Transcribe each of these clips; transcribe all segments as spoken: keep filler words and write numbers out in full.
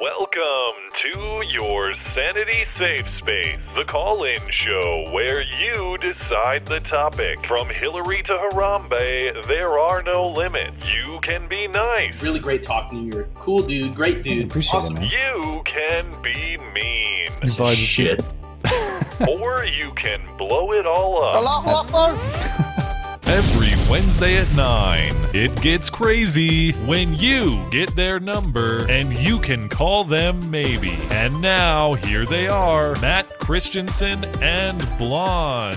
Welcome to your Sanity Safe Space, the call-in show where you decide the topic. From Hillary to Harambe, there are no limits. You can be nice. Really great talking. You're a cool dude, great dude. Appreciate awesome. It, man. You can be mean. You shit. Or you can blow it all up. Allah Akbar. Every Wednesday at nine, it gets crazy when you get their number and you can call them maybe. And now, here they are, Matt Christensen and Blonde.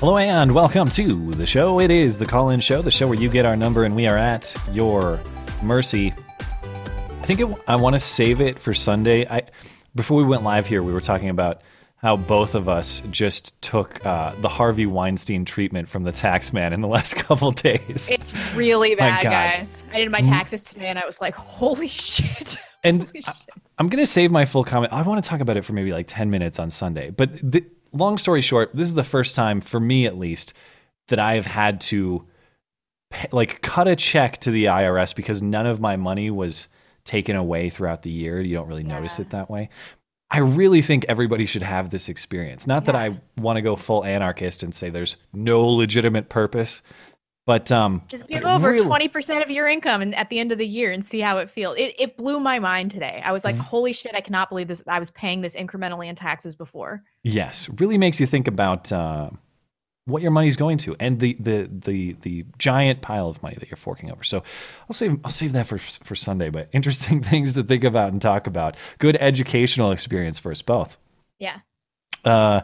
Hello and welcome to the show. It is the call-in show, the show where you get our number and we are at your mercy. I think it, I want to save it for Sunday. I before we went live here, we were talking about how both of us just took uh, the Harvey Weinstein treatment from the tax man in the last couple days. It's really bad, guys. I did my taxes today, and I was like, holy shit. And holy shit. I, I'm going to save my full comment. I want to talk about it for maybe like ten minutes on Sunday. But the, long story short, this is the first time, for me at least, that I have had to pay, like cut a check to the I R S because none of my money was taken away throughout the year. You don't really yeah. notice it that way. I really think everybody should have this experience. Not yeah. that I want to go full anarchist and say there's no legitimate purpose, but um, just give over really... twenty percent of your income and at the end of the year and see how it feels. It it blew my mind today. I was like, mm-hmm. holy shit, I cannot believe this. I was paying this incrementally in taxes before. Yes, really makes you think about uh, what your money's going to and the the the the giant pile of money that you're forking over. So I'll save I'll save that for for Sunday, but interesting things to think about and talk about. Good educational experience for us both. Yeah. Uh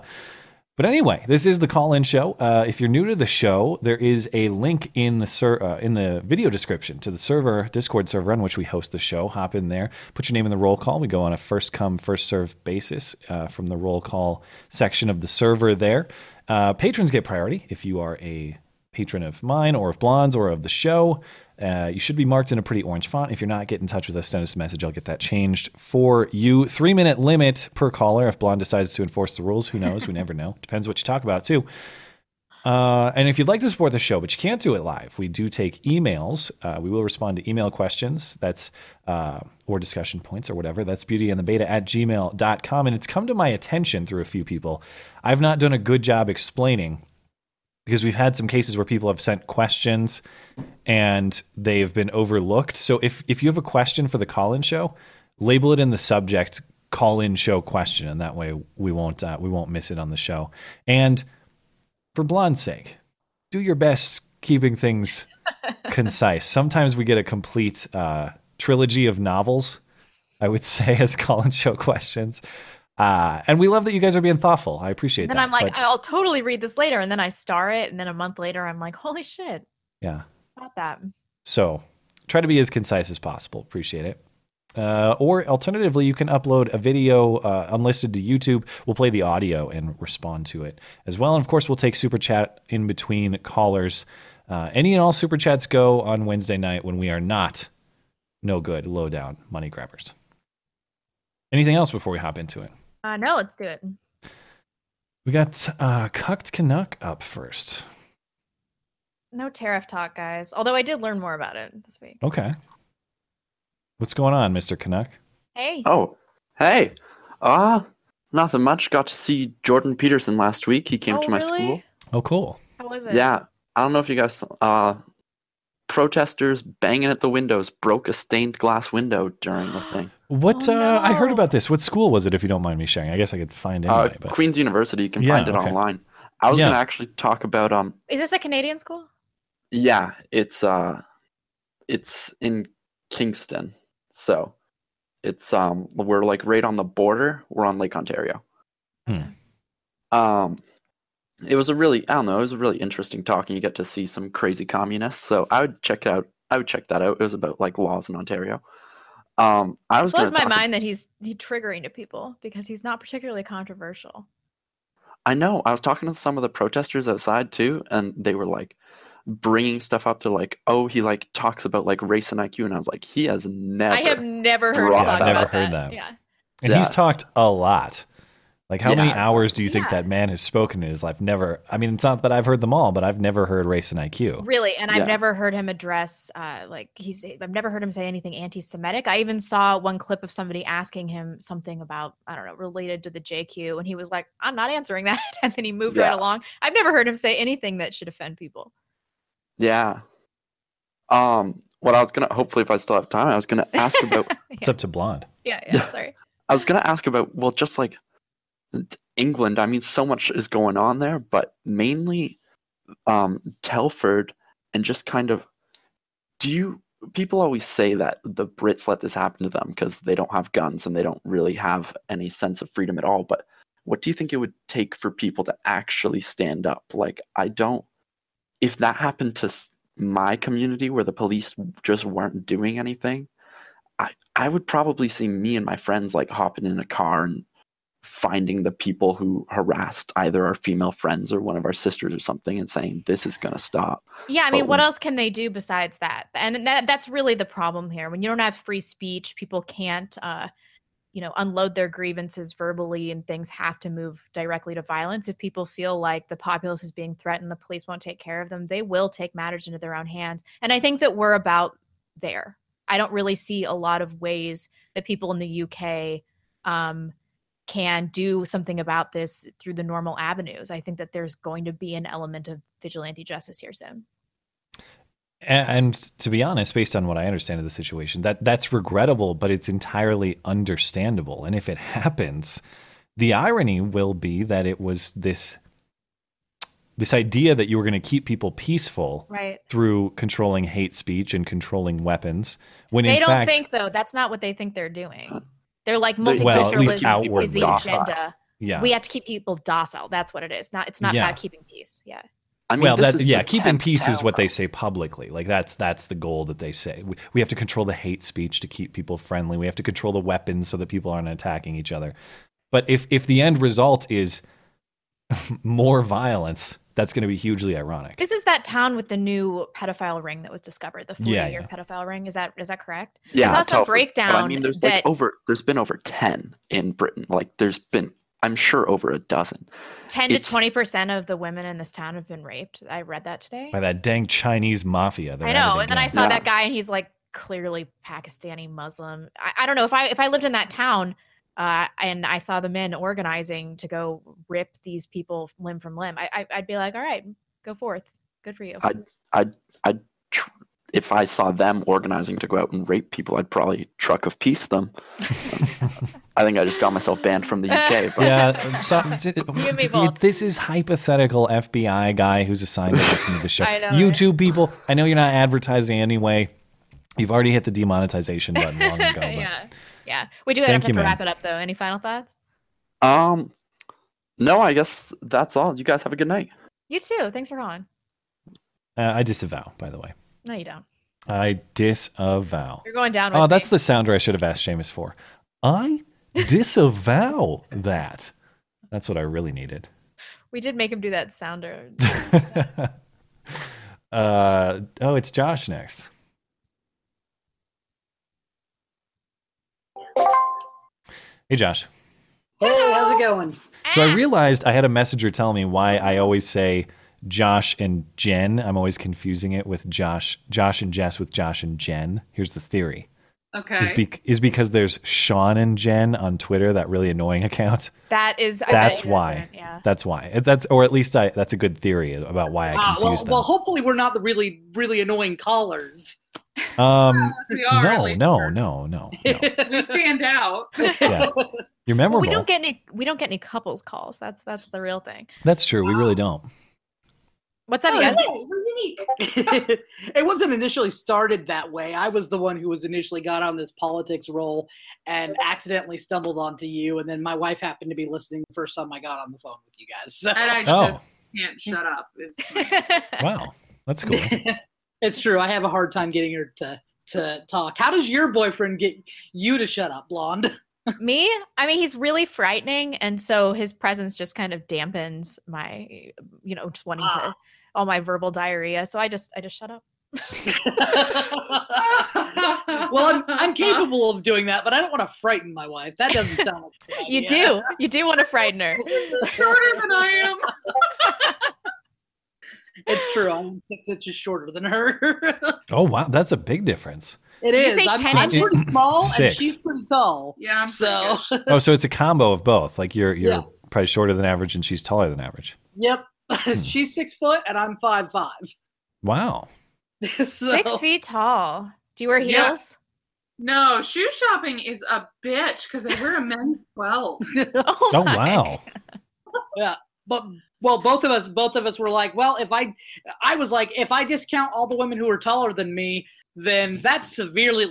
but anyway, this is the call-in show. Uh if you're new to the show, there is a link in the ser- uh, in the video description to the server, Discord server on which we host the show. Hop in there, put your name in the roll call. We go on a first come, first serve basis uh from the roll call section of the server there. Uh, patrons get priority. If you are a patron of mine or of Blonde's or of the show, uh, you should be marked in a pretty orange font. If you're not, get in touch with us, send us a message. I'll get that changed for you. Three minute limit per caller. If Blonde decides to enforce the rules, who knows? We never know. Depends what you talk about too. Uh, and if you'd like to support the show, but you can't do it live, we do take emails. Uh, we will respond to email questions. That's, uh, or discussion points or whatever. That's beautyandthebeta at gmail dot com. And it's come to my attention through a few people. I've not done a good job explaining because we've had some cases where people have sent questions and they've been overlooked. So if, if you have a question for the call-in show, label it in the subject call-in show question. And that way we won't, uh, we won't miss it on the show. And for Blonde's sake, do your best keeping things concise. Sometimes we get a complete uh, trilogy of novels, I would say, as call-in show questions. Uh, and we love that you guys are being thoughtful. I appreciate that. And then that, I'm like, but I'll totally read this later. And then I star it. And then a month later, I'm like, holy shit. Yeah. About that. So try to be as concise as possible. Appreciate it. Uh, or alternatively, you can upload a video uh, unlisted to YouTube. We'll play the audio and respond to it as well. And of course, we'll take super chat in between callers. Uh, any and all super chats go on Wednesday night when we are not no good, low down money grabbers. Anything else before we hop into it? Uh, no, let's do it. We got uh, Cucked Canuck up first. No tariff talk, guys. Although I did learn more about it this week. Okay. What's going on, Mister Canuck? Hey. Oh, hey. Ah, uh, nothing much. Got to see Jordan Peterson last week. He came oh, to my really? school. Oh, cool. How was it? Yeah. I don't know if you guys saw, uh, protesters banging at the windows broke a stained glass window during the thing. What? Oh, no. uh, I heard about this. What school was it, if you don't mind me sharing? I guess I could find it. Anyway, uh, but... Queen's University. You can yeah, find it okay. online. I was yeah. going to actually talk about... um. Is this a Canadian school? Yeah. It's uh, it's in Kingston. So it's um we're like right on the border. We're on Lake Ontario. Hmm. Um it was a really I don't know, it was a really interesting talk and you get to see some crazy communists. So I would check out I would check that out. It was about like laws in Ontario. Um I was It blows my mind that he's he triggering to people because he's not particularly controversial. I know. I was talking to some of the protesters outside too, and they were like bringing stuff up to like, oh, he like talks about like race and I Q, and I was like, he has never. I have never heard. I've never that. heard that. Yeah, and yeah. he's talked a lot. Like, how yeah, many hours do you yeah. think that man has spoken in his life? Never. I mean, it's not that I've heard them all, but I've never heard race and I Q. Really? And I've yeah. never heard him address, uh, like, he's, I've never heard him say anything anti-Semitic. I even saw one clip of somebody asking him something about, I don't know, related to the J Q. And he was like, I'm not answering that. And then he moved yeah. right along. I've never heard him say anything that should offend people. Yeah. Um. What I was going to, hopefully if I still have time, I was going to ask about. yeah. It's up to Blonde. Yeah, yeah, sorry. I was going to ask about, well, just like, England, I mean, so much is going on there, but mainly um, Telford and just kind of, do you, people always say that the Brits let this happen to them because they don't have guns and they don't really have any sense of freedom at all, but what do you think it would take for people to actually stand up? Like, I don't, if that happened to my community where the police just weren't doing anything, I, I would probably see me and my friends like hopping in a car and finding the people who harassed either our female friends or one of our sisters or something and saying, this is going to stop. Yeah. I mean, but what when- else can they do besides that? And that, that's really the problem here. When you don't have free speech, people can't, uh, you know, unload their grievances verbally, and things have to move directly to violence. If people feel like the populace is being threatened, the police won't take care of them, they will take matters into their own hands. And I think that we're about there. I don't really see a lot of ways that people in the U K, um, can do something about this through the normal avenues. I think that there's going to be an element of vigilante justice here soon. And, and to be honest, based on what I understand of the situation, that that's regrettable, but it's entirely understandable. And if it happens, the irony will be that it was this, this idea that you were going to keep people peaceful right. through controlling hate speech and controlling weapons. When they in don't fact, think though, that's not what they think they're doing. Uh, They're like multiculturalism well, at least outwardly. Is the agenda. Yeah. We have to keep people docile. That's what it is. Not it's not yeah. about keeping peace. Yeah. I mean, well, this that, is yeah, keeping peace is what they say publicly. Like that's that's the goal that they say. We, we have to control the hate speech to keep people friendly. We have to control the weapons so that people aren't attacking each other. But if if the end result is more violence, that's going to be hugely ironic. This is that town with the new pedophile ring that was discovered, the forty-year yeah, yeah. pedophile ring. Is that is that correct? Yeah. There's also a breakdown. But I mean, there's that... like over. There's been over ten in Britain. Like there's been, I'm sure, over a dozen. Ten it's... to twenty percent of the women in this town have been raped. I read that today. By that dang Chinese mafia. I know. And then I saw yeah. that guy, and he's like clearly Pakistani Muslim. I, I don't know if I if I lived in that town. Uh, and I saw the men organizing to go rip these people limb from limb. I, I, I'd be like, all right, go forth. Good for you. I, I, I, tr- if I saw them organizing to go out and rape people, I'd probably truck of peace them. I think I just got myself banned from the U K. But. Yeah, so, did, did, this is hypothetical F B I guy who's assigned to listen to the show. I know, YouTube right? people, I know you're not advertising anyway. You've already hit the demonetization button long ago. But. yeah. Yeah, we do have to wrap it up, though. Any final thoughts? Um, no, I guess that's all. You guys have a good night. You too. Thanks for calling. Uh, I disavow, by the way. No, you don't. I disavow. You're going down with me. Oh, that's the sounder I should have asked Seamus for. I disavow that. That's what I really needed. We did make him do that sounder. uh, oh, it's Josh next. Hey, Josh. Hey, how's it going? So I realized I had a messenger tell me why I always say Josh and Jen. I'm always confusing it with Josh, Josh and Jess with Josh and Jen. Here's the theory. Okay. Is, be- is because there's Sean and Jen on Twitter, that really annoying account. That is. That's why. Yeah. That's why. That's or at least I. That's a good theory about why I confuse uh, well, them. Well, hopefully we're not the really, really annoying callers. Um. We are, no, no, no, no, no. We stand out. Yeah. You're memorable. Well, we don't get any. We don't get any couples calls. That's that's the real thing. That's true. Wow. We really don't. What's up, oh, guys? We're unique. It wasn't initially started that way. I was the one who was initially got on this politics roll and accidentally stumbled onto you, and then my wife happened to be listening the first time I got on the phone with you guys. So. And I just oh. can't shut up. Is my... Wow, that's cool. It's true. I have a hard time getting her to, to talk. How does your boyfriend get you to shut up, Blonde? Me? I mean, he's really frightening. And so his presence just kind of dampens my, you know, just wanting ah. to, all my verbal diarrhea. So I just, I just shut up. Well, I'm I'm capable of doing that, but I don't want to frighten my wife. That doesn't sound like a bad idea. You do. You do want to frighten her. She's shorter than I am. It's true. I'm six inches shorter than her. Oh, wow. That's a big difference. It Did is. I'm, I'm pretty small six. And she's pretty tall. Yeah. I'm so. Oh, so it's a combo of both. Like you're you're yeah. probably shorter than average and she's taller than average. Yep. Hmm. She's six foot and I'm five five. Wow. So. Six feet tall. Do you wear heels? Yeah. No, shoe shopping is a bitch because I wear a men's twelve. Oh, oh wow. Yeah. But well, both of us, both of us were like, well, if I, I was like, if I discount all the women who are taller than me, then that severely,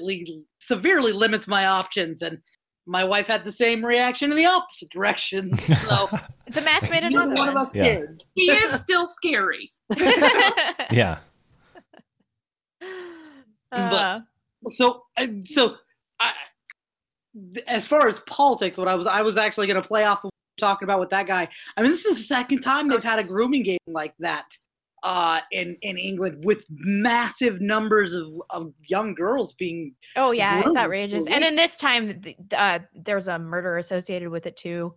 severely limits my options. And my wife had the same reaction in the opposite direction. So it's a match made in heaven. Neither one of us yeah. cared. He is still scary. Yeah. But so, so I, as far as politics, what I was, I was actually going to play off of talking about with that guy. I mean, this is the second time they've had a grooming game like that uh, in in England with massive numbers of, of young girls being. Oh yeah, groomed. It's outrageous. And then this time, uh, there was a murder associated with it too.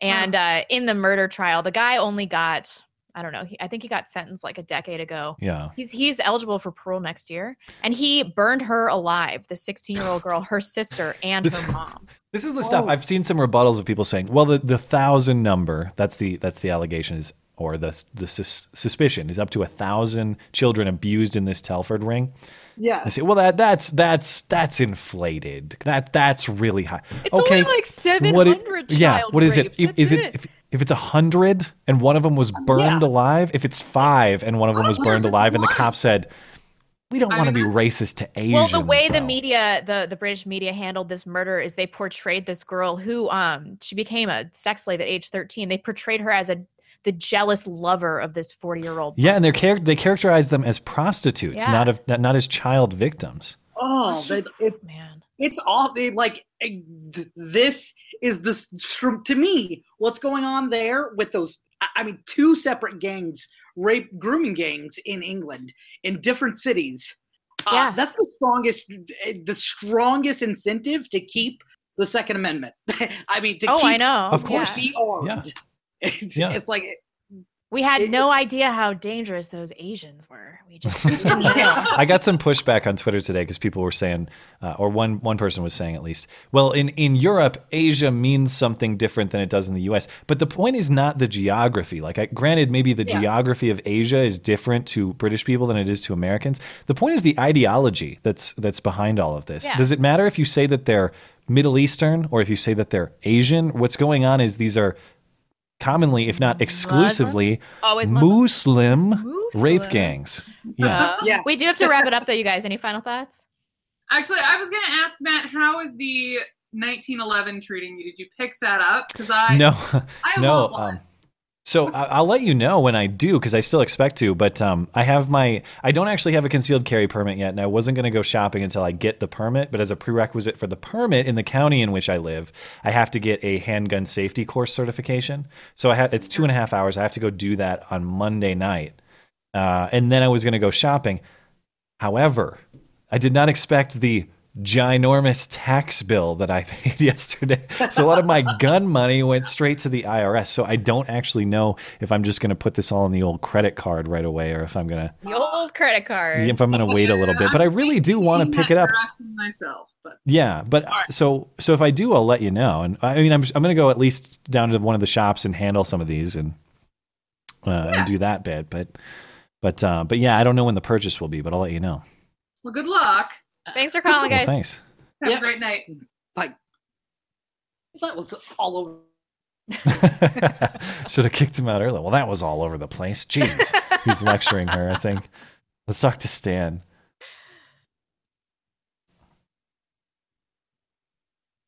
And wow. uh, in the murder trial, the guy only got I don't know. He, I think he got sentenced like a decade ago. Yeah, he's he's eligible for parole next year. And he burned her alive, the sixteen-year-old girl, her sister, and her mom. This is the oh. stuff I've seen some rebuttals of people saying. Well, the, the thousand number that's the that's the allegation is or the the sus, suspicion is up to a thousand children abused in this Telford ring. Yeah. I say, well, that that's that's that's inflated. That that's really high. It's okay, only like seven hundred. Yeah. What is rapes. It? That's is it? it. If, If it's a hundred and one of them was burned yeah. alive, if it's five and one of them was burned alive, and the cop said, "We don't want to be racist to Asians." Well, the way though. the media, the, the British media, handled this murder is they portrayed this girl who, um, she became a sex slave at age thirteen. They portrayed her as a the jealous lover of this forty-year-old. Yeah, and they char- they characterized them as prostitutes, yeah. not of not, not as child victims. Oh, that it's man. It's all like this is this to me. What's going on there with those? I mean, two separate gangs, rape grooming gangs in England in different cities. Yeah, uh, that's the strongest, the strongest incentive to keep the Second Amendment. I mean, to oh, keep I know, of course, be armed. Yeah. It's, yeah. it's like. We had it, no idea how dangerous those Asians were. We just didn't know. I got some pushback on Twitter today because people were saying, uh, or one one person was saying at least, well, in, in Europe, Asia means something different than it does in the U S. But the point is not the geography. Like, I, granted, maybe the yeah. geography of Asia is different to British people than it is to Americans. The point is the ideology that's that's behind all of this. Yeah. Does it matter if you say that they're Middle Eastern or if you say that they're Asian? What's going on is these are commonly, if not exclusively, Muslim, Muslim, Muslim rape gangs. Yeah. Uh, yeah, we do have to wrap it up, though, you guys. Any final thoughts? Actually, I was going to ask Matt, how is the nineteen eleven treating you? Did you pick that up? Because I no, I no. Um, so I, I'll let you know when I do, because I still expect to. But um, I have my I don't actually have a concealed carry permit yet, and I wasn't going to go shopping until I get the permit. But as a prerequisite for the permit in the county in which I live, I have to get a handgun safety course certification. So I have it's two and a half hours. I have to go do that on Monday night, uh, and then I was going to go shopping. However, I did not expect the ginormous tax bill that I paid yesterday. So a lot of my gun money went straight to the I R S. So I don't actually know if I'm just going to put this all on the old credit card right away, or if I'm going to the old credit card, if I'm going to wait a little bit, but I really do want to pick it up myself. But yeah, but right. so, so if I do, I'll let you know. And I mean, I'm, I'm going to go at least down to one of the shops and handle some of these and, uh, yeah. and do that bit. But, but, uh, but yeah, I don't know when the purchase will be, but I'll let you know. Well, good luck. Thanks for calling, guys. Well, thanks. Have yeah. a great night. Bye. That was all over. Should have kicked him out earlier. Well, that was all over the place. Jeez. He's lecturing her, I think. Let's talk to Stan.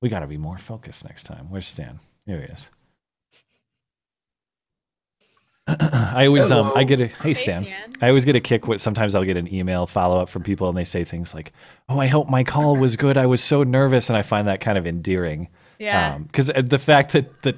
We got to be more focused next time. Where's Stan? Here he is. I always Hello. um I get a hey Stan. Hey, Stan. I always get a kick what sometimes I'll get an email follow up from people and they say things like, "Oh, I hope my call was good. I was so nervous," and I find that kind of endearing. Yeah. Um, because the fact that that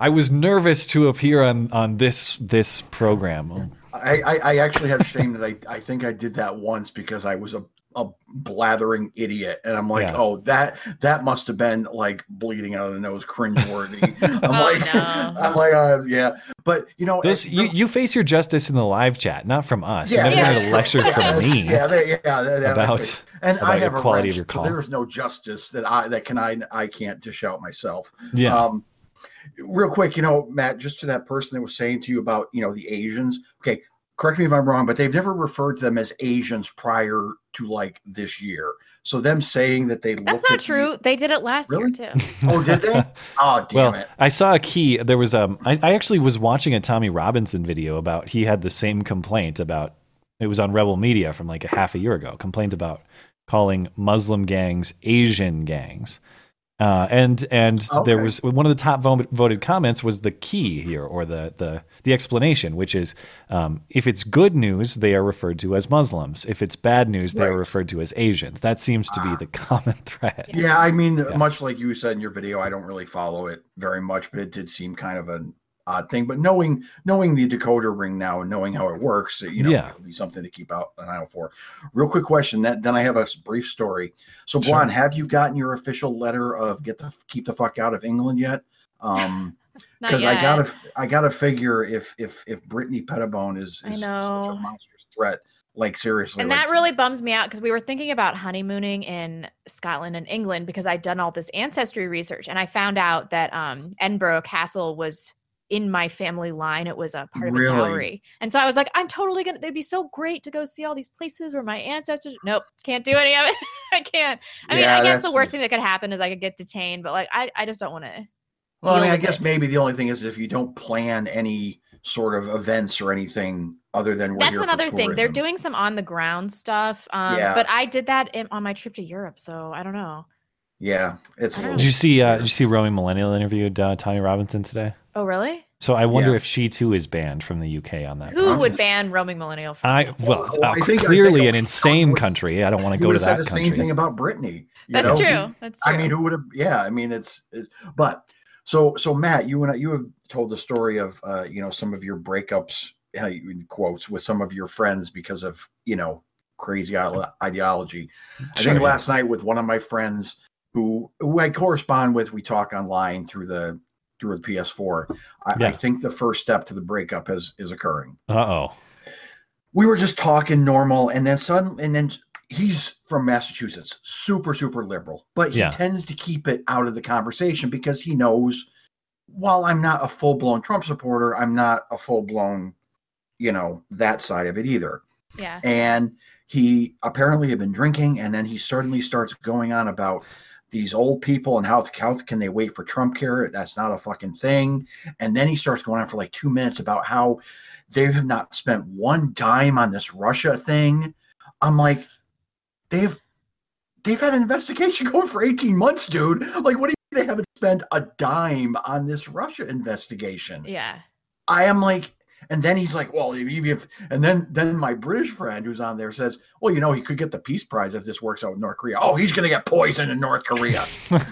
I was nervous to appear on on this this program. I, I, I actually have shame that I, I think I did that once because I was a, a blathering idiot. And I'm like, yeah. oh, that that must have been like bleeding out of the nose, cringeworthy. I'm, oh, like, no. I'm like, I'm uh, like, yeah. But, you know. this you, you face your justice in the live chat, not from us. Yeah, you never yeah. got a lecture yeah, from me yeah, they, yeah, they, about, they, and about I have the quality a wrench, of your call. So there's no justice that I that can I, I can't dish out myself. Yeah. Um, Real quick, you know, Matt, just to that person that was saying to you about, you know, the Asians. Okay, correct me if I'm wrong, but they've never referred to them as Asians prior to like this year. So them saying that they look That's not true. You, they did it last really? year too. Oh, did they? Oh, damn well, it. I saw a key. There was um I, I actually was watching a Tommy Robinson video about he had the same complaint about it was on Rebel Media from like a half a year ago, complaint about calling Muslim gangs Asian gangs. Uh, and and okay. there was one of the top vo- voted comments was the key here, or the the the explanation, which is um, if it's good news, they are referred to as Muslims. If it's bad news, they right. are referred to as Asians. That seems to be the common thread. Yeah, I mean, yeah. much like you said in your video, I don't really follow it very much, but it did seem kind of an odd thing. But knowing knowing the decoder ring now and knowing how it works, you know, yeah. it'll be something to keep out an eye out for. Real quick question, that then I have a brief story. So Blonde, sure. have you gotten your official letter of get the keep the fuck out of England yet? Um because I gotta I gotta figure if if if Brittany Pettibone is, is such a monstrous threat. Like, seriously. And like, that really bums me out because we were thinking about honeymooning in Scotland and England because I'd done all this ancestry research and I found out that um Edinburgh Castle was in my family line. It was a part of really? a gallery. And so I was like, I'm totally going to, it'd be so great to go see all these places where my ancestors, nope, can't do any of it. I can't. I yeah, mean, I guess the worst thing that could happen is I could get detained, but like, I, I just don't want to. Well, I mean, I guess it. maybe the only thing is if you don't plan any sort of events or anything other than we're That's here another for thing. They're doing some on the ground stuff. Um, yeah. But I did that in, on my trip to Europe. So I don't know. Yeah. It's. Did you see, uh, did you see Roaming Millennial interviewed uh, Tommy Robinson today? Oh, really? So I wonder yeah. if she too is banned from the U K on that. Who process. would ban roaming millennial? From I well, well uh, I think, clearly I think an insane was, country. I don't want to go to that the country. Same thing about Britney. That's know? true. That's true. I mean, who would have? Yeah, I mean, it's, it's but so so Matt, you and I, you have told the story of uh, you know, some of your breakups, in quotes, with some of your friends because of, you know, crazy ideology. Sure, I think yeah. last night with one of my friends who who I correspond with, we talk online through the. Through the P S four, I, yeah. I think the first step to the breakup is is occurring. Uh oh. We were just talking normal, and then suddenly, and then he's from Massachusetts, super super liberal, but he yeah. tends to keep it out of the conversation because he knows, while I'm not a full blown Trump supporter, I'm not a full blown, you know, that side of it either. Yeah. And he apparently had been drinking, and then he suddenly starts going on about these old people and how, how can they wait for Trump care? That's not a fucking thing. And then he starts going on for like two minutes about how they have not spent one dime on this Russia thing. I'm like, they've they've had an investigation going for eighteen months, dude. Like, what do you mean they haven't spent a dime on this Russia investigation? Yeah. I am like, and then he's like, well, if, if and then then my British friend who's on there says, well, you know, he could get the peace prize if this works out with North Korea. Oh, he's going to get poisoned in North Korea.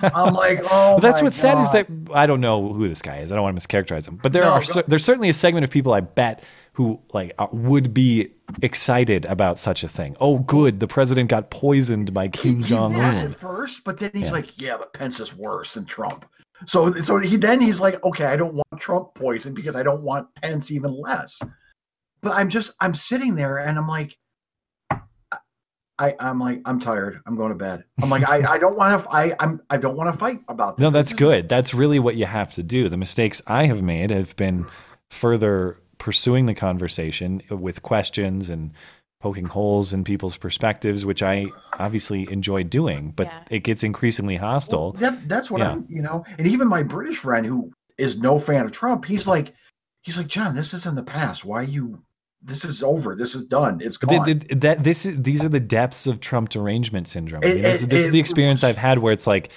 I'm like, oh, well, that's what's God. sad is that I don't know who this guy is. I don't want to mischaracterize him, but there no, are cer- there's certainly a segment of people I bet who like would be excited about such a thing. Oh, good. The president got poisoned by Kim Jong-un. He was at first, but then he's yeah. like, yeah, but Pence is worse than Trump. So so he then he's like, okay, I don't want Trump poison because I don't want Pence even less. But I'm just I'm sitting there and I'm like, I I'm like I'm tired. I'm going to bed. I'm like I I don't want to I I'm I don't want to fight about this. No, that's this good. Is- that's really what you have to do. The mistakes I have made have been further pursuing the conversation with questions and poking holes in people's perspectives, which I obviously enjoy doing, but yeah. it gets increasingly hostile. Well, that, that's what yeah. I'm, you know, and even my British friend who is no fan of Trump, he's like, he's like, John, this is in the past. Why are you, this is over. This is done. It's gone. The, the, that, this is, these are the depths of Trump derangement syndrome. It, I mean, this, it, this it, is the experience it, I've had where it's like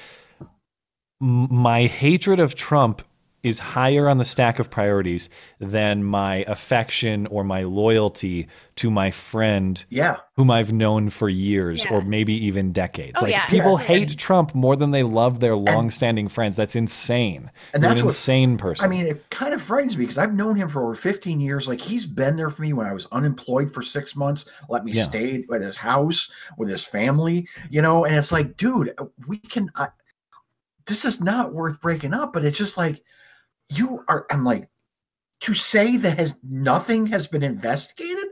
my hatred of Trump is higher on the stack of priorities than my affection or my loyalty to my friend yeah. whom I've known for years yeah. or maybe even decades. Oh, like yeah. people yeah. hate and, Trump more than they love their longstanding and, friends. That's insane. And You're that's an what, insane person. I mean, it kind of frightens me because I've known him for over fifteen years. Like, he's been there for me when I was unemployed for six months, let me yeah. stay at his house with his family, you know? And it's like, dude, we can, I, this is not worth breaking up, but it's just like, you are, I'm like, to say that has nothing has been investigated.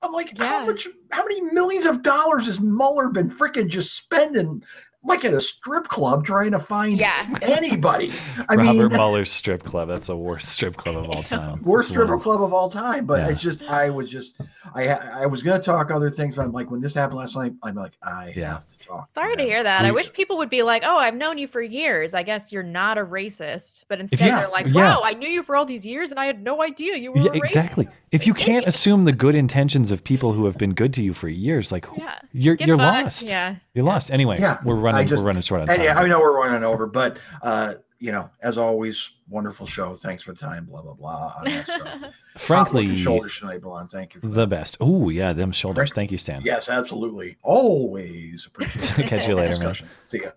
I'm like, yeah. how much, how many millions of dollars has Mueller been freaking just spending, like at a strip club, trying to find yeah. anybody? I Robert mean, Mueller's strip club. That's the worst strip club of all time. Worst strip club of all time. But yeah. it's just, I was just, I, I was going to talk other things, but I'm like, when this happened last night, I'm like, I yeah. have to talk. Sorry to, to hear that. We, I wish people would be like, oh, I've known you for years, I guess you're not a racist. But instead yeah, they're like, wow, yeah. I knew you for all these years and I had no idea you were yeah, a racist. Exactly. If you can't assume the good intentions of people who have been good to you for years, like yeah. you're Get you're fucked. lost. Yeah. You're lost. Anyway, yeah. we're running just, we're running short on time. Yeah, I know we're running over, but uh, you know, as always, wonderful show. Thanks for the time. Blah blah blah. On that stuff. Frankly, shoulders tonight, Blonde. Thank you. For the that. best. Oh yeah, them shoulders. Frank, thank you, Stan. Yes, absolutely. Always appreciate it. Catch you later, man. See ya.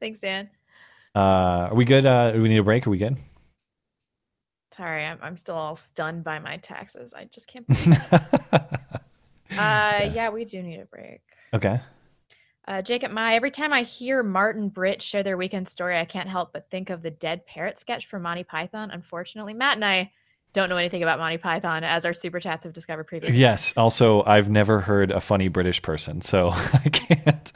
Thanks, Dan. Uh, are we good? Uh, do we need a break? Are we good? Sorry, I'm, I'm still all stunned by my taxes. I just can't believe it. uh, yeah. yeah, we do need a break. Okay. Uh, Jacob Mai, every time I hear Martin Britt share their weekend story, I can't help but think of the dead parrot sketch from Monty Python. Unfortunately, Matt and I don't know anything about Monty Python, as our super chats have discovered previously. Yes. Also, I've never heard a funny British person, so I can't.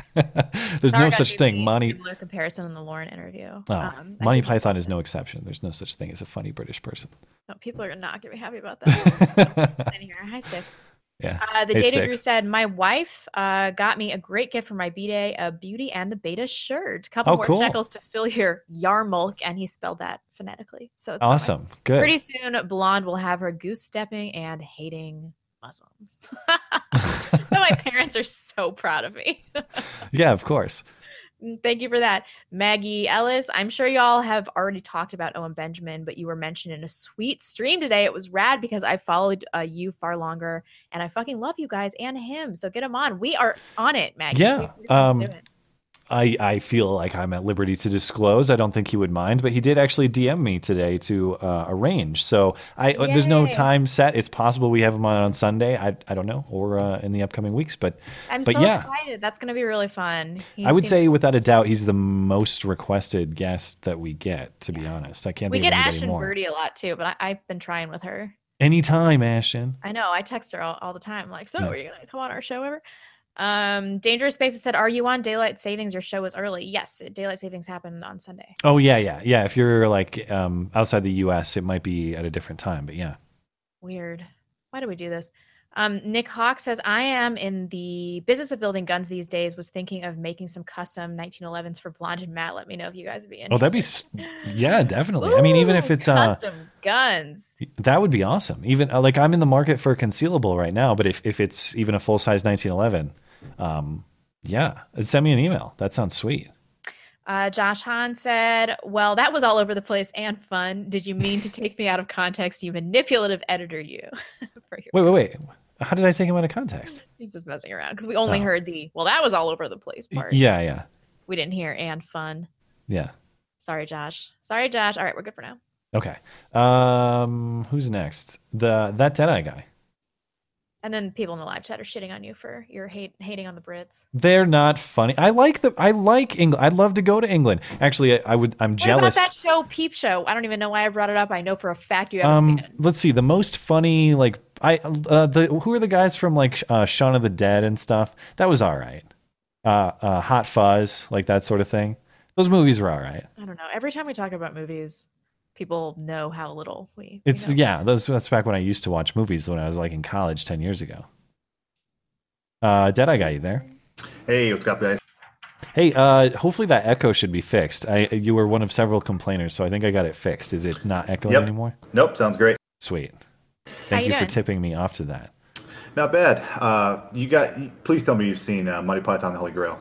There's Sorry, no such thing. Monty. Similar comparison in the Lauren interview. Oh, um, Monty Python is no exception. There's no such thing as a funny British person. No, people are not going to be happy about that. Hi, Steph. Yeah. Uh, the hey, Data Drew said, my wife uh, got me a great gift for my B-Day, a Beauty and the Beta shirt. Couple oh, more cool. shekels to fill your Yarmulk, and he spelled that phonetically. So it's awesome. Fun. Good. Pretty soon, Blonde will have her goose stepping and hating Muslims. So my parents are so proud of me. Yeah, of course. Thank you for that. Maggie Ellis, I'm sure y'all have already talked about Owen Benjamin, but you were mentioned in a sweet stream today. It was rad because I followed uh, you far longer, and I fucking love you guys and him. So get him on. We are on it, Maggie. Yeah. We, we um, I, I feel like I'm at liberty to disclose. I don't think he would mind, but he did actually D M me today to uh, arrange. So I Yay. there's no time set. It's possible we have him on on Sunday. I I don't know, or uh, in the upcoming weeks. But I'm but so yeah. excited. That's going to be really fun. He I would say, without a doubt, he's the most requested guest that we get. To yeah. be honest, I can't. We think get of Ashton more. Birdie a lot too, but I, I've been trying with her. Anytime, Ashton. I know. I text her all, all the time. I'm like, so no. are you going to come on our show ever? Um, Dangerous Spaces said, are you on daylight savings? Your show was early. Yes, daylight savings happened on Sunday. Oh yeah, yeah, yeah. If you're like um outside the U S, it might be at a different time, but yeah. Weird. Why do we do this? Um, Nick Hawk says, I am in the business of building guns these days. Was thinking of making some custom nineteen elevens for Blonde and Matt. Let me know if you guys would be interested. Oh, that'd be, yeah, definitely. Ooh, I mean, even if it's custom uh, guns, that would be awesome. Even uh, like I'm in the market for a concealable right now, but if, if it's even a full size nineteen eleven, um, yeah, send me an email. That sounds sweet. Uh, Josh Hahn said, well, that was all over the place and fun. Did you mean to take me out of context? You manipulative editor, you. wait, wait, wait. How did I take him out of context? He's just messing around because we only oh. heard the, well, that was all over the place part. Yeah, yeah. We didn't hear and fun. Yeah. Sorry, Josh. Sorry, Josh. All right, we're good for now. Okay. Um, who's next? The That Dead Eye guy. And then people in the live chat are shitting on you for your hate, hating on the Brits. They're not funny. I like the. I like England. I'd love to go to England. Actually, I, I would. I'm what jealous. About that show, Peep Show? I don't even know why I brought it up. I know for a fact you haven't um, seen it. Let's see. The most funny, like I, uh, the who are the guys from like uh, Shaun of the Dead and stuff? That was all right. Uh, uh, Hot Fuzz, like that sort of thing. Those movies were all right. I don't know. Every time we talk about movies, people know how little we. It's we yeah. Those, that's back when I used to watch movies when I was like in college ten years ago. Uh, Dead Eye got you there. Hey, what's up, guys? Hey, uh, hopefully that echo should be fixed. I you were one of several complainers, so I think I got it fixed. Is it not echoing yep. anymore? Nope, sounds great. Sweet. Thank you, you for tipping me off to that. Not bad. Uh, you got. Please tell me you've seen uh, Monty Python and the Holy Grail.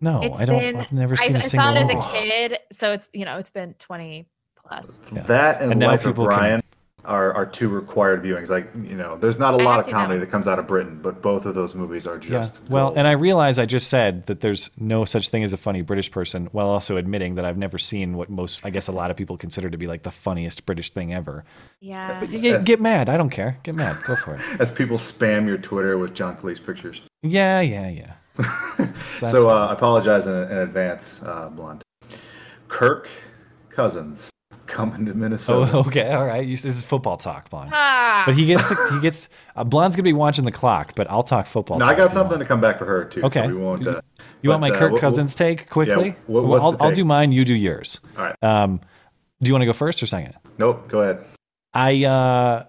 No, it's I don't. Been, I've never seen I, a I single. I saw it as a kid, so it's you know it's been twenty. plus. Yeah. That and, and Life of Brian can... are, are two required viewings. Like, you know, there's not a lot of comedy that. that comes out of Britain, but both of those movies are just yeah. Well, and I realize I just said that there's no such thing as a funny British person, while also admitting that I've never seen what most, I guess, a lot of people consider to be like the funniest British thing ever. Yeah. But as, get mad. I don't care. Get mad. Go for it. As people spam your Twitter with John Cleese pictures. Yeah, yeah, yeah. so so uh, I apologize in, in advance, uh, Blonde. Kirk Cousins coming to Minnesota. Oh, okay, all right. This is football talk, Blonde. Ah. But he gets to, he gets. Uh, Blonde's gonna be watching the clock, but I'll talk football. No, talk I got something to come back for her too. Okay, so we won't. Uh, you but, want my Kirk uh, what, Cousins what, take quickly? Yeah, what, what's I'll, the take? I'll do mine. You do yours. All right. Um, do you want to go first or second? Nope. Go ahead. I uh,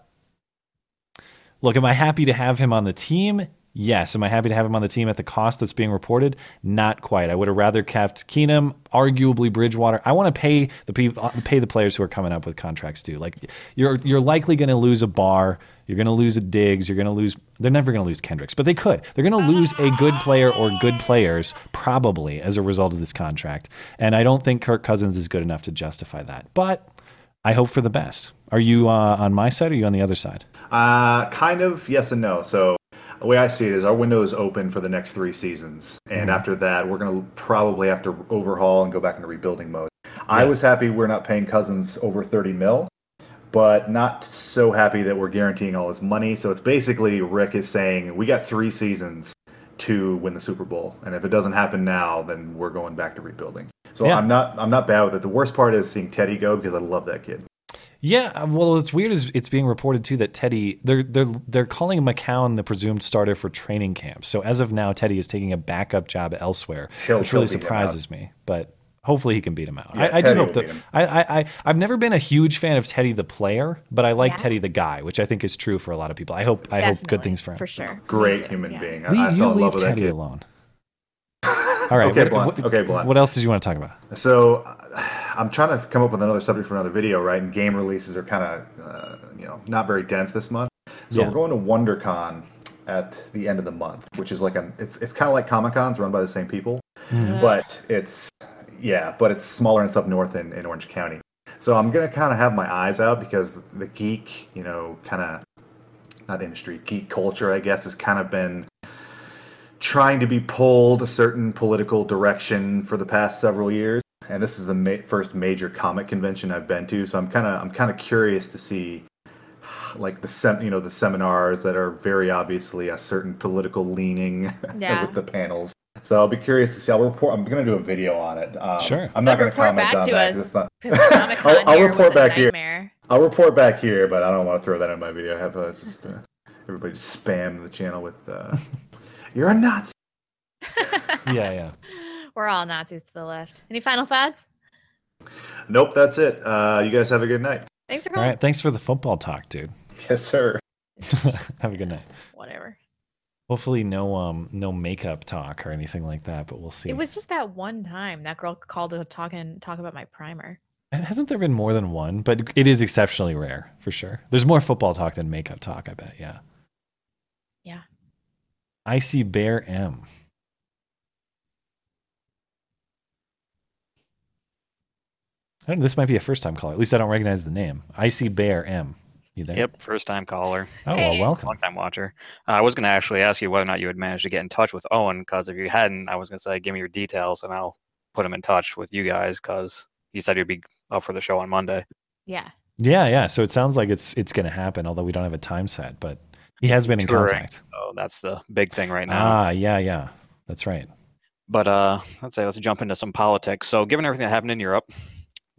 look. Am I happy to have him on the team? Yes. Am I happy to have him on the team at the cost that's being reported? Not quite. I would have rather kept Keenum, arguably Bridgewater. I want to pay the people, pay the players who are coming up with contracts too. Like you're you're likely going to lose a Barr. You're going to lose a Diggs. You're going to lose. They're never going to lose Kendricks, but they could. They're going to lose a good player or good players probably as a result of this contract. And I don't think Kirk Cousins is good enough to justify that. But I hope for the best. Are you uh, on my side or are you on the other side? Uh, kind of yes and no. So. The way I see it is our window is open for the next three seasons. And mm-hmm. after that, we're going to probably have to overhaul and go back into rebuilding mode. Yeah. I was happy we're not paying Cousins over thirty mil, but not so happy that we're guaranteeing all his money. So it's basically Rick is saying we got three seasons to win the Super Bowl. And if it doesn't happen now, then we're going back to rebuilding. So yeah. I'm not I'm not bad with it. The worst part is seeing Teddy go because I love that kid. Yeah, well, what's weird is it's being reported too that Teddy they're they're they're calling McCown the presumed starter for training camp. So as of now, Teddy is taking a backup job elsewhere, he'll, which really surprises me. But hopefully, he can beat him out. Yeah, I, I do hope that I, I I I've never been a huge fan of Teddy the player, but I like yeah. Teddy the guy, which I think is true for a lot of people. I hope Definitely, I hope good things for him. For sure, great human yeah. being. I, leave, I you leave Teddy alone. All right. Okay, what, what, okay, what else did you want to talk about? So uh, I'm trying to come up with another subject for another video, right? And game releases are kind of, uh, you know, not very dense this month. So yeah. we're going to WonderCon at the end of the month, which is like a, it's it's kind of like Comic-Con's run by the same people, mm. but it's, yeah, but it's smaller and it's up north in, in Orange County. So I'm going to kind of have my eyes out because the geek, you know, kind of, not industry, geek culture, I guess, has kind of been trying to be pulled a certain political direction for the past several years, and this is the ma- first major comic convention I've been to, so I'm kind of I'm kind of curious to see, like the sem- you know the seminars that are very obviously a certain political leaning yeah. with the panels. So I'll be curious to see. I'll report. I'm going to do a video on it. Um, sure. I'm not going to comment on that. Us, not... I'll, I'll report back here. I'll report back here, but I don't want to throw that in my video. I have uh, just uh, everybody just spam the channel with. Uh... You're a Nazi. yeah, yeah. We're all Nazis to the left. Any final thoughts? Nope, that's it. Uh, you guys have a good night. Thanks for coming. All right, thanks for the football talk, dude. Yes, sir. Have a good night. Whatever. Hopefully no um no makeup talk or anything like that, but we'll see. It was just that one time that girl called to talk and talk about my primer. Hasn't there been more than one? But it is exceptionally rare, for sure. There's more football talk than makeup talk, I bet, yeah. Yeah. I see Bear M. I don't know, this might be a first-time caller. At least I don't recognize the name. I see Bear M. You there? Yep, first-time caller. Oh, hey. Well, welcome. Long-time watcher. Uh, I was going to actually ask you whether or not you had managed to get in touch with Owen, because if you hadn't, I was going to say, give me your details, and I'll put him in touch with you guys, because he said he'd be up for the show on Monday. Yeah. Yeah, yeah. So it sounds like it's it's going to happen, although we don't have a time set, but... He has been in touring. Contact. Oh, that's the big thing right now. Ah, yeah, yeah. That's right. But uh, let's say let's jump into some politics. So given everything that happened in Europe,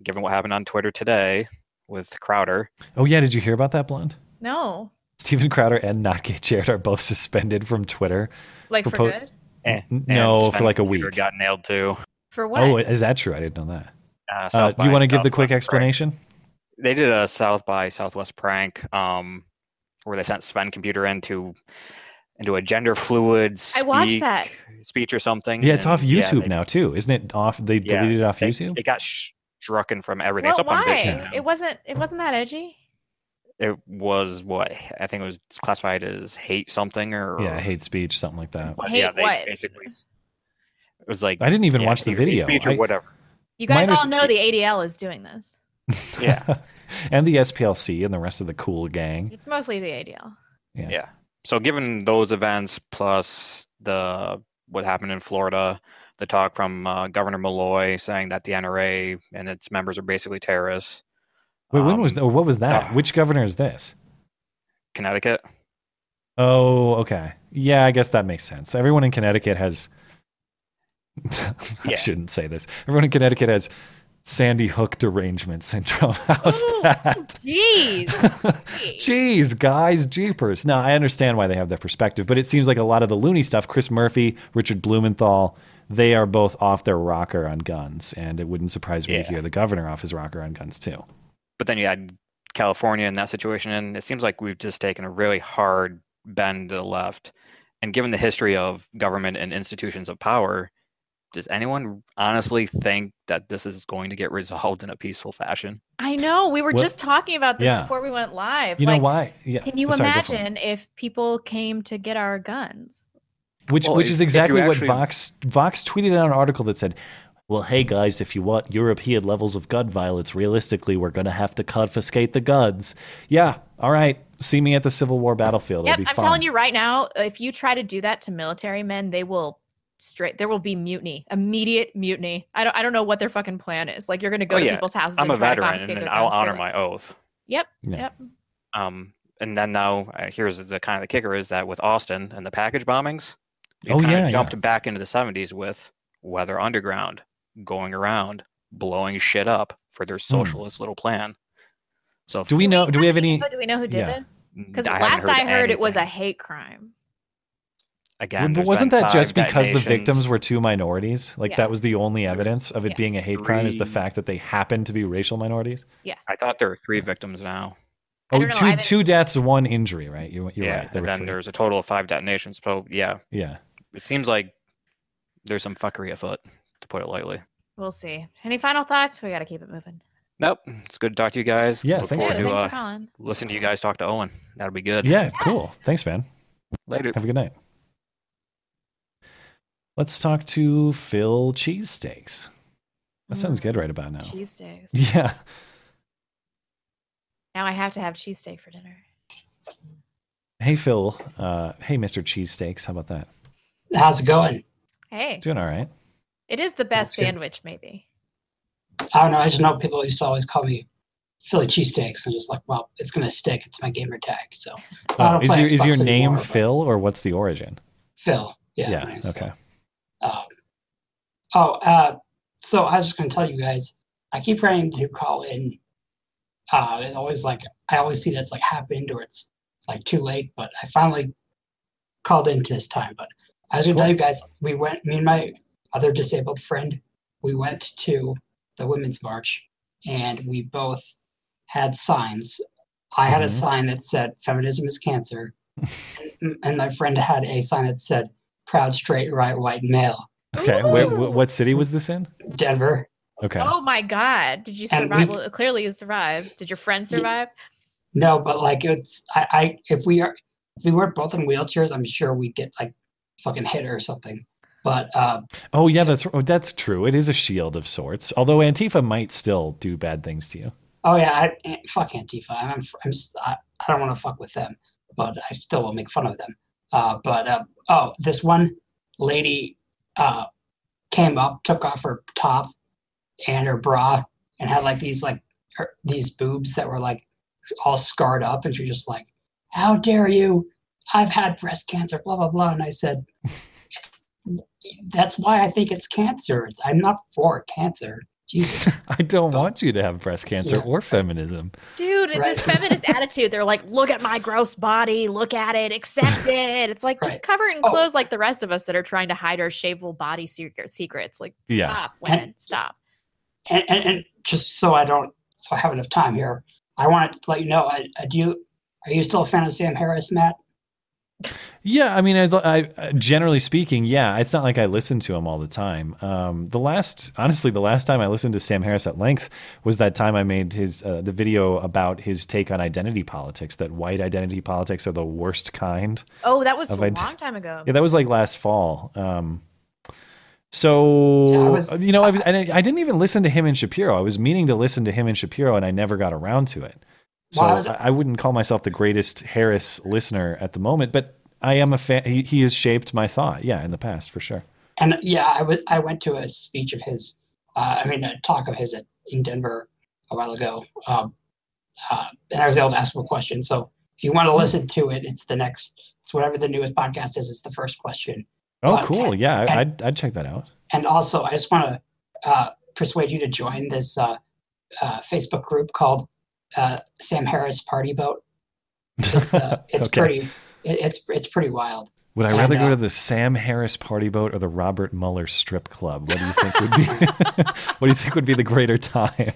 given what happened on Twitter today with Crowder. Oh, yeah. Did you hear about that, Blonde? No. Steven Crowder and Notke Jared are both suspended from Twitter. Like for, for po- good? Eh, no, for like a week. Got nailed too. For what? Oh, is that true? I didn't know that. Uh, uh, do you want to give the quick explanation? Prank. They did a South by Southwest prank. Um. Where they sent Sven Computer into into a gender fluid speak, I watched that. speech or something. Yeah, it's and, off YouTube yeah, they, now too, isn't it? Off they yeah, deleted it off they, YouTube. It got strucken from everything. Well, it's up why? On Vixen now. It wasn't. It wasn't that edgy. It was what I think it was classified as hate something or yeah hate speech something like that. But, hate yeah, they what? Basically, it was like I didn't even yeah, watch the video. Speech or I, whatever. You guys Minor all know sp- the A D L is doing this. Yeah. And the S P L C and the rest of the cool gang. It's mostly the A D L. Yeah. Yeah. So given those events plus the what happened in Florida, the talk from uh, Governor Malloy saying that the N R A and its members are basically terrorists. Wait, um, when was the, what was that? Uh, Which governor is this? Connecticut. Oh, okay. Yeah, I guess that makes sense. Everyone in Connecticut has... I yeah. shouldn't say this. Everyone in Connecticut has Sandy Hook derangement syndrome. How's Ooh, that? Jeez. Jeez, guys, jeepers. Now, I understand why they have that perspective, but it seems like a lot of the loony stuff, Chris Murphy, Richard Blumenthal, they are both off their rocker on guns, and it wouldn't surprise me yeah. to hear the governor off his rocker on guns, too. But then you had California in that situation, and it seems like we've just taken a really hard bend to the left. And given the history of government and institutions of power, does anyone honestly think that this is going to get resolved in a peaceful fashion? I know. We were well, just talking about this yeah. before we went live. You like, know why? Yeah. Can you Sorry, imagine if people came to get our guns? Which well, which if, is exactly what actually... Vox Vox tweeted out an article that said, well, hey, guys, if you want European levels of gun violence, realistically, we're going to have to confiscate the guns. Yeah. All right. See me at the Civil War battlefield. Yep, It'll be I'm fun. telling you right now, if you try to do that to military men, they will straight there will be mutiny, immediate mutiny. I don't I don't know what their fucking plan is. Like, you're going to go oh, to yeah. people's houses. I'm and a try veteran to and I'll honor my oath. Yep. Yeah. Yep. Um, and then now uh, here's the kind of the kicker is that with Austin and the package bombings, you oh, kind yeah, of jumped yeah. back into the seventies with Weather Underground going around blowing shit up for their socialist mm. little plan. So do we know, do we have any, do we know who did yeah. it? Cause I last heard I heard anything. It was a hate crime. Again, but wasn't that just because the victims were two minorities? Like yeah. that was the only evidence of it yeah. being a hate three. crime is the fact that they happened to be racial minorities. Yeah. I thought there were three victims now. Oh, two, two deaths, one injury, right? You, you're yeah. right. There and then three. There's a total of five detonations. So yeah. Yeah. It seems like there's some fuckery afoot, to put it lightly. We'll see. Any final thoughts? We got to keep it moving. Nope. It's good to talk to you guys. Yeah. Look thanks for, to, thanks uh, for calling. Listen to you guys talk to Owen. That'll be good. Yeah. yeah. Cool. Thanks, man. Later. Have a good night. Let's talk to Phil Cheesesteaks. That mm. sounds good right about now. Cheesesteaks. Yeah. Now I have to have cheesesteak for dinner. Hey, Phil. Uh, hey, Mister Cheesesteaks. How about that? How's it going? Hey. Doing all right. It is the best That's sandwich, good. maybe. I don't know. I just know people used to always call me Philly Cheesesteaks. I'm just like, well, it's going to stick. It's my gamer tag. So, oh, is, your, is your name anymore, Phil, or what's the origin? Phil. Yeah. Yeah. Okay. Um, oh, uh, so I was just going to tell you guys, I keep trying to call in. Uh, and always like, I always see that's like happened or it's like too late, but I finally called in this time. But I was going to cool. tell you guys, we went, me and my other disabled friend, we went to the Women's March, and we both had signs. I had mm-hmm. a sign that said, feminism is cancer, and, and my friend had a sign that said, proud, straight, right, white male. Okay, wait, what city was this in? Denver. Okay. Oh my God, did you survive? We, well, clearly you survived. Did your friend survive? No, but like it's, I, I if we are, if we weren't both in wheelchairs, I'm sure we'd get like fucking hit or something. But uh, oh yeah, that's that's true. It is a shield of sorts. Although Antifa might still do bad things to you. Oh yeah, I, fuck Antifa. I'm, I'm I don't want to fuck with them, but I still will make fun of them. Uh, but uh, oh, this one lady uh, came up, took off her top and her bra, and had like these like her, these boobs that were like all scarred up, and she was just like, "How dare you? I've had breast cancer, blah blah blah." And I said, "That's why I think it's cancer. I'm not for cancer." Jesus. I don't but, want you to have breast cancer yeah. or feminism. Dude, right. This feminist attitude, they're like, look at my gross body, look at it, accept it. It's like, right. just cover it in oh. clothes like the rest of us that are trying to hide our shameful body secrets. Like, stop, yeah. women, and, stop. And, and and just so I don't, so I have enough time here, I want to let you know, I, I do, are you still a fan of Sam Harris, Matt? Yeah, I mean, I, I generally speaking, yeah, it's not like I listen to him all the time. Um, the last, honestly, the last time I listened to Sam Harris at length was that time I made his uh, the video about his take on identity politics, that white identity politics are the worst kind. Oh, that was a long ide- time ago. Yeah, that was like last fall. Um, So, yeah, was, you know, I was, and I, I didn't even listen to him and Shapiro. I was meaning to listen to him and Shapiro, and I never got around to it. So well, I, was, I, I wouldn't call myself the greatest Harris listener at the moment, but I am a fan. He, he has shaped my thought. Yeah. In the past, for sure. And yeah, I was, I went to a speech of his, uh, I mean, a talk of his at, in Denver a while ago. Um, uh, and I was able to ask him a question. So if you want to listen to it, it's the next, it's whatever the newest podcast is. It's the first question. Oh, podcast. Cool. Yeah. And, I'd, I'd check that out. And also I just want to uh, persuade you to join this uh, uh, Facebook group called uh, Sam Harris Party Boat. It's, uh, it's okay. pretty, it, it's, it's pretty wild. Would I rather and, uh, go to the Sam Harris Party Boat or the Robert Mueller Strip Club? What do you think would be? What do you think would be the greater time?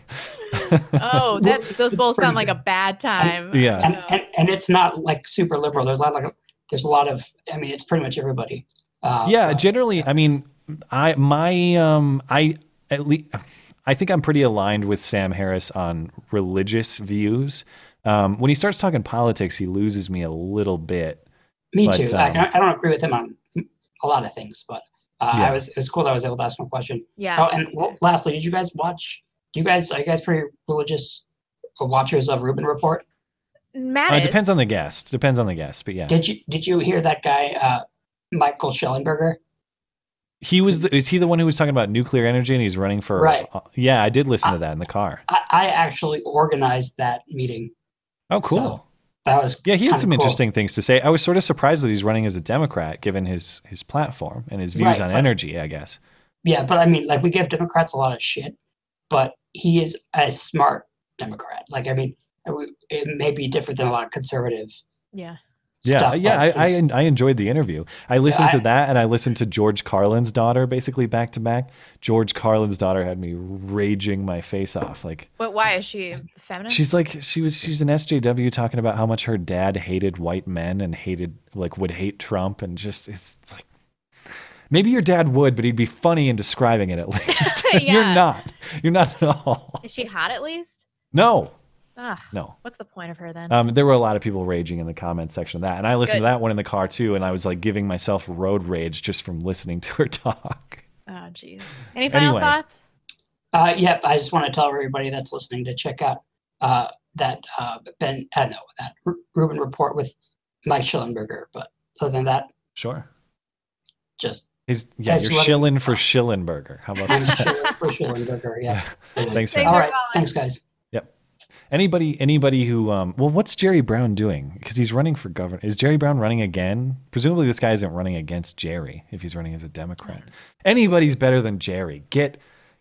Oh, that, those both sound like a bad time. And, yeah, and, and and it's not like super liberal. There's a lot of like, there's a lot of. I mean, it's pretty much everybody. Uh, yeah, uh, generally. I mean, I my um I at least I think I'm pretty aligned with Sam Harris on religious views. Um, when he starts talking politics, he loses me a little bit. Me but, too. Um, I, I don't agree with him on a lot of things, but uh, yeah. I was it was cool that I was able to ask him a question. Yeah. Oh, and well, lastly, did you guys watch? Do you guys are you guys pretty religious watchers of Rubin Report? Matt uh, it depends on the guest. Depends on the guest, but yeah. Did you did you hear that guy uh, Michael Schellenberger? He was the, is he the one who was talking about nuclear energy and he's running for? Right. Uh, yeah, I did listen I, to that in the car. I, I actually organized that meeting. Oh, cool. So. That was yeah, he had some cool. interesting things to say. I was sort of surprised that he's running as a Democrat, given his his platform and his views right, on but, energy, I guess. Yeah, but I mean, like, we give Democrats a lot of shit, but he is a smart Democrat. Like, I mean, it may be different than a lot of conservative yeah. stuff. Yeah, yeah, I, I I enjoyed the interview. I listened yeah, I, to that, and I listened to George Carlin's daughter, basically back to back. George Carlin's daughter had me raging my face off. Like, but why is she feminist? She's like, she was, she's an S J W talking about how much her dad hated white men and hated, like, would hate Trump, and just it's, it's like, maybe your dad would, but he'd be funny in describing it at least. yeah. You're not, you're not at all. Is she hot at least? No. Ugh, no. What's the point of her then? Um, there were a lot of people raging in the comments section of that, and I listened Good. to that one in the car too, and I was like giving myself road rage just from listening to her talk. Oh, geez. Any final anyway. thoughts? Uh, yep. Yeah, I just want to tell everybody that's listening to check out uh, that uh, Ben, I uh, know that R- Rubin Report with Mike Schellenberger. But other than that, sure. Just He's, yeah, you're shilling for Schellenberger. How about that? Shilling for Schellenberger. Yeah. yeah. Thanks for all right. Calling. Thanks, guys. Yep. Anybody, anybody who, um, well, what's Jerry Brown doing? Because he's running for governor. Is Jerry Brown running again? Presumably this guy isn't running against Jerry if he's running as a Democrat. Mm-hmm. Anybody's better than Jerry. Get,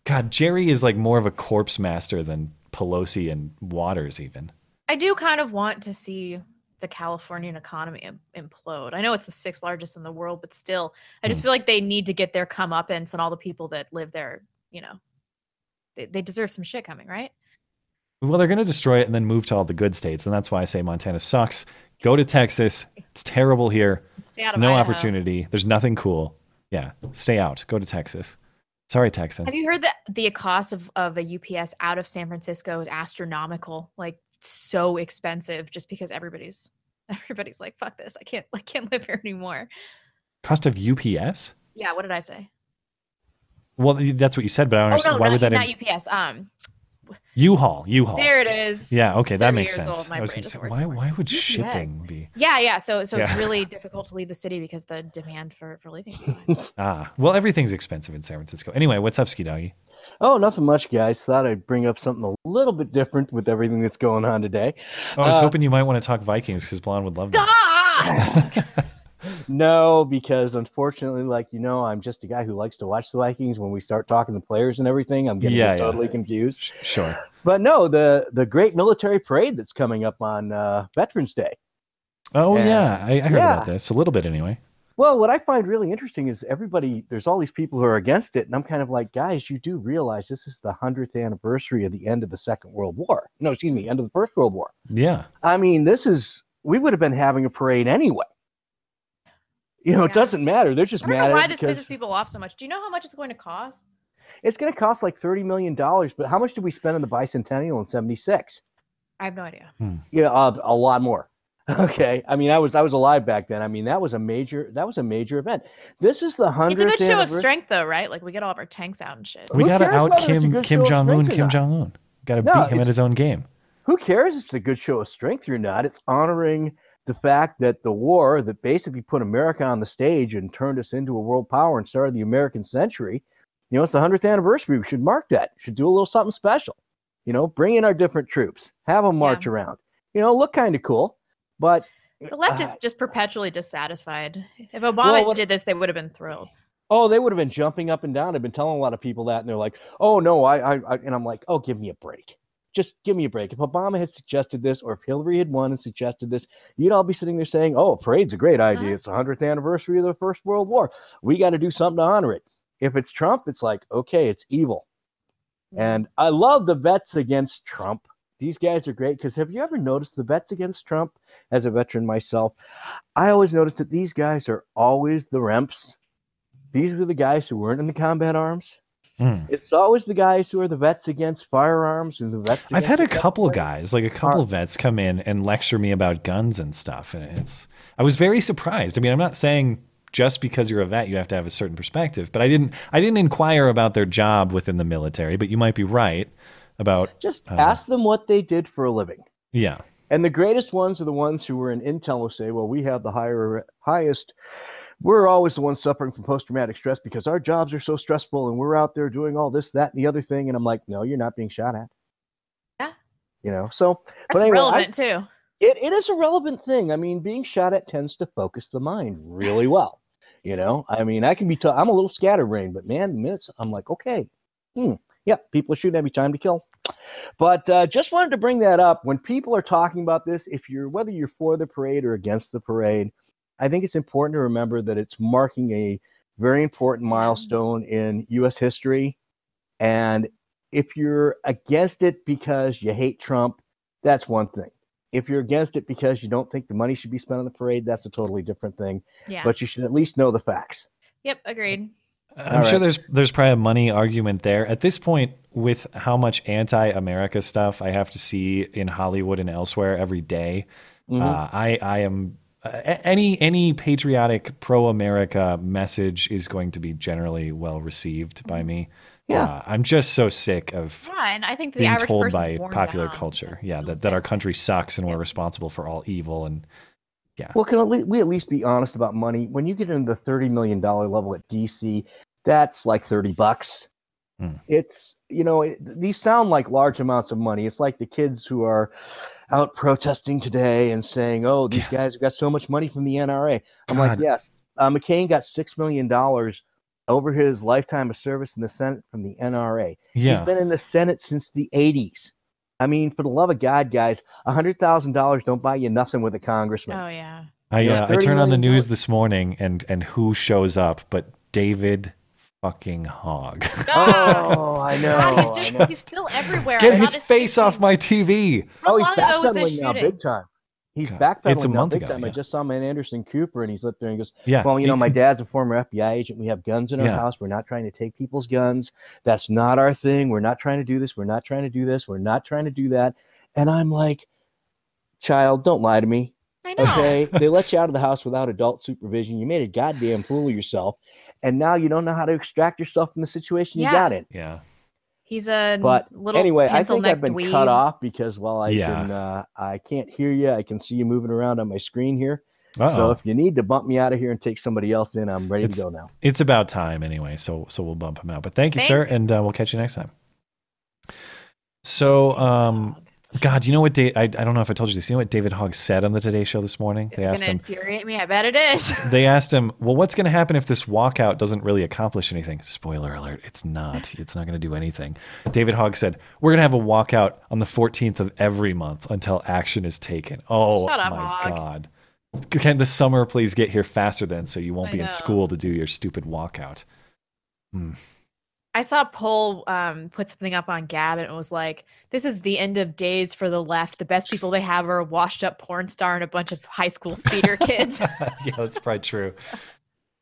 God, Jerry is like more of a corpse master than Pelosi and Waters even. I do kind of want to see the Californian economy implode. I know it's the sixth largest in the world, but still, I just mm. feel like they need to get their comeuppance, and all the people that live there, you know, they, they deserve some shit coming, right? Well, they're going to destroy it and then move to all the good states. And that's why I say Montana sucks. Go to Texas. It's terrible here. Stay out of no Idaho. Opportunity. There's nothing cool. Yeah. Stay out. Go to Texas. Sorry, Texans. Have you heard that the cost of, of a U P S out of San Francisco is astronomical? Like, so expensive just because everybody's everybody's like, fuck this. I can't, I can't live here anymore. Cost of U P S? Yeah. What did I say? Well, that's what you said, but I don't oh, understand. No, why not, would that not in- U P S. Um, U-Haul, U-Haul. There it is. Yeah, okay, that makes sense. Old, I was gonna say, why, why would shipping yes. be? Yeah, yeah. So, so yeah. it's really difficult to leave the city because the demand for for leaving is so high. Ah, well, everything's expensive in San Francisco. Anyway, what's up, Ski Doggy? Oh, nothing much, guys. Thought I'd bring up something a little bit different with everything that's going on today. Oh, I was uh, hoping you might want to talk Vikings because Blonde would love that. No, because unfortunately, like, you know, I'm just a guy who likes to watch the Vikings. When we start talking to players and everything, I'm getting yeah, yeah. totally confused. Sh- sure. But no, the, the great military parade that's coming up on uh, Veterans Day. Oh, and, yeah. I, I heard yeah. about this a little bit anyway. Well, what I find really interesting is everybody, there's all these people who are against it. And I'm kind of like, guys, you do realize this is the hundredth anniversary of the end of the Second World War. No, excuse me, end of the First World War. Yeah. I mean, this is, we would have been having a parade anyway. You know, yeah. it doesn't matter. They're just I don't mad know why at it this because... pisses people off so much. Do you know how much it's going to cost? It's going to cost like thirty million dollars, but how much did we spend on the bicentennial in seventy-six? I have no idea. Hmm. Yeah, uh, a lot more. Okay. I mean, I was I was alive back then. I mean, that was a major that was a major event. This is the hundredth. It's a good show of strength, though, right? Like, we get all of our tanks out and shit. We got to out Kim Kim Jong Un. Kim Jong Un. Got to beat him at his own game. Who cares if it's a good show of strength or not? It's honoring the fact that the war that basically put America on the stage and turned us into a world power and started the American century. You know, it's the hundredth anniversary. We should mark that. We should do a little something special. You know, bring in our different troops. Have them march yeah. around. You know, look kind of cool. But the left uh, is just perpetually dissatisfied. If Obama well, did this, they would have been thrilled. Oh, they would have been jumping up and down. I've been telling a lot of people that, and they're like, oh, no, I, I, I and I'm like, oh, give me a break. Just give me a break. If Obama had suggested this, or if Hillary had won and suggested this, you'd all be sitting there saying, oh, a parade's a great idea. Uh-huh. It's the hundredth anniversary of the First World War. We got to do something to honor it. If it's Trump, it's like, okay, it's evil. Yeah. And I love the vets against Trump. These guys are great, because have you ever noticed the vets against Trump? As a veteran myself, I always noticed that these guys are always the remps. These are the guys who weren't in the combat arms. Mm. It's always the guys who are the vets against firearms and the vets. I've had a couple guys, like a couple of vets, come in and lecture me about guns and stuff, and it's. I was very surprised. I mean, I'm not saying just because you're a vet, you have to have a certain perspective, but I didn't. I didn't inquire about their job within the military, but you might be right about. Just uh, ask them what they did for a living. Yeah. And the greatest ones are the ones who were in Intel will say, well, we have the higher, highest. We're always the ones suffering from post-traumatic stress because our jobs are so stressful and we're out there doing all this, that, and the other thing. And I'm like, no, you're not being shot at. Yeah. You know, so. That's but anyway, relevant I, too. It, it is a relevant thing. I mean, being shot at tends to focus the mind really well. You know, I mean, I can be, t- I'm a little scatterbrained, but man, the minutes, I'm like, okay, hmm, yeah, people are shooting at me, time to kill. But uh, just wanted to bring that up. When people are talking about this, if you're whether you're for the parade or against the parade, I think it's important to remember that it's marking a very important milestone in U S history. And if you're against it because you hate Trump, that's one thing. If you're against it because you don't think the money should be spent on the parade, that's a totally different thing. Yeah. But you should at least know the facts. Yep, agreed. I'm All sure right. there's there's probably a money argument there. At this point, with how much anti-America stuff I have to see in Hollywood and elsewhere every day, mm-hmm. uh, I I am uh, any any patriotic pro-America message is going to be generally well received by me. Yeah, uh, I'm just so sick of yeah, and I think the being average told by popular down. culture, yeah, that, that our country sucks and yeah. we're responsible for all evil and. Yeah. Well, can we at least be honest about money? When you get into the thirty million dollars level at D C, that's like thirty bucks. Mm. It's, you know, it, these sound like large amounts of money. It's like the kids who are out protesting today and saying, oh, these yeah. guys have got so much money from the N R A. I'm God. like, yes, uh, McCain got six million dollars over his lifetime of service in the Senate from the N R A. Yeah. He's been in the Senate since the eighties. I mean, for the love of God, guys, one hundred thousand dollars don't buy you nothing with a congressman. Oh, yeah. I, uh, I turned on the news this morning, and, and who shows up but David fucking Hogg. Oh, I know. God, he's, just, I know. He's still everywhere. Get his face off my T V. Oh, he's backpedaling now big time. He's backpedaling now big time. I just saw him in Anderson Cooper, and he's up there and goes, yeah, well, you know, my dad's a former F B I agent. We have guns in our yeah. house. We're not trying to take people's guns. That's not our thing. We're not trying to do this. We're not trying to do this. We're not trying to do that. And I'm like, child, don't lie to me. I know. Okay? They let you out of the house without adult supervision. You made a goddamn fool of yourself. And now you don't know how to extract yourself from the situation yeah. you got in. Yeah. He's a but little anyway, I think I've been dweeb. cut off because while I yeah. can, uh, I can't hear you. I can see you moving around on my screen here. Uh-oh. So if you need to bump me out of here and take somebody else in, I'm ready it's, to go now. It's about time anyway, so so we'll bump him out. But thank you, Thanks. sir, and uh, we'll catch you next time. So, um, God, you know what? Da- I I don't know if I told you this. You know what David Hogg said on the Today Show this morning? It's they asked him. Infuriate me. I bet it is. They asked him, "Well, what's going to happen if this walkout doesn't really accomplish anything?" Spoiler alert: it's not. It's not going to do anything. David Hogg said, "We're going to have a walkout on the fourteenth of every month until action is taken." Oh Shut up, my Hogg. God! Can the summer please get here faster then, so you won't I be know. in school to do your stupid walkout? Hmm. I saw Poll um, put something up on Gab, and it was like, this is the end of days for the left. The best people they have are a washed-up porn star and a bunch of high school theater kids. Yeah, that's probably true.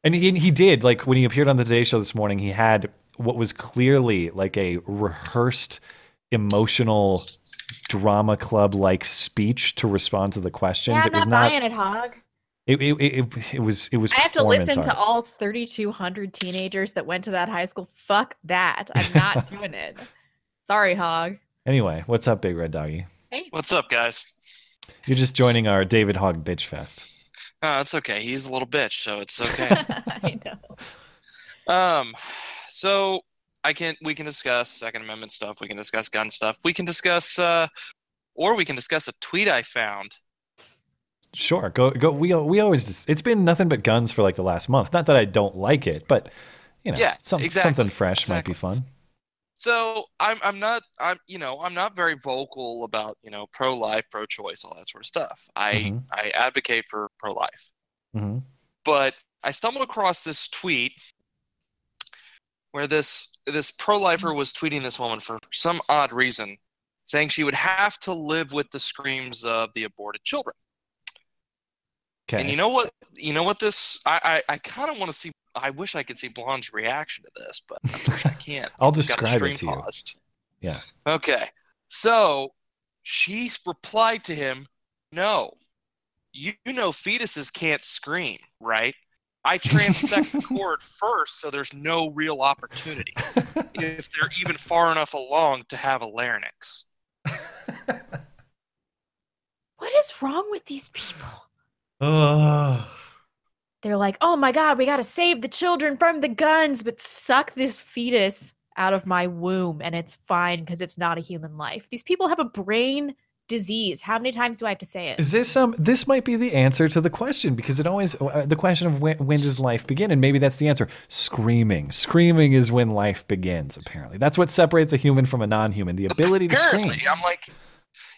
And he, he did. Like, when he appeared on the Today Show this morning, he had what was clearly like a rehearsed, emotional drama club like speech to respond to the questions. Yeah, I'm it was not buying it, Hog. It, it, it, it was it was. I have to listen art. to all thirty-two hundred teenagers that went to that high school. Fuck that! I'm not doing it. Sorry, Hog. Anyway, what's up, Big Red Doggy? Hey, what's up, guys? You're just joining our David Hogg bitch fest. Oh, it's okay. He's a little bitch, so it's okay. I know. Um, so I can we can discuss Second Amendment stuff. We can discuss gun stuff. We can discuss, uh, or we can discuss a tweet I found. Sure, go go. We we always it's been nothing but guns for like the last month. Not that I don't like it, but you know, yeah, some, exactly. something fresh exactly. might be fun. So I'm I'm not I'm you know I'm not very vocal about you know pro life, pro choice, all that sort of stuff. I mm-hmm. I advocate for pro life, mm-hmm. but I stumbled across this tweet where this this pro lifer was tweeting this woman for some odd reason, saying she would have to live with the screams of the aborted children. Okay. And you know what? You know what? This I I, I kind of want to see. I wish I could see Blonde's reaction to this, but I can't. I'll describe it to you. Paused. Yeah. Okay. So she replied to him, "No, you, you know fetuses can't scream, right? I transect the cord first, so there's no real opportunity if they're even far enough along to have a larynx." What is wrong with these people? Uh, They're like, oh my God, we got to save the children from the guns, but suck this fetus out of my womb and it's fine because it's not a human life. These people have a brain disease. How many times do I have to say it? Is this um? This might be the answer to the question because it always uh, the question of when, when does life begin, and maybe that's the answer. Screaming, screaming is when life begins. Apparently, that's what separates a human from a non-human: the ability apparently, to scream. I'm like,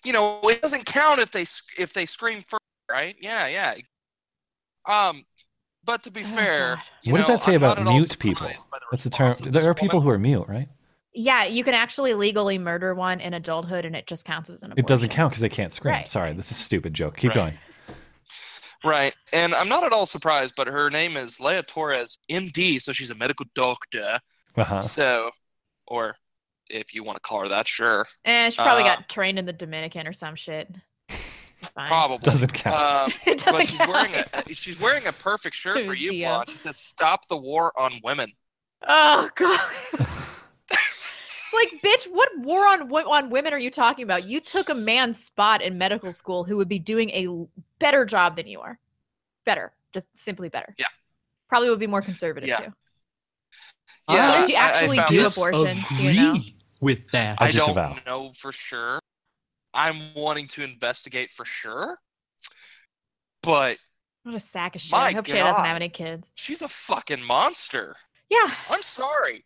you know, it doesn't count if they if they scream first. Right? Yeah, yeah. Um, but to be oh, fair, what does know, that say I'm about mute people? That's the term. There are people woman. who are mute, right? Yeah, you can actually legally murder one in adulthood, and it just counts as an abortion. It doesn't count because they can't scream. Right. Sorry, this is a stupid joke. Keep right. going. Right, and I'm not at all surprised. But her name is Leah Torres, M D, so she's a medical doctor. Uh-huh. So, or if you want to call her that, sure. And she probably uh, got trained in the Dominican or some shit. Fine. Probably doesn't count. Um, it doesn't but she's count. wearing a she's wearing a perfect shirt for you, Blonde. She says, "Stop the war on women." Oh God! It's like, bitch, what war on on women are you talking about? You took a man's spot in medical school who would be doing a better job than you are. Better, just simply better. Yeah. Probably would be more conservative yeah. too. Yeah. So uh, did you actually I, I do abortions? Do you know? With that, I, I don't about. know for sure. I'm wanting to investigate for sure, but what a sack of shit! I hope God, she doesn't have any kids. She's a fucking monster. Yeah, I'm sorry.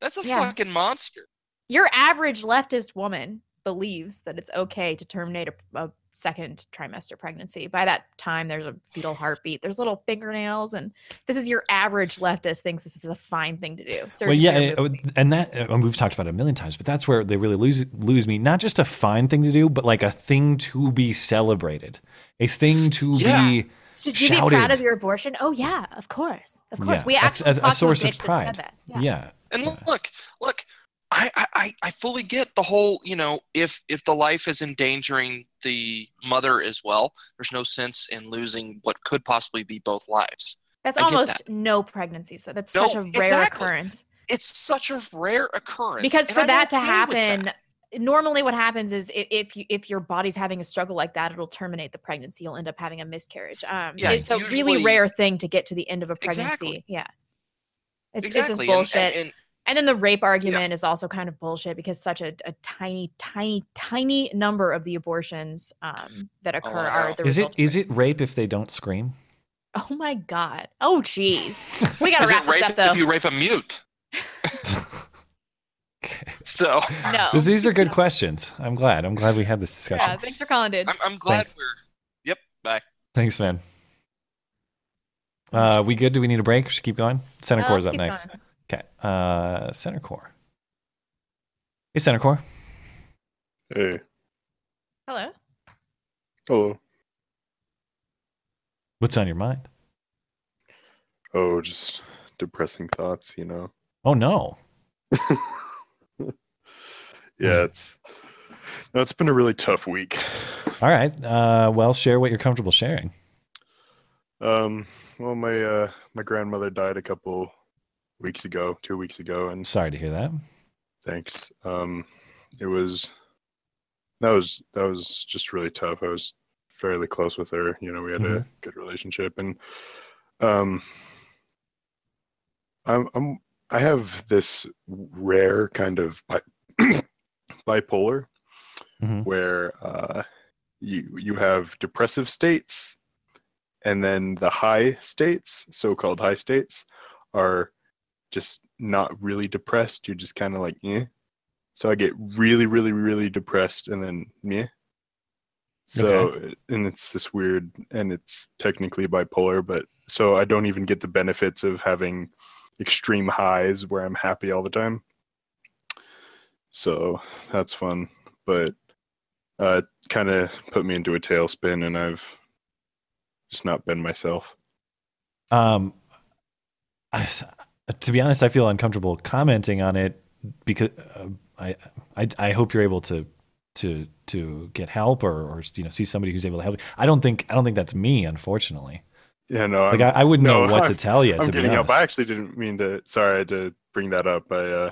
That's a yeah. fucking monster. Your average leftist woman believes that it's okay to terminate a, a second trimester pregnancy. By that time, there's a fetal heartbeat. There's little fingernails, and this is your average leftist thinks this is a fine thing to do. Well, yeah, and that and we've talked about it a million times, but that's where they really lose lose me. Not just a fine thing to do, but like a thing to be celebrated, a thing to yeah. be. Should you shouted. be proud of your abortion? Oh yeah, of course, of course. Yeah. We actually a, a, a source of pride. That that. Yeah. yeah, and yeah. look, look. I, I, I fully get the whole, you know, if, if the life is endangering the mother as well, there's no sense in losing what could possibly be both lives. That's I almost that. no pregnancy. So that's no, such a rare exactly. occurrence. It's such a rare occurrence. Because and for I that to happen, that. normally what happens is if if, you, if your body's having a struggle like that, it'll terminate the pregnancy. You'll end up having a miscarriage. Um, yeah, it's usually, a really rare thing to get to the end of a pregnancy. Exactly. Yeah. It's, exactly. it's just bullshit. And, and, and, And then the rape argument yeah. is also kind of bullshit because such a, a tiny, tiny, tiny number of the abortions um, that occur oh, wow. are the is result. It, is it rape if they don't scream? Oh, my God. Oh, jeez. We got to wrap this up, though. If you rape a mute. okay. So no. These are good questions. I'm glad. I'm glad we had this discussion. Yeah, thanks for calling, dude. I'm, I'm glad thanks. we're – yep, bye. Thanks, man. Uh, we good? Do we need a break? Should keep going? Center Core is up next. Going. Okay, uh, Center Core. Hey, Center Core. Hey. Hello. Hello. What's on your mind? Oh, just depressing thoughts, you know. Oh, no. yeah, it's No, it's been a really tough week. All right. Uh, well, share what you're comfortable sharing. Um, well, my, uh, my grandmother died a couple weeks ago, two weeks ago. And sorry to hear that. Thanks. Um, it was, that was, that was just really tough. I was fairly close with her. You know, we had mm-hmm. a good relationship, and, um, I'm, I'm, I have this rare kind of bi- bipolar mm-hmm. where, uh, you, you have depressive states, and then the high states, so-called high states, are just not really depressed. You're just kind of like, eh. So I get really, really, really depressed, and then meh. So, okay. And it's this weird, and it's technically bipolar, but so I don't even get the benefits of having extreme highs where I'm happy all the time. So that's fun, but uh, it kind of put me into a tailspin, and I've just not been myself. Um, I, to be honest, I feel uncomfortable commenting on it because uh, I, I, I hope you're able to, to, to get help or, or, you know, see somebody who's able to help you. I don't think, I don't think that's me, unfortunately. Yeah, no, like I, I wouldn't no, know what I'm, to tell you. I'm to getting help. I actually didn't mean to, sorry to bring that up. I, uh,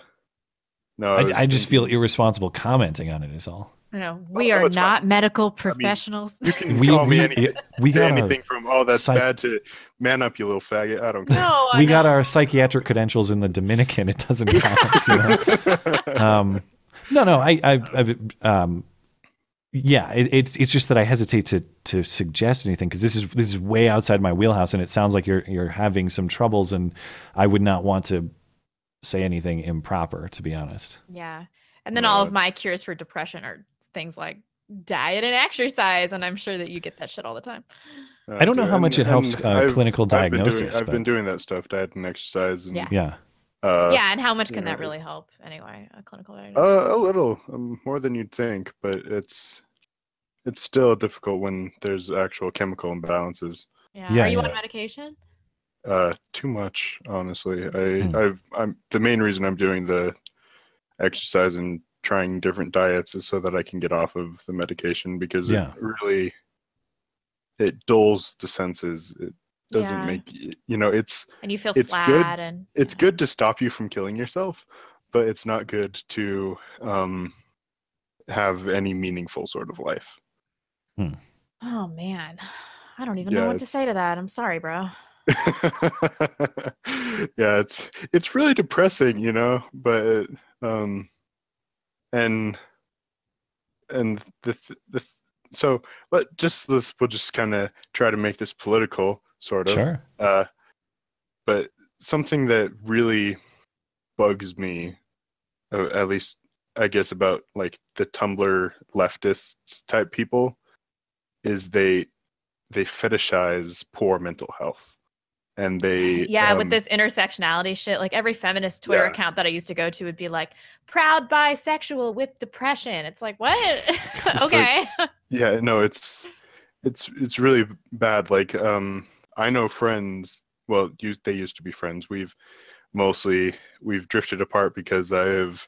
no, I, I, I just thinking, feel irresponsible commenting on it is all. I know. We oh, are no, not fine. medical professionals. I mean, you can we, call me anything, we say anything from, oh, that's psych- bad to man up, you little faggot. I don't care. No, I we know. got our psychiatric credentials in the Dominican. It doesn't count. You know? um, no, no. I, I, I um, yeah, it, it's it's just that I hesitate to to suggest anything because this is this is way outside my wheelhouse, and it sounds like you're you're having some troubles, and I would not want to say anything improper, to be honest. Yeah. And then no, all of my cures for depression are things like diet and exercise, and I'm sure that you get that shit all the time. Uh, I don't know how much it helps uh, clinical diagnosis. I've, been doing, I've but... been doing that stuff, diet and exercise. And, yeah. Yeah. Uh, yeah, and how much can know, that really help anyway, a clinical diagnosis? Uh, a little, um, more than you'd think, but it's it's still difficult when there's actual chemical imbalances. Yeah. yeah are you yeah. on medication? Uh, too much, honestly. I, mm. I've, I'm the main reason I'm doing the exercise and trying different diets is so that I can get off of the medication because yeah. it really, it dulls the senses. It doesn't yeah. make, you know, it's, and you feel it's flat good. And, it's yeah. good to stop you from killing yourself, but it's not good to um, have any meaningful sort of life. Hmm. Oh man. I don't even yeah, know what to say to that. I'm sorry, bro. yeah. It's, it's really depressing, you know, but um, and and the th- the th- so let just this we'll just kind of try to make this political sort of sure. uh but something that really bugs me, uh, at least I guess about like the Tumblr leftists type people, is they they fetishize poor mental health. And they yeah um, with this intersectionality shit, like every feminist Twitter yeah. account that I used to go to would be like proud bisexual with depression. It's like what? it's okay. Like, yeah, no, it's it's it's really bad. Like um, I know friends. Well, you, they used to be friends. We've mostly we've drifted apart because I have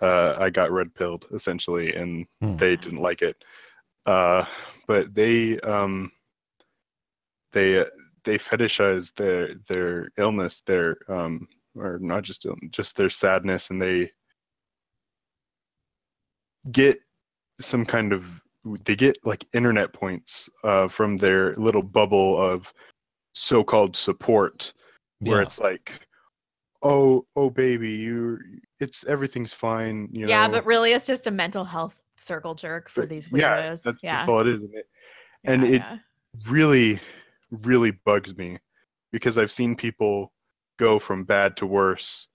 uh, I got red pilled essentially, and mm. they didn't like it. Uh, but they um, they. Uh, they fetishize their, their illness, their, um, or not just, illness, just their sadness. And they get some kind of, they get like internet points, uh, from their little bubble of so-called support yeah. where it's like, Oh, Oh baby, you it's, everything's fine. You yeah. know? But really it's just a mental health circle jerk for but, these weirdos. Yeah, that's, yeah. that's all it is. Isn't it? Yeah, and it yeah. really, really bugs me because I've seen people go from bad to worse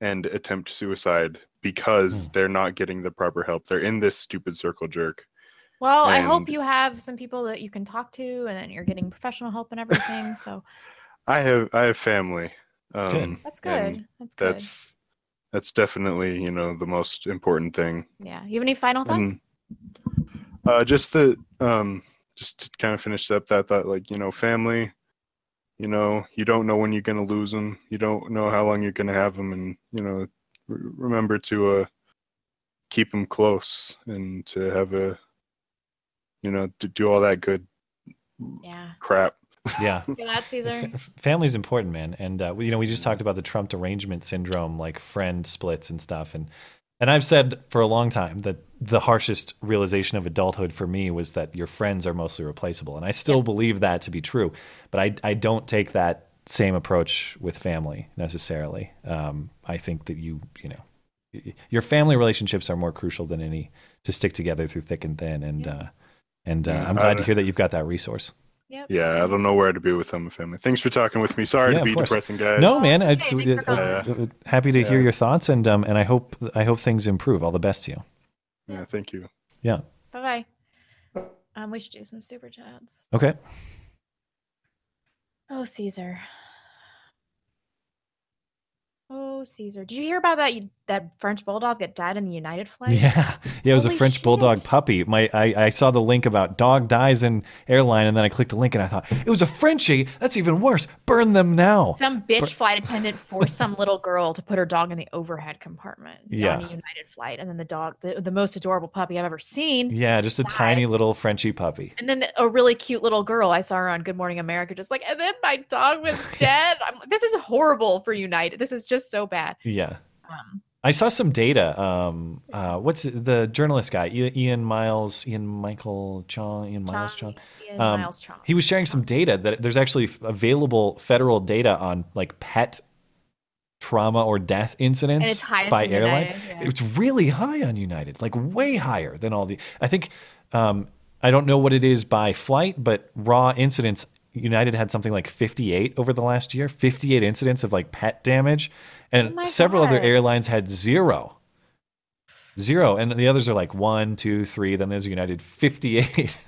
and attempt suicide because mm. they're not getting the proper help. They're in this stupid circle jerk. Well, and I hope you have some people that you can talk to and then you're getting professional help and everything. So I have, I have family. Um, that's good. That's good. That's, that's definitely, you know, the most important thing. Yeah. You have any final thoughts? And, uh, just the, um, just to kind of finish up that thought, like, you know, family, you know, you don't know when you're going to lose them. You don't know how long you're going to have them. And, you know, re- remember to, uh, keep them close and to have a, you know, to do all that good yeah. crap. Yeah. Hear that, Caesar? F- family's important, man. And, uh, you know, we just talked about the Trump derangement syndrome, like friend splits and stuff. And, and I've said for a long time that the harshest realization of adulthood for me was that your friends are mostly replaceable. And I still yeah. believe that to be true, but I, I don't take that same approach with family necessarily. Um, I think that you, you know, your family relationships are more crucial than any to stick together through thick and thin. And, yeah. uh, and, uh, I'm glad to hear that you've got that resource. Yep. Yeah, I don't know where to be with them, family. Thanks for talking with me. Sorry yeah, to be depressing, guys. No, man. It's, hey, uh, uh, happy to yeah. hear your thoughts, and um, and I hope I hope things improve. All the best to you. Yeah, thank you. Yeah. Bye bye. Um, we should do some super chats. Okay. Oh, Caesar. Oh, Caesar. Did you hear about that you, that French bulldog that died in the United flight? Yeah. Yeah, it was Holy a French shit. bulldog puppy. My I, I saw the link about dog dies in airline, and then I clicked the link and I thought, it was a Frenchie? That's even worse. Burn them now. Some bitch Bur- flight attendant forced some little girl to put her dog in the overhead compartment yeah. on a United flight. And then the dog, the, the most adorable puppy I've ever seen. Yeah, just died. A tiny little Frenchie puppy. And then a really cute little girl. I saw her on Good Morning America just like, and then my dog was dead. I'm, this is horrible for United. This is just so bad. Yeah. Um, I saw some data. Um, uh, what's the journalist guy? Ian Miles, Ian Michael Chong, Ian Miles Chong. Ian um, Miles Chong. He was sharing some data that there's actually available federal data on like pet trauma or death incidents and it's by airline. United, yeah. It's really high on United, like way higher than all the, I think, um, I don't know what it is by flight, but raw incidents United had something like fifty-eight over the last year, fifty-eight incidents of like pet damage, and oh several God. other airlines had zero. Zero. And the others are like one, two, three. Then there's United fifty-eight.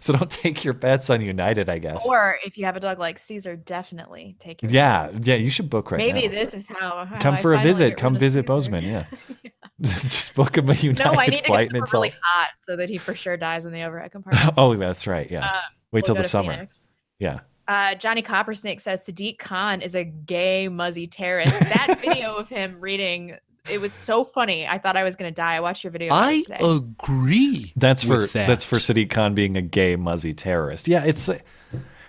So don't take your bets on United, I guess. Or if you have a dog like Caesar, definitely take your Yeah. Bets. Yeah. You should book right Maybe now. Maybe this is how. how Come I for a visit. Come visit Bozeman. Yeah. yeah. Just book him a United flight. No, I need to get him really hot so that he for sure dies in the overhead compartment. Oh, that's right. Yeah. Um, Wait we'll till the summer. Phoenix. Yeah. Uh, Johnny Coppersnick says Sadiq Khan is a gay muzzy terrorist. That video of him reading, it was so funny. I thought I was going to die. I watched your video. I today. agree. That's for that. that's for Sadiq Khan being a gay muzzy terrorist. Yeah, it's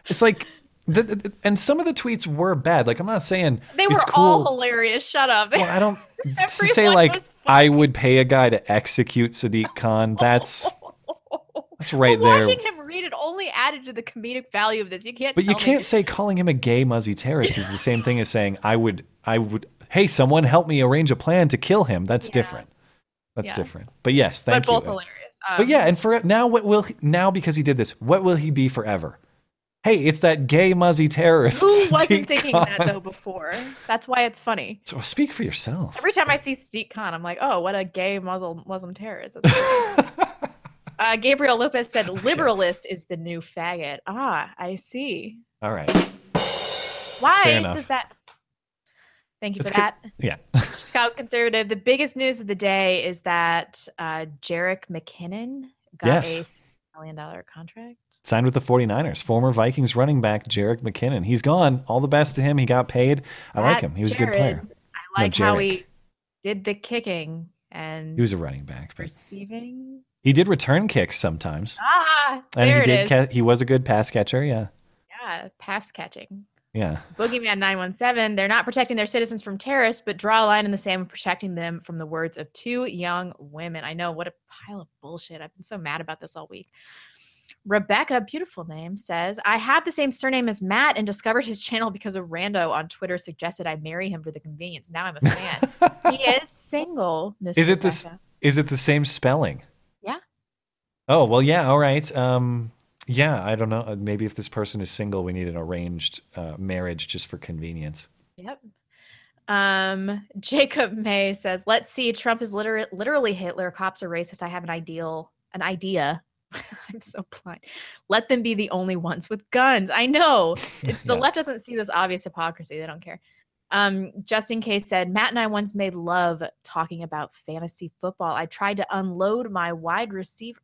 it's like, the, the, and some of the tweets were bad. Like I'm not saying they were it's cool. all hilarious. Shut up. Well, I don't to say like I would pay a guy to execute Sadiq Khan. That's that's right well, there. Watching him read it only added to the comedic value of this. You can't. But tell you can't me. say calling him a gay muzzy terrorist is the same thing as saying I would. I would. Hey, someone help me arrange a plan to kill him. That's yeah. different. That's yeah. different. But yes, thank but you. But both hilarious. Um, but yeah, and for now, what will he, now because he did this? What will he be forever? Hey, it's that gay muzzy terrorist. Who wasn't Sadiq thinking Khan. that though before? That's why it's funny. So speak for yourself. Every time I see Sadiq Khan, I'm like, oh, what a gay Muslim Muslim terrorist. Uh, Gabriel Lopez said, liberalist is the new faggot. Ah, I see. All right. Why does that... Thank you That's for that. Good. Yeah. Chicago Conservative, the biggest news of the day is that uh, Jerick McKinnon got yes. a million dollar contract. Signed with the 49ers. Former Vikings running back Jerick McKinnon. He's gone. All the best to him. He got paid. I that like him. He was Jared, a good player. I like no, how he did the kicking and... He was a running back. But... Receiving... He did return kicks sometimes. Ah, and there he did. It is. Ca- he was a good pass catcher. Yeah. Yeah, pass catching. Yeah. Boogeyman nine one seven. They're not protecting their citizens from terrorists, but draw a line in the sand and protecting them from the words of two young women. I know, what a pile of bullshit. I've been so mad about this all week. Rebecca, beautiful name, says, I have the same surname as Matt and discovered his channel because a rando on Twitter suggested I marry him for the convenience. Now I'm a fan. He is single, Mister Is it this? Is it the same spelling? Oh, well, yeah. All right. Um, yeah, I don't know. Maybe if this person is single, we need an arranged uh, marriage just for convenience. Yep. Um, Jacob May says, let's see. Trump is liter- literally Hitler. Cops are racist. I have an ideal, an idea. I'm so blind. Let them be the only ones with guns. I know. It's, the yeah. left doesn't see this obvious hypocrisy. They don't care. Um, Justin K said, Matt and I once made love talking about fantasy football. I tried to unload my wide receiver.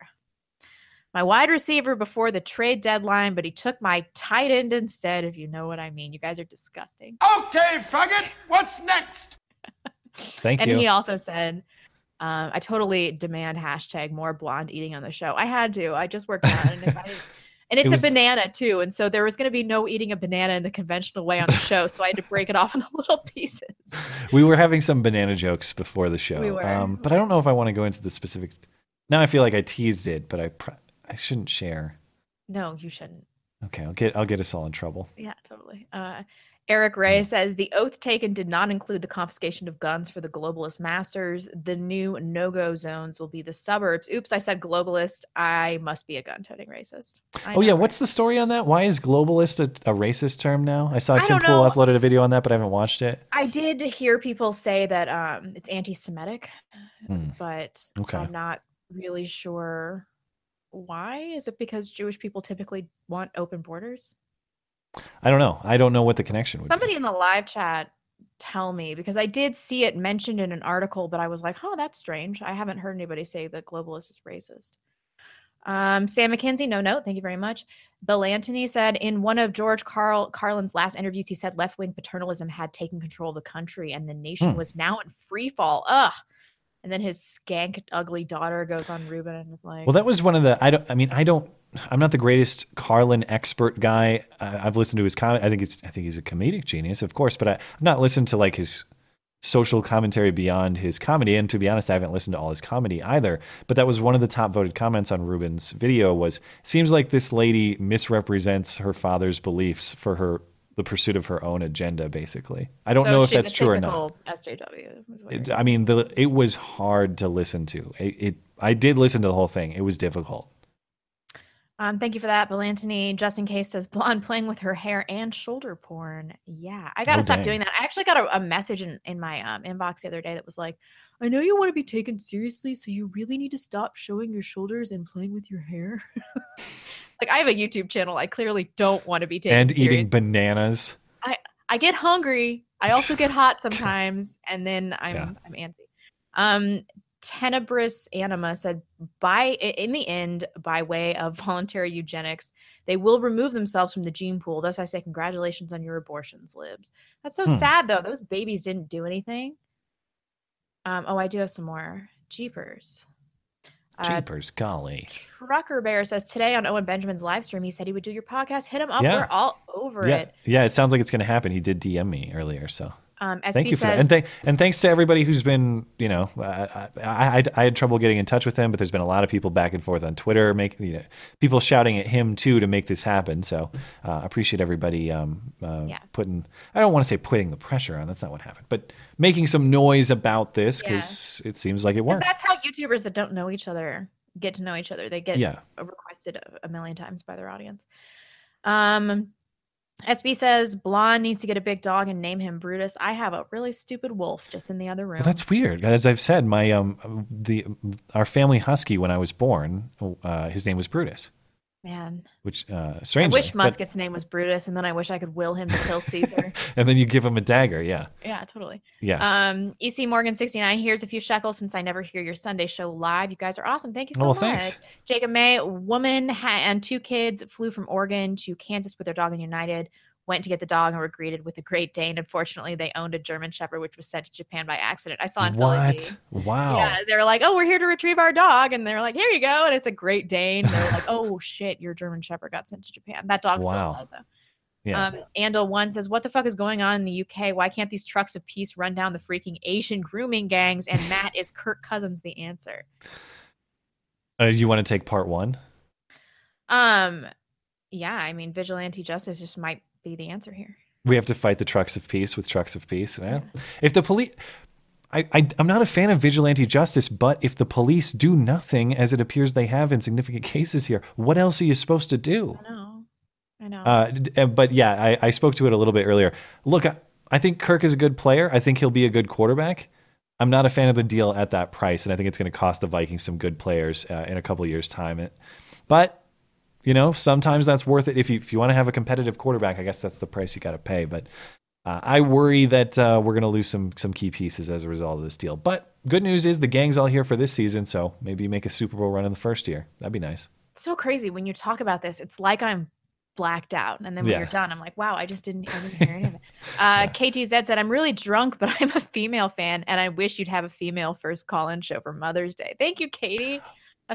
My wide receiver before the trade deadline, but he took my tight end instead, if you know what I mean. You guys are disgusting. Okay, faggot, what's next? Thank and you. And he also said, Um, I totally demand hashtag more blonde eating on the show. I had to. I just worked out. And, if I, and it's it was, a banana too. And so there was going to be no eating a banana in the conventional way on the show. So I had to break it off into little pieces. We were having some banana jokes before the show. We were. Um, but I don't know if I want to go into the specific. Now I feel like I teased it, but I pr- I shouldn't share. No, you shouldn't. Okay, I'll get I'll get us all in trouble. Yeah, totally. Uh, Eric Ray mm. says, the oath taken did not include the confiscation of guns for the globalist masters. The new no-go zones will be the suburbs. Oops, I said globalist. I must be a gun-toting racist. I oh, yeah. Right. What's the story on that? Why is globalist a, a racist term now? I saw I Tim Pool uploaded a video on that, but I haven't watched it. I did hear people say that um, it's anti-Semitic, mm. but okay. I'm not really sure why. Is it because Jewish people typically want open borders? I don't know. I don't know what the connection would Somebody be. Somebody in the live chat tell me, because I did see it mentioned in an article, but I was like, oh, that's strange. I haven't heard anybody say that globalist is racist. Um, Sam McKenzie, no note. Thank you very much. Bill Antony said, in one of George Carl Carlin's last interviews, he said left-wing paternalism had taken control of the country and the nation hmm. was now in free fall. Ugh. And then his skank, ugly daughter goes on Ruben and is like... Well, that was one of the... I don't. I mean, I don't... I'm not the greatest Carlin expert guy. Uh, I've listened to his comment. I think it's. I think he's a comedic genius, of course, but I, I've not listened to like his social commentary beyond his comedy. And to be honest, I haven't listened to all his comedy either. But that was one of the top voted comments on Ruben's video was, seems like this lady misrepresents her father's beliefs for her the pursuit of her own agenda, basically. I don't so know if that's true or not. S J W is what it, I mean, the, it was hard to listen to. It, it. I did listen to the whole thing. It was difficult. Um, thank you for that, Bill Antony. Justin Case says, blonde playing with her hair and shoulder porn. Yeah, I got to oh, stop dang. doing that. I actually got a, a message in, in my um, inbox the other day that was like, I know you want to be taken seriously, so you really need to stop showing your shoulders and playing with your hair. Like, I have a YouTube channel. I clearly don't want to be taken and seriously. Eating bananas. I, I get hungry. I also get hot sometimes, and then I'm yeah. I'm antsy. Um, Tenebris Anima said, by in the end, by way of voluntary eugenics, they will remove themselves from the gene pool. Thus, I say congratulations on your abortions, Libs. That's so hmm. sad, though. Those babies didn't do anything. Um, oh, I do have some more. Jeepers. Jeepers, uh, golly. Trucker Bear says, today on Owen Benjamin's live stream, he said he would do your podcast. Hit him up. Yeah. We're all over yeah. it. Yeah, it sounds like it's going to happen. He did D M me earlier, so. Um, thank you for says, that. And, th- and thanks to everybody who's been, you know, I, I, I had trouble getting in touch with him, but there's been a lot of people back and forth on Twitter, making you know, people shouting at him too to make this happen. So I uh, appreciate everybody um, uh, yeah. putting, I don't want to say putting the pressure on, that's not what happened, but making some noise about this because yeah. it seems like it works. That's how YouTubers that don't know each other get to know each other. They get yeah. requested a million times by their audience. Um. S B says, blonde needs to get a big dog and name him Brutus. I have a really stupid wolf just in the other room. Well, that's weird. As I've said, my um the our family husky when I was born, uh, his name was Brutus. Man. Which uh strangely. I wish Musket's but... name was Brutus, and then I wish I could will him to kill Caesar. And then you give him a dagger, yeah. Yeah, totally. Yeah. Um E C Morgan sixty-nine, here's a few shekels since I never hear your Sunday show live. You guys are awesome. Thank you so oh, much. Thanks. Jacob May, woman ha- and two kids flew from Oregon to Kansas with their dog in United, went to get the dog and were greeted with a Great Dane. Unfortunately, they owned a German Shepherd, which was sent to Japan by accident. I saw on What? L A D. Wow. Yeah, they were like, oh, we're here to retrieve our dog. And they were like, here you go. And it's a Great Dane. They were like, oh, shit, your German Shepherd got sent to Japan. That dog's wow. still alive, though. Yeah. Um, Andal one says, what the fuck is going on in the U K? Why can't these trucks of peace run down the freaking Asian grooming gangs? And Matt, is Kirk Cousins the answer? Uh, you want to take part one? Um, Yeah, I mean, vigilante justice just might be the answer here. We have to fight the trucks of peace with trucks of peace. Yeah. If the police, I, I, I'm not a fan of vigilante justice, but if the police do nothing, as it appears they have in significant cases here, what else are you supposed to do? I know, I know. Uh, but yeah, I, I spoke to it a little bit earlier. Look, I, I think Kirk is a good player. I think he'll be a good quarterback. I'm not a fan of the deal at that price, and I think it's going to cost the Vikings some good players uh, in a couple of years' time. But you know, sometimes that's worth it. If you if you want to have a competitive quarterback, I guess that's the price you got to pay. But uh, I worry that uh, we're going to lose some some key pieces as a result of this deal. But good news is the gang's all here for this season, so maybe make a Super Bowl run in the first year. That'd be nice. It's so crazy when you talk about this. It's like I'm blacked out. And then when yeah. you're done, I'm like, wow, I just didn't, I didn't hear any of it. Uh, yeah. K T Z said, I'm really drunk, but I'm a female fan, and I wish you'd have a female first call-in show for Mother's Day. Thank you, Katie.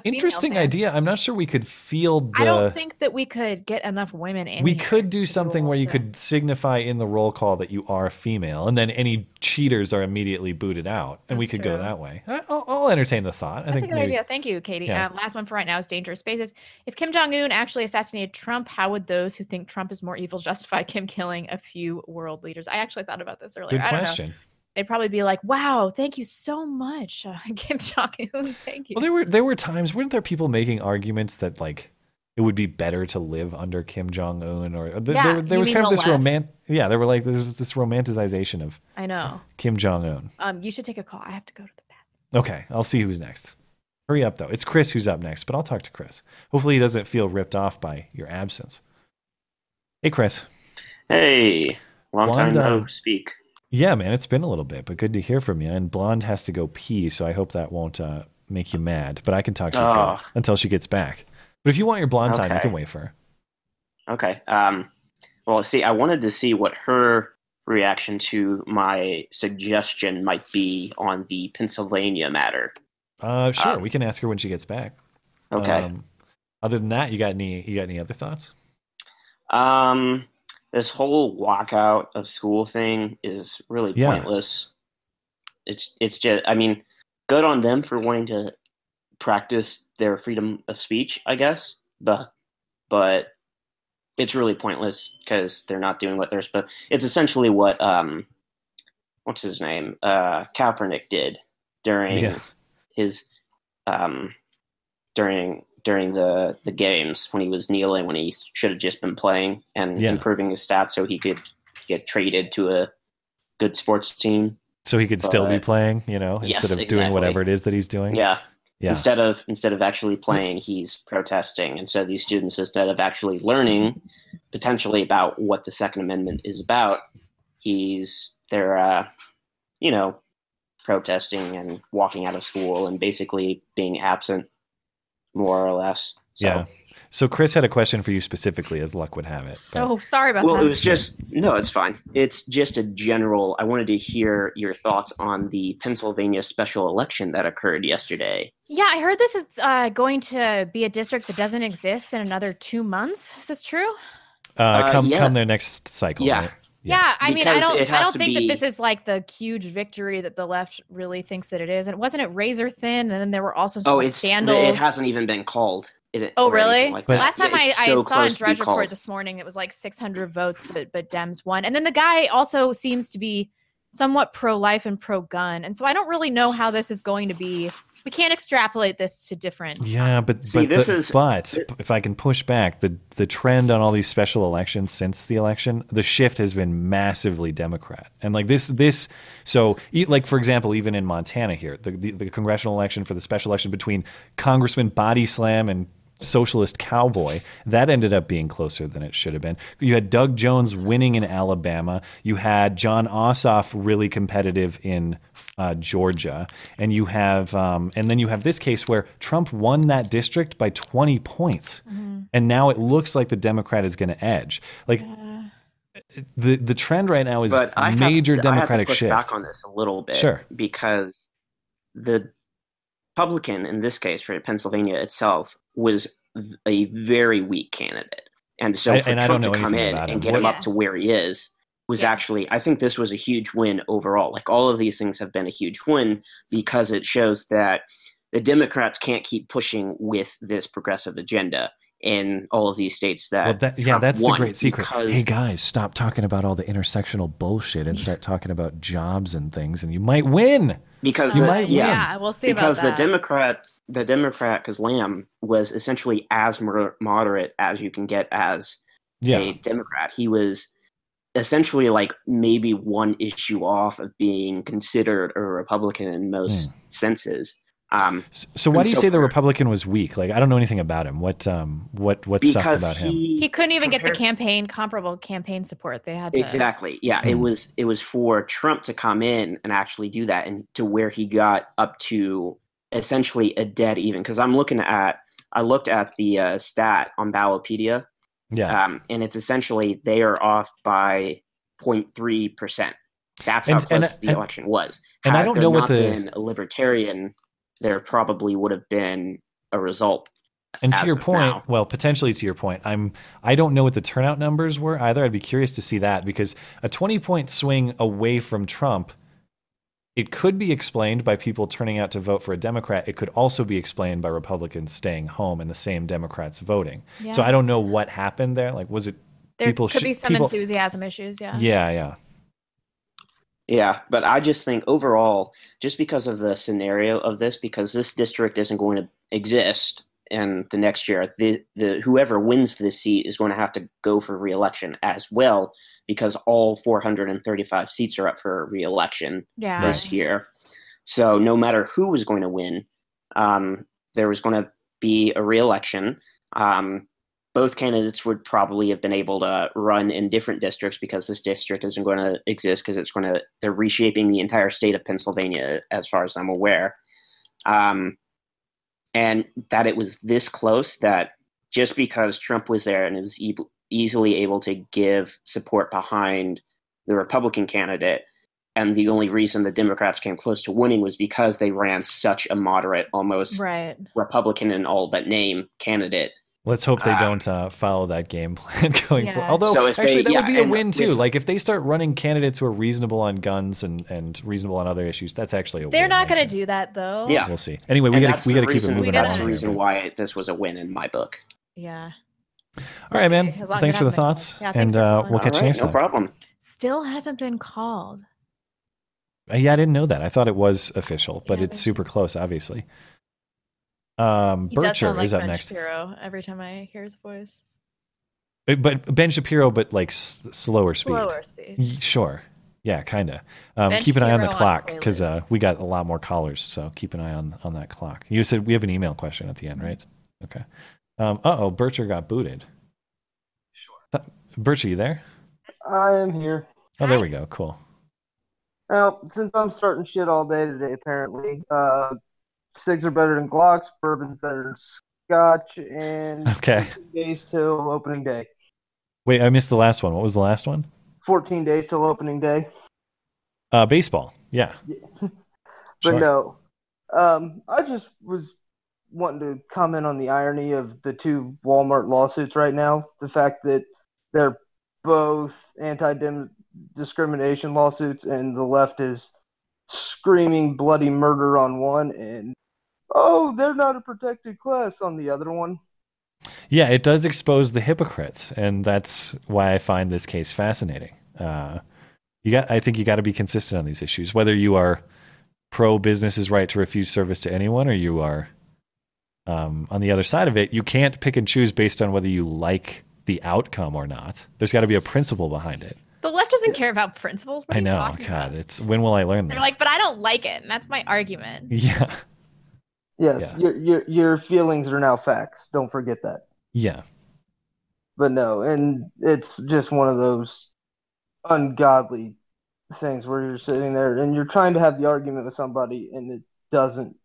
Interesting fan. idea. I'm not sure we could field the... I don't think that we could get enough women in We here could do something where you show. could signify in the roll call that you are female, and then any cheaters are immediately booted out, and That's we could true. go that way. I'll, I'll entertain the thought. I That's think a good maybe... idea. Thank you, Katie. Yeah. Um, last one for right now is Dangerous Spaces. If Kim Jong-un actually assassinated Trump, how would those who think Trump is more evil justify Kim killing a few world leaders? I actually thought about this earlier. Good I don't question. know. They'd probably be like, "Wow, thank you so much, uh, Kim Jong-un. Thank you." Well, there were there were times, weren't there, people making arguments that like it would be better to live under Kim Jong-un, or th- yeah, there, there was kind of this romantic. Yeah, there were like there's this romanticization of I know Kim Jong-un. Um, you should take a call. I have to go to the bathroom. Okay, I'll see who's next. Hurry up, though. It's Chris who's up next, but I'll talk to Chris. Hopefully, he doesn't feel ripped off by your absence. Hey, Chris. Hey, long time no speak. Yeah, man, it's been a little bit, but good to hear from you. And Blonde has to go pee, so I hope that won't uh, make you mad. But I can talk to you oh. for, until she gets back. But if you want your Blonde okay. time, you can wait for her. Okay. Um, well, see, I wanted to see what her reaction to my suggestion might be on the Pennsylvania matter. Uh, sure, um, we can ask her when she gets back. Okay. Um, other than that, you got any? You got any other thoughts? Um. This whole walkout of school thing is really yeah. pointless. It's it's just, I mean, good on them for wanting to practice their freedom of speech, I guess. But but it's really pointless because they're not doing what they're supposed. It's essentially what um, what's his name, uh, Kaepernick did during yeah. his um during. during the, the games when he was kneeling, when he should have just been playing and yeah. improving his stats so he could get traded to a good sports team. So he could but, still be playing, you know, instead yes, of exactly. doing whatever it is that he's doing. Yeah. yeah. Instead of, instead of actually playing, he's protesting. And so these students, instead of actually learning potentially about what the Second Amendment is about, he's, they're, uh, you know, protesting and walking out of school and basically being absent, more or less. So. Yeah. So Chris had a question for you specifically, as luck would have it. But... Oh, sorry about well, that. Well, it was just, no, it's fine. It's just a general, I wanted to hear your thoughts on the Pennsylvania special election that occurred yesterday. Yeah, I heard this is uh, going to be a district that doesn't exist in another two months. Is this true? Uh, come, uh, yeah. come their next cycle. Yeah. Right? Yeah, yeah, I mean, because I don't, I don't think be... that this is like the huge victory that the left really thinks that it is. And wasn't it razor thin? And then there were also some oh, it's, scandals. It hasn't even been called. It, oh, really? Like but, last time yeah, I, so I saw in Drudge Report called. this morning, it was like six hundred votes, but but Dems won. And then the guy also seems to be somewhat pro-life and pro-gun. And so I don't really know how this is going to be. We can't extrapolate this to different. Yeah, but See, but, this the, is, but it, if I can push back, the, the trend on all these special elections since the election, the shift has been massively Democrat. And like this, this so like, for example, even in Montana here, the, the, the congressional election for the special election between Congressman Body Slam and Socialist Cowboy, that ended up being closer than it should have been. You had Doug Jones winning in Alabama. You had John Ossoff really competitive in uh, Georgia. And you have, um, and then you have this case where Trump won that district by twenty points. Mm-hmm. And now it looks like the Democrat is going to edge. Like yeah. the, the trend right now is but I major have to, Democratic I have to push shift. back on this a little bit. Sure. Because the Republican, in this case for Pennsylvania itself, was a very weak candidate. And so for and Trump to come in and get him yeah. up to where he is was yeah. actually, I think this was a huge win overall. Like all of these things have been a huge win because it shows that the Democrats can't keep pushing with this progressive agenda in all of these states that, well, that yeah, that's the great secret. Because... Hey guys, stop talking about all the intersectional bullshit and yeah. start talking about jobs and things, and you might win. Because you the, might yeah, win. yeah, we'll see because about that. Because the Democrat, the Democrat, because Lamb was essentially as moder- moderate as you can get as yeah. a Democrat. He was essentially like maybe one issue off of being considered a Republican in most mm. senses. Um, so why do you so say far, the Republican was weak? Like, I don't know anything about him. What, um, what, what sucked about him? He, he couldn't even compared, get the campaign comparable campaign support. They had to. Exactly. Yeah. Mm. It was, it was for Trump to come in and actually do that, and to where he got up to essentially a dead even. Cause I'm looking at, I looked at the uh, stat on Ballopedia Yeah. Um, and it's essentially they are off by zero point three percent. That's how and, close and, the and, election was. And Had I don't know what the been a libertarian, there probably would have been a result. And to your point, now. well, potentially to your point, I'm I don't know what the turnout numbers were either. I'd be curious to see that, because a twenty point swing away from Trump, it could be explained by people turning out to vote for a Democrat. It could also be explained by Republicans staying home and the same Democrats voting. Yeah. So I don't know what happened there. Like, was it there people could sh- be some people... enthusiasm issues? Yeah. Yeah. Yeah. Yeah, but I just think overall, just because of the scenario of this, because this district isn't going to exist in the next year, the, the whoever wins this seat is going to have to go for re-election as well, because all four hundred thirty-five seats are up for re-election yeah. this year. So no matter who was going to win, um, there was going to be a re-election. Um, both candidates would probably have been able to run in different districts, because this district isn't going to exist, because it's going to, they're reshaping the entire state of Pennsylvania, as far as I'm aware. Um, and that it was this close, that just because Trump was there and it was e- easily able to give support behind the Republican candidate. And the only reason the Democrats came close to winning was because they ran such a moderate, almost right. Republican in all but name candidate. Let's hope they don't uh, follow that game plan going yeah. forward. Although, so actually, they, that yeah, would be a win, too. If, like, if they start running candidates who are reasonable on guns and, and reasonable on other issues, that's actually a win. They're not going to do that, though. Yeah. We'll see. Anyway, we got to keep it moving. We gotta, that's the reason why this was a win in my book. Yeah. All we'll right, see. man. Thanks for the thoughts. Yeah, and uh, we'll catch right, you next no time. No problem. Still hasn't been called. Uh, yeah, I didn't know that. I thought it was official, but yeah, it's super close, obviously. Um, Bircher like is up Ben next. Shapiro, every time I hear his voice, but, but Ben Shapiro, but like s- slower speed. Slower speed. Sure, yeah, kind of. Um, keep an Shapiro eye on the clock, because uh, we got a lot more callers, so keep an eye on, on that clock. You said we have an email question at the end, right? Okay. Um, uh oh, Bircher got booted. Sure. Bircher, you there? I am here. Oh, there we go. Cool. Well, since I'm starting shit all day today, apparently. Uh, Cigs are better than Glocks, bourbon's better than Scotch, and okay. fourteen days till opening day. Wait, I missed the last one. What was the last one? fourteen days till opening day. Uh, baseball, yeah. yeah. But sure. no, um, I just was wanting to comment on the irony of the two Walmart lawsuits right now. The fact that they're both anti-discrimination lawsuits, and the left is screaming bloody murder on one, and oh, they're not a protected class on the other one. Yeah, it does expose the hypocrites, and that's why I find this case fascinating. Uh, you got, I think you got to be consistent on these issues, whether you are pro business's right to refuse service to anyone, or you are um, on the other side of it. You can't pick and choose based on whether you like the outcome or not. There's got to be a principle behind it. The left doesn't care about principles. What I know. God, about? It's when will I learn this? They're like, but I don't like it, and that's my argument. Yeah. Yes, yeah. Your, your your feelings are now facts. Don't forget that. Yeah. But no, and it's just one of those ungodly things where you're sitting there and you're trying to have the argument with somebody, and it doesn't.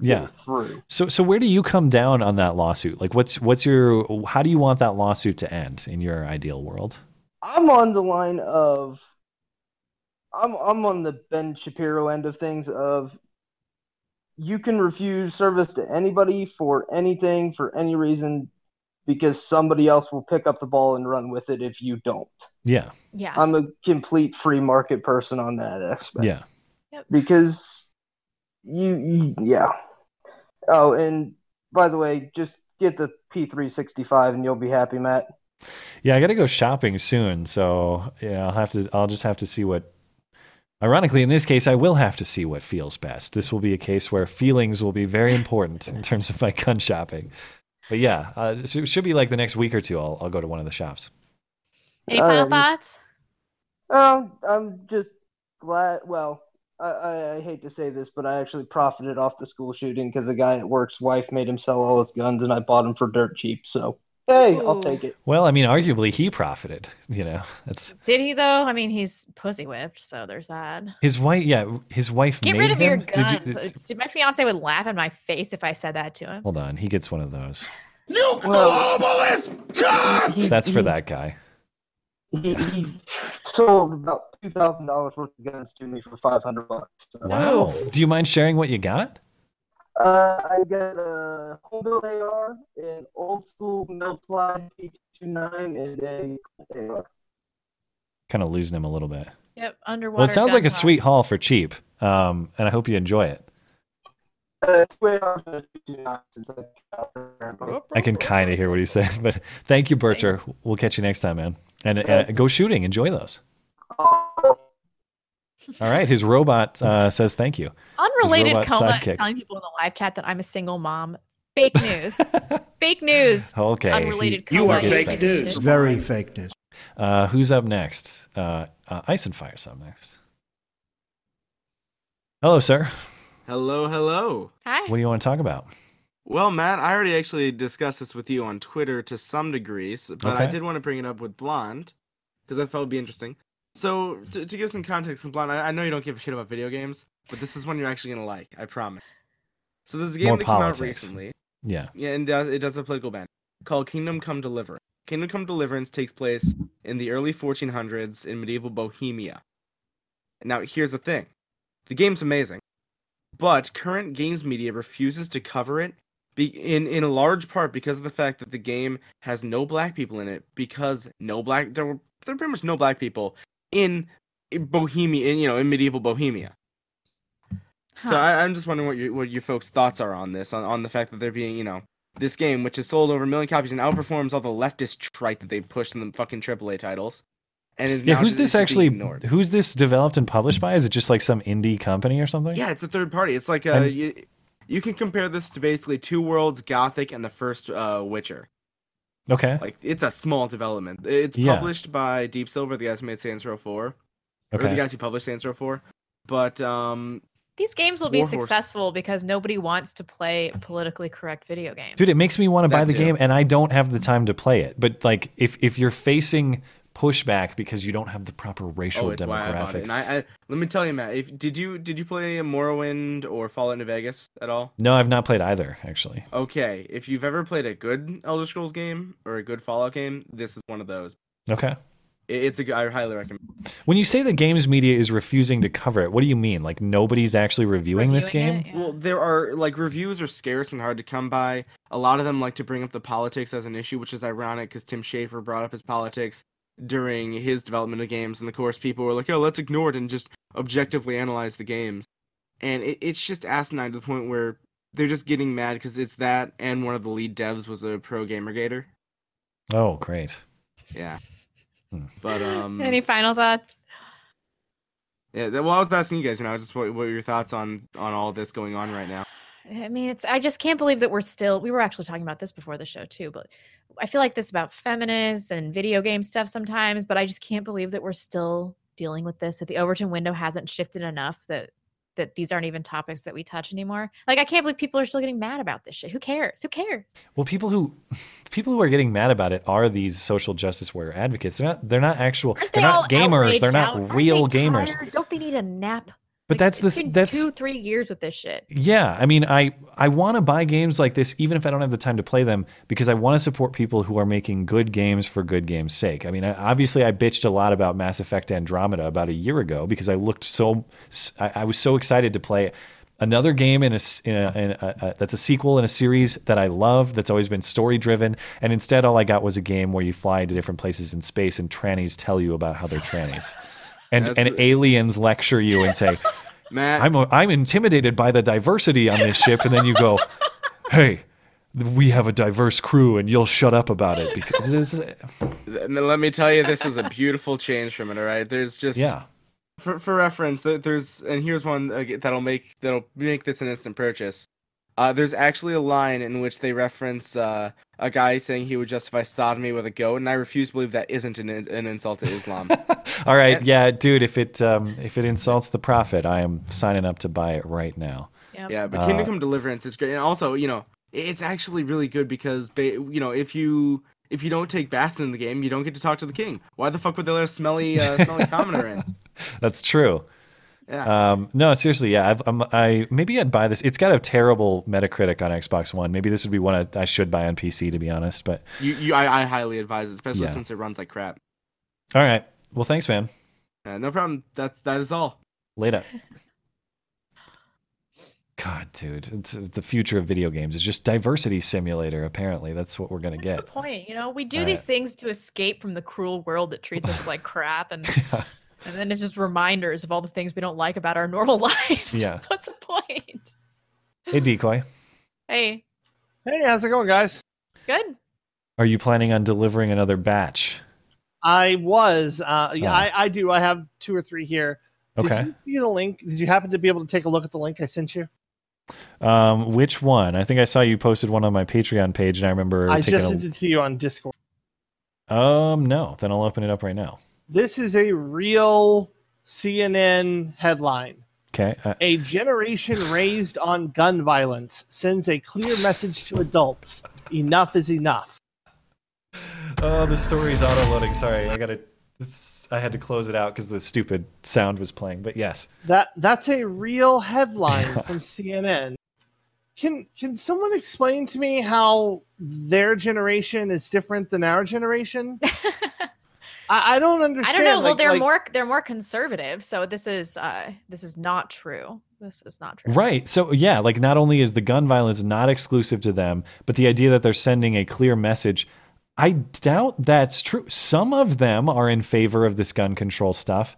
Yeah. Through. So so where do you come down on that lawsuit? Like, what's what's your how do you want that lawsuit to end in your ideal world? I'm on the line of, I'm I'm on the Ben Shapiro end of things of, you can refuse service to anybody for anything, for any reason, because somebody else will pick up the ball and run with it if you don't. Yeah. Yeah. I'm a complete free market person on that aspect. Yeah. Yep. Because you, you, yeah. Oh, and by the way, just get the P three sixty-five and you'll be happy, Matt. Yeah, I got to go shopping soon, so yeah, I'll have to. I'll just have to see what. Ironically, in this case, I will have to see what feels best. This will be a case where feelings will be very important in terms of my gun shopping. But yeah, uh, this should be like the next week or two. I'll I'll go to one of the shops. Any final um, thoughts? Um, I'm just glad. Well, I, I, I hate to say this, but I actually profited off the school shooting, because the guy at work's wife made him sell all his guns, and I bought them for dirt cheap. So. Hey, I'll take it. Well, I mean, arguably he profited, you know. That's Did he though? I mean, he's pussy whipped, so there's that. His wife, yeah, his wife Get made rid of him? Your guns. Did, you, did my fiance would laugh in my face if I said that to him. Hold on, he gets one of those. You well, globalist cock! That's for that guy. He, he sold about two thousand dollars worth of guns to me for five hundred bucks. So. Wow. Do you mind sharing what you got? Uh, I got a Holdo A R, an old school melt-plied P two twenty-nine, and a Colt A R. Kind of losing him a little bit. Yep, underwater. Well, it sounds like a sweet haul for cheap, um, and I hope you enjoy it. I can kind of hear what he's saying, but thank you, Bircher. We'll catch you next time, man. And uh, go shooting. Enjoy those. All right. His robot uh, says thank you. Unrelated coma telling people in the live chat that I'm a single mom. Fake news. Fake news. Okay. Unrelated coma. You are fake news. Very fake news. Uh, who's up next? Uh, uh, Ice and Fire's up next. Hello, sir. Hello, hello. Hi. What do you want to talk about? Well, Matt, I already actually discussed this with you on Twitter to some degree, but okay. I did want to bring it up with Blonde, because I felt it would be interesting. So, to, to give some context with Blonde, I, I know you don't give a shit about video games, but this is one you're actually going to like, I promise. So there's a game More that politics. came out recently. Yeah. Yeah, and uh, it does a political bent called Kingdom Come Deliverance. Kingdom Come Deliverance takes place in the early fourteen hundreds in medieval Bohemia. Now, here's the thing. The game's amazing. But current games media refuses to cover it be- in, in large part because of the fact that the game has no black people in it, because no black there were there were pretty much no black people in, in Bohemia, in, you know, in medieval Bohemia. Huh. So I, I'm just wondering what your what your folks' thoughts are on this, on, on the fact that they're being, you know, this game, which has sold over a million copies and outperforms all the leftist trite that they pushed in the fucking triple A titles. And is yeah, now who's this actually? Who's this developed and published by? Is it just like some indie company or something? Yeah, it's a third party. It's like a, and, you, you can compare this to basically Two Worlds, Gothic, and the first uh, Witcher. Okay, like it's a small development. It's published yeah. by Deep Silver, the guys who made Saints Row four, okay. or the guys who published Saints Row four. But um, these games will War be Horse. successful because nobody wants to play politically correct video games. Dude, it makes me want to that buy the too. game, and I don't have the time to play it. But like, if if you're facing pushback because you don't have the proper racial oh, it's demographics. Why I bought it. And I, I, let me tell you, Matt, if, did you did you play Morrowind or Fallout New Vegas at all? No, I've not played either, actually. Okay, if you've ever played a good Elder Scrolls game or a good Fallout game, this is one of those. Okay, it, it's a I highly recommend. When you say the games media is refusing to cover it, what do you mean? Like nobody's actually reviewing, reviewing this game? It, yeah. Well, there are like reviews are scarce and hard to come by. A lot of them like to bring up the politics as an issue, which is ironic because Tim Schafer brought up his politics during his development of games, and of course people were like, oh, let's ignore it and just objectively analyze the games. And it, it's just asinine to the point where they're just getting mad because it's that, and one of the lead devs was a pro gamergator. Oh, great. Yeah. Hmm. But um any final thoughts? Yeah, well, I was asking you guys, you know, just what, what are your thoughts on on all this going on right now? I mean, it's I just can't believe that we're still we were actually talking about this before the show too, but I feel like this about feminists and video game stuff sometimes, but I just can't believe that we're still dealing with this, that the Overton window hasn't shifted enough that that these aren't even topics that we touch anymore. Like, I can't believe people are still getting mad about this shit. Who cares? Who cares? Well, people who people who are getting mad about it are these social justice warrior advocates. They're not they're not actual they they're not gamers, they're not out? real gamers. Tired? Don't they need a nap? But like, that's the th- that's two, three years with this shit. Yeah. I mean, I, I want to buy games like this, even if I don't have the time to play them, because I want to support people who are making good games for good games' sake. I mean, I, obviously, I bitched a lot about Mass Effect Andromeda about a year ago because I looked so I, I was so excited to play another game in a, in a, in a, a that's a sequel in a series that I love, that's always been story driven. And instead, all I got was a game where you fly to different places in space and trannies tell you about how they're trannies. And That's... and aliens lecture you and say, Matt, I'm a, I'm intimidated by the diversity on this ship. And then you go, hey, we have a diverse crew, and you'll shut up about it. Because it's... Let me tell you, this is a beautiful change from it. All right, there's just yeah. For for reference, there's and here's one that'll make that'll make this an instant purchase. Uh, there's actually a line in which they reference uh, a guy saying he would justify sodomy with a goat, and I refuse to believe that isn't an, an insult to Islam. All right, and, yeah, dude, if it um, if it insults the prophet, I am signing up to buy it right now. Yep. Yeah, but Kingdom uh, Come Deliverance is great, and also, you know, it's actually really good because they, you know, if you if you don't take baths in the game, you don't get to talk to the king. Why the fuck would they let a smelly uh, smelly commoner in? That's true. Yeah. Um, no, seriously, yeah. I've, I'm, I maybe I'd buy this. It's got a terrible Metacritic on Xbox One. Maybe this would be one I, I should buy on P C, to be honest. But you, you I, I highly advise it, especially yeah. since it runs like crap. All right. Well, thanks, man. Uh, no problem. That that is all. Later. God, dude, it's, it's the future of video games is just diversity simulator. Apparently, that's what we're gonna get. That's the point, you know, we do all these right. things to escape from the cruel world that treats us like crap, and yeah. and then it's just reminders of all the things we don't like about our normal lives. Yeah, what's the point? Hey, Decoy. Hey. Hey, how's it going, guys? Good. Are you planning on delivering another batch? I was. Uh, yeah, oh. I, I do. I have two or three here. Did okay. Did you see the link? Did you happen to be able to take a look at the link I sent you? Um, which one? I think I saw you posted one on my Patreon page, and I remember I taking just sent a... it to you on Discord. Um, no, then I'll open it up right now. This is a real C N N headline. Okay. Uh... A generation raised on gun violence sends a clear message to adults: enough is enough. Oh, the story's auto-loading. Sorry, I gotta. I had to close it out because the stupid sound was playing. But yes, that that's a real headline from C N N. Can can someone explain to me how their generation is different than our generation? I, I don't understand. I don't know. Like, well, they're like, more they're more conservative, so this is uh, this is not true. This is not true. Right. So yeah, like not only is the gun violence not exclusive to them, but the idea that they're sending a clear message. I doubt that's true. Some of them are in favor of this gun control stuff,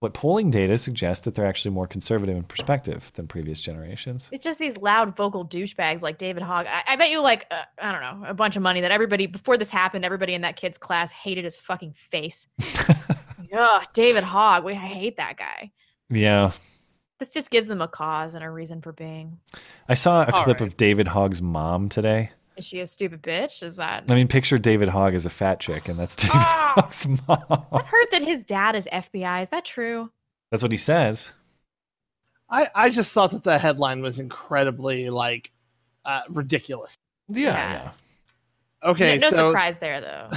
but polling data suggests that they're actually more conservative in perspective than previous generations. It's just these loud vocal douchebags like David Hogg. I, I bet you like, uh, I don't know, a bunch of money that everybody, before this happened, everybody in that kid's class hated his fucking face. Ugh, David Hogg. We, I hate that guy. Yeah. This just gives them a cause and a reason for being. I saw a All clip right. of David Hogg's mom today. Is she a stupid bitch? Is that... I mean, picture David Hogg as a fat chick, and that's David ah! Hogg's mom. I've heard that his dad is F B I. Is that true? That's what he says. I, I just thought that the headline was incredibly, like, uh, ridiculous. Yeah. yeah. yeah. Okay, no, no so... No surprise there, though.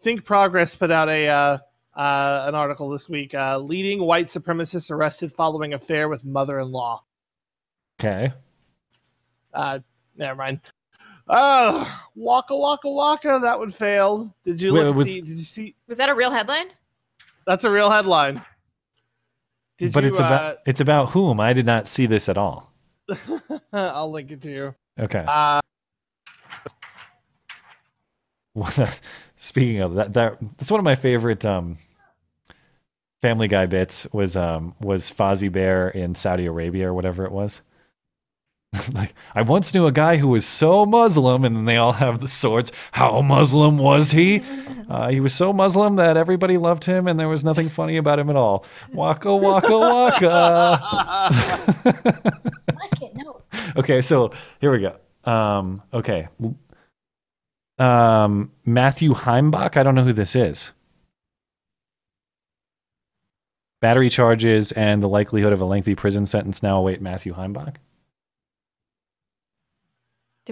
Think Progress put out a uh, uh, an article this week. Uh, leading white supremacist arrested following affair with mother-in-law. Okay. Uh, never mind. Oh, waka waka waka! That would fail. Did you look? Wait, was, at the, did you see? Was that a real headline? That's a real headline. Did but you, it's uh, about it's about whom? I did not see this at all. I'll link it to you. Okay. Uh, Speaking of that, that that's one of my favorite um, Family Guy bits. Was um was Fozzie Bear in Saudi Arabia or whatever it was. Like, I once knew a guy who was so Muslim, and then they all have the swords. How Muslim was he? Uh, he was so Muslim that everybody loved him, and there was nothing funny about him at all. Waka, waka, waka. Okay, so here we go. Um, okay. Um, Matthew Heimbach. I don't know who this is. Battery charges and the likelihood of a lengthy prison sentence now await Matthew Heimbach.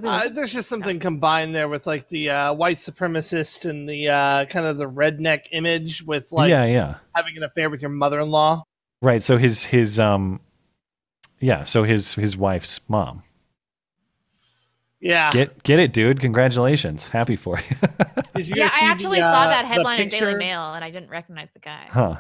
Uh, there's just something combined there with like the uh, white supremacist and the uh, kind of the redneck image with like yeah, yeah. having an affair with your mother-in-law. Right. So his his um, yeah. So his his wife's mom. Yeah. Get get it, dude! Congratulations. Happy for you. Did you guys yeah, see I actually the, saw uh, that headline in Daily Mail, and I didn't recognize the guy. Huh?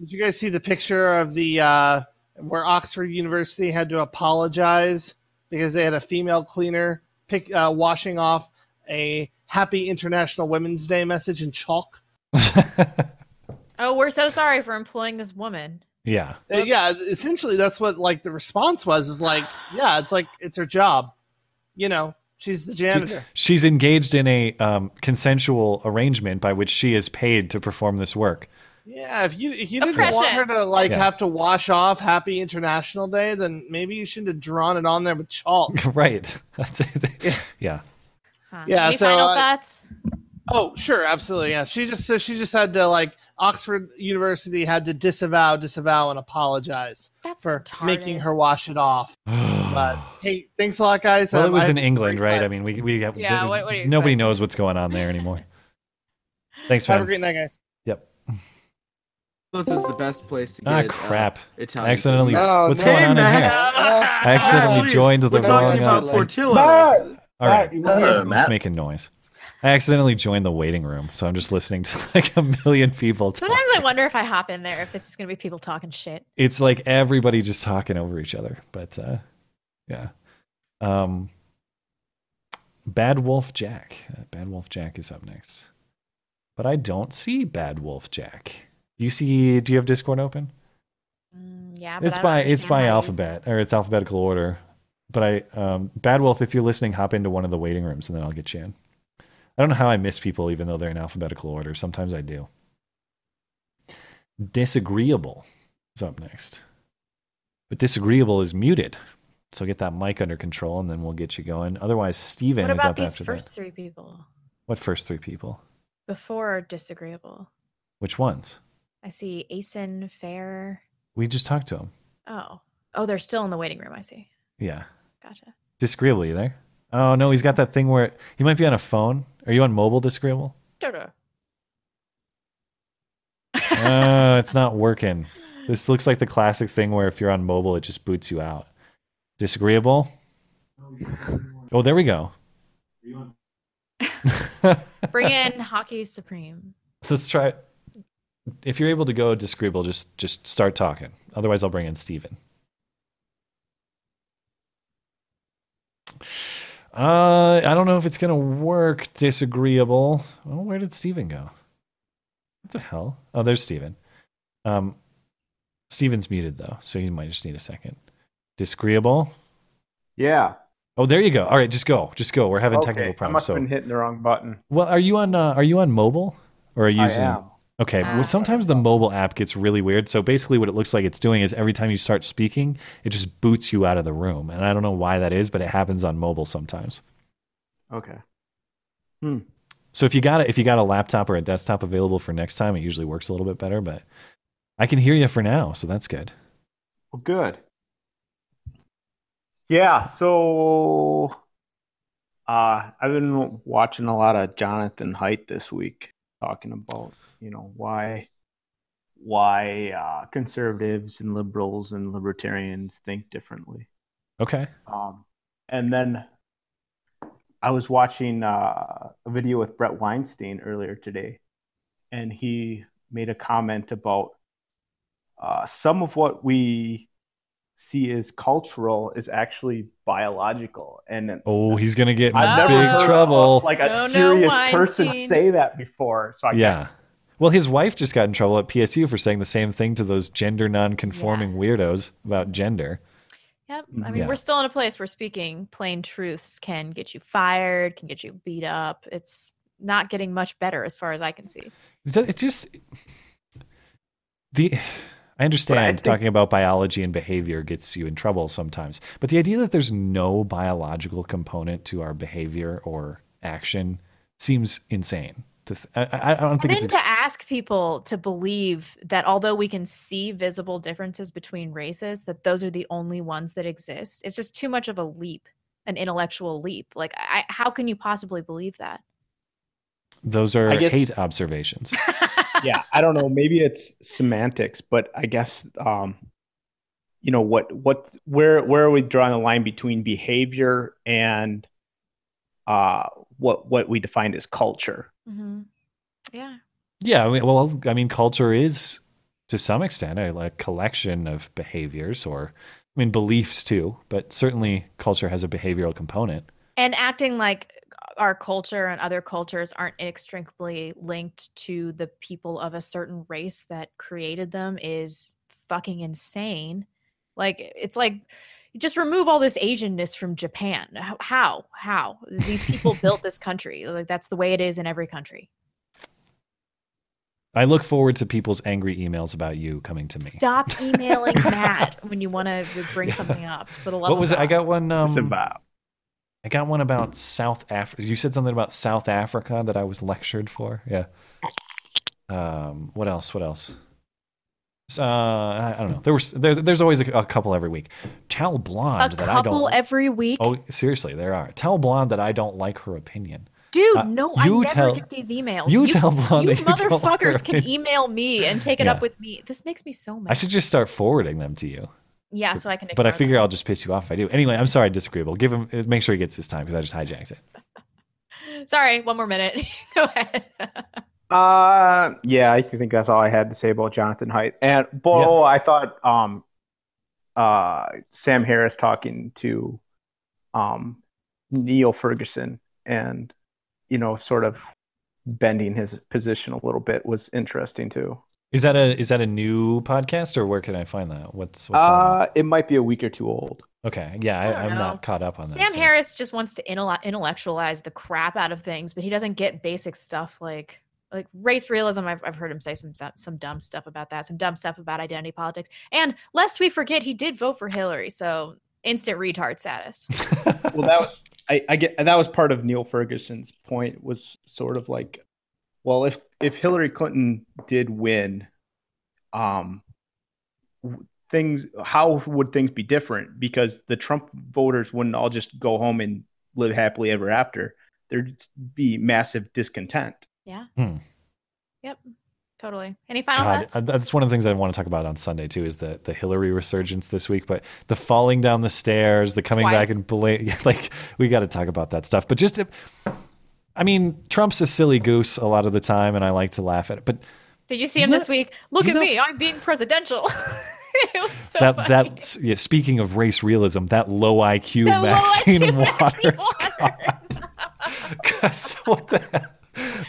Did you guys see the picture of the uh, where Oxford University had to apologize because they had a female cleaner Pick, uh, washing off a Happy International Women's Day message in chalk? Oh, we're so sorry for employing this woman. Yeah, uh, yeah. Essentially, that's what like the response was. Is like, yeah, it's like it's her job. You know, she's the janitor. She's engaged in a um, consensual arrangement by which she is paid to perform this work. Yeah, if you if you Oppression. didn't want her to like yeah. have to wash off Happy International Day, then maybe you shouldn't have drawn it on there with chalk. Right. That's it. Yeah. Huh. Yeah. Any so, final uh, thoughts? Oh, sure, absolutely. Yeah. She just so she just had to like Oxford University had to disavow, disavow, and apologize That's for retarded. making her wash it off. But hey, thanks a lot, guys. Well, um, it was I in England, right? Time. I mean, we we have, yeah. What, what nobody knows what's going on there anymore. Thanks, man. Have a great night, guys. Yep. This is the best place to get ah, crap. Uh, Italian. I accidentally oh, what's no. going hey, on Matt. in here? Uh, I accidentally please. joined the We're wrong about Portillo's. All right. Uh, Matt. It's making noise. I accidentally joined the waiting room, so I'm just listening to like a million people talk. Sometimes I wonder if I hop in there if it's just going to be people talking shit. It's like everybody just talking over each other, but uh, yeah. Um, Bad Wolf Jack. Uh, Bad Wolf Jack is up next. But I don't see Bad Wolf Jack. Do you see? Do you have Discord open? Mm, yeah, but it's by it's by alphabet or it's alphabetical order. But I um, Bad Wolf, if you're listening, hop into one of the waiting rooms and then I'll get you in. I don't know how I miss people even though they're in alphabetical order. Sometimes I do. Disagreeable is up next. But Disagreeable is muted. So get that mic under control and then we'll get you going. Otherwise, Steven is up after that. What about these first three people? What first three people? Before Disagreeable. Which ones? I see Asen, Fair. We just talked to them. Oh. Oh, they're still in the waiting room. I see. Yeah. Gotcha. Disagreeable, you there? Oh, no, he's got that thing where he might be on a phone. Are you on mobile, Disagreeable? Sure. Oh, it's not working. This looks like the classic thing where if you're on mobile, it just boots you out. Disagreeable? Oh, there we go. Bring in Hockey Supreme. Let's try it. If you're able to go Disagreeable, just just start talking. Otherwise, I'll bring in Steven. Uh, I don't know if it's going to work, Disagreeable. Oh, where did Steven go? What the hell? Oh, there's Steven. Um, Steven's muted, though, so he might just need a second. Disagreeable? Yeah. Oh, there you go. All right, just go. Just go. We're having okay. technical problems. I must so. have been hitting the wrong button. Well, are you on uh, Are you on mobile? Or are you using... I am. Okay, well, sometimes the mobile app gets really weird. So basically what it looks like it's doing is every time you start speaking, it just boots you out of the room. And I don't know why that is, but it happens on mobile sometimes. Okay. Hmm. So if you got a, if you got a laptop or a desktop available for next time, it usually works a little bit better, but I can hear you for now, so that's good. Well, good. Yeah, so uh, I've been watching a lot of Jonathan Haidt this week talking about you know, why why uh, conservatives and liberals and libertarians think differently. Okay. Um, and then I was watching uh, a video with Brett Weinstein earlier today, and he made a comment about uh, some of what we see as cultural is actually biological. And oh, he's going to get in I've big never heard trouble. Of, like a no, serious no, person say that before. So I yeah. Can't, Well, his wife just got in trouble at P S U for saying the same thing to those gender non-conforming yeah. weirdos about gender. Yep. I mean, yeah. we're still in a place where speaking plain truths can get you fired, can get you beat up. It's not getting much better as far as I can see. It just the I understand I think, talking about biology and behavior gets you in trouble sometimes, but the idea that there's no biological component to our behavior or action seems insane. To th- I, I don't think and it's then ex- to ask people to believe that although we can see visible differences between races, that those are the only ones that exist. It's just too much of a leap, an intellectual leap. Like, I, how can you possibly believe that? Those are guess, hate observations. Yeah, I don't know. Maybe it's semantics, but I guess um, you know what? What? Where? Where are we drawing the line between behavior and uh, what? What we define as culture? Mm-hmm. Yeah. Yeah. I mean, well, I mean, culture is to some extent a like, collection of behaviors or, I mean, beliefs too, but certainly culture has a behavioral component. And acting like our culture and other cultures aren't inextricably linked to the people of a certain race that created them is fucking insane. Like, it's like, just remove all this Asian-ness from Japan. How? How? These people built this country. Like, that's the way it is in every country. I look forward to people's angry emails about you coming to me. Stop emailing Matt when you want to bring yeah. something up. For the love what of was God. it? I got one. Um, about? I got one about South Africa. You said something about South Africa that I was lectured for. Yeah. Um. What else? What else? Uh, I don't know. There was there's there's always a, a couple every week. Tell Blonde a that I don't. A couple every week. Oh, seriously, there are. Tell Blonde that I don't like her opinion. Dude, uh, no, I never tell, get these emails. You, you tell Blondie. You, you motherfuckers can email me and take it yeah. up with me. This makes me so mad. I should just start forwarding them to you. Yeah, so I can. But I figure them. I'll just piss you off if I do. Anyway, I'm sorry, disagreeable. Give him. Make sure he gets his time because I just hijacked it. Sorry, one more minute. Go ahead. Uh, yeah, I think that's all I had to say about Jonathan Haidt. And Bo, yeah. I thought um, uh, Sam Harris talking to um, Neil Ferguson and, you know, sort of bending his position a little bit was interesting too. Is that a is that a new podcast or where can I find that? What's, what's uh, it might be a week or two old. Okay, yeah, I, I I'm not caught up on Sam that. Sam so. Harris just wants to intellectualize the crap out of things, but he doesn't get basic stuff like. Like race realism, I've I've heard him say some some dumb stuff about that, some dumb stuff about identity politics. And lest we forget, he did vote for Hillary, so instant retard status. Well, that was I, I get that was part of Neil Ferguson's point was sort of like, well, if if Hillary Clinton did win, um, things how would things be different? Because the Trump voters wouldn't all just go home and live happily ever after. There'd be massive discontent. Yeah. Hmm. Yep. Totally. Any final God, thoughts? That's one of the things I want to talk about on Sunday too, is the, the Hillary resurgence this week, but the falling down the stairs, the coming Twice. back and blame, like we got to talk about that stuff, but just, I mean, Trump's a silly goose a lot of the time and I like to laugh at it, but did you see him that, this week? Look at that, me. I'm being presidential. It was so that funny. That yeah, speaking of race realism, that low I Q that Maxine low I Q Waters. Waters. God, so what the hell?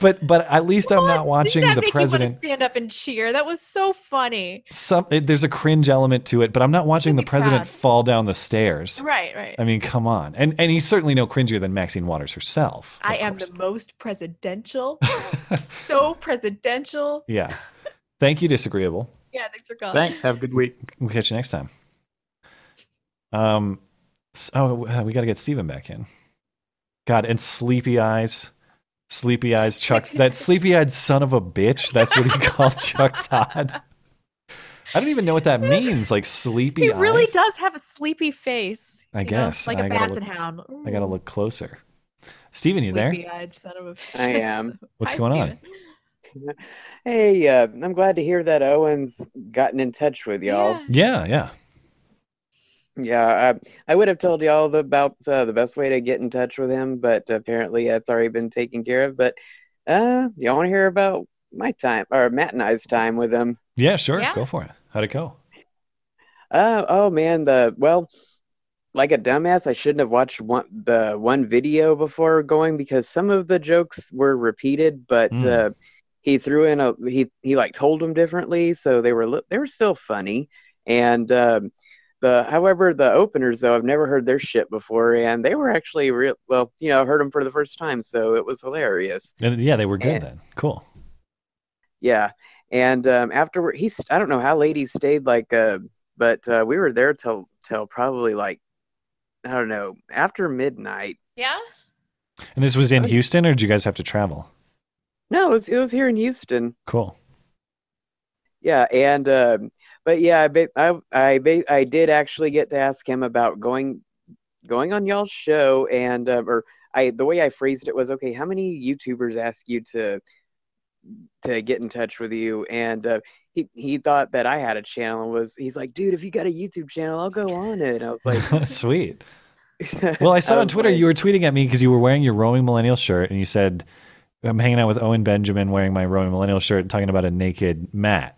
But but at least what? I'm not watching the make president you want to stand up and cheer. That was so funny. Some it, there's a cringe element to it, but I'm not watching the president proud. fall down the stairs. Right, right. I mean, come on, and and he's certainly no cringier than Maxine Waters herself. I am course. the most presidential, so presidential. Yeah. Thank you, disagreeable. Yeah, thanks for calling. Thanks. Have a good week. We'll catch you next time. Um, oh, so, uh, we got to get Steven back in. God, and sleepy eyes. Sleepy eyes Chuck, that sleepy eyed son of a bitch. That's what he called Chuck Todd. I don't even know what that means. Like sleepy eyes. He really eyes? does have a sleepy face. I guess. Know, like a basset hound. Ooh. I gotta look closer. Steven, you there? Sleepy eyed son of a bitch. I am. What's Hi, going Steven. on? Hey, uh, I'm glad to hear that Owen's gotten in touch with y'all. Yeah, yeah. Yeah. Yeah, I, I would have told you all about uh, the best way to get in touch with him, but apparently that's already been taken care of. But uh, you want to hear about my time, or Matt and I's time with him? Yeah, sure. Yeah. Go for it. How'd it go? Uh, oh, man. The Well, like a dumbass, I shouldn't have watched one, the one video before going because some of the jokes were repeated, but mm. uh, he threw in a, he, he like told them differently. So they were, they were still funny. And, um, The, however, the openers, though, I've never heard their shit before, and they were actually real. Well, you know, I heard them for the first time, so it was hilarious. And, yeah, they were good and, then. Cool. Yeah, and um, afterward, he's I don't know how late he stayed, like, uh, but uh, we were there till till probably like I don't know after midnight. Yeah. And this was in Houston, or did you guys have to travel? No, it was it was here in Houston. Cool. Yeah, and. Uh, But yeah, I I I did actually get to ask him about going going on y'all's show, and uh, or I the way I phrased it was, okay, how many YouTubers ask you to to get in touch with you? And uh, he he thought that I had a channel. And was he's like, dude, if you got a YouTube channel, I'll go on it. And I was like, sweet. Well, I saw I on Twitter like, you were tweeting at me because you were wearing your Roaming Millennial shirt, and you said, "I'm hanging out with Owen Benjamin wearing my Roaming Millennial shirt, and talking about a naked Matt."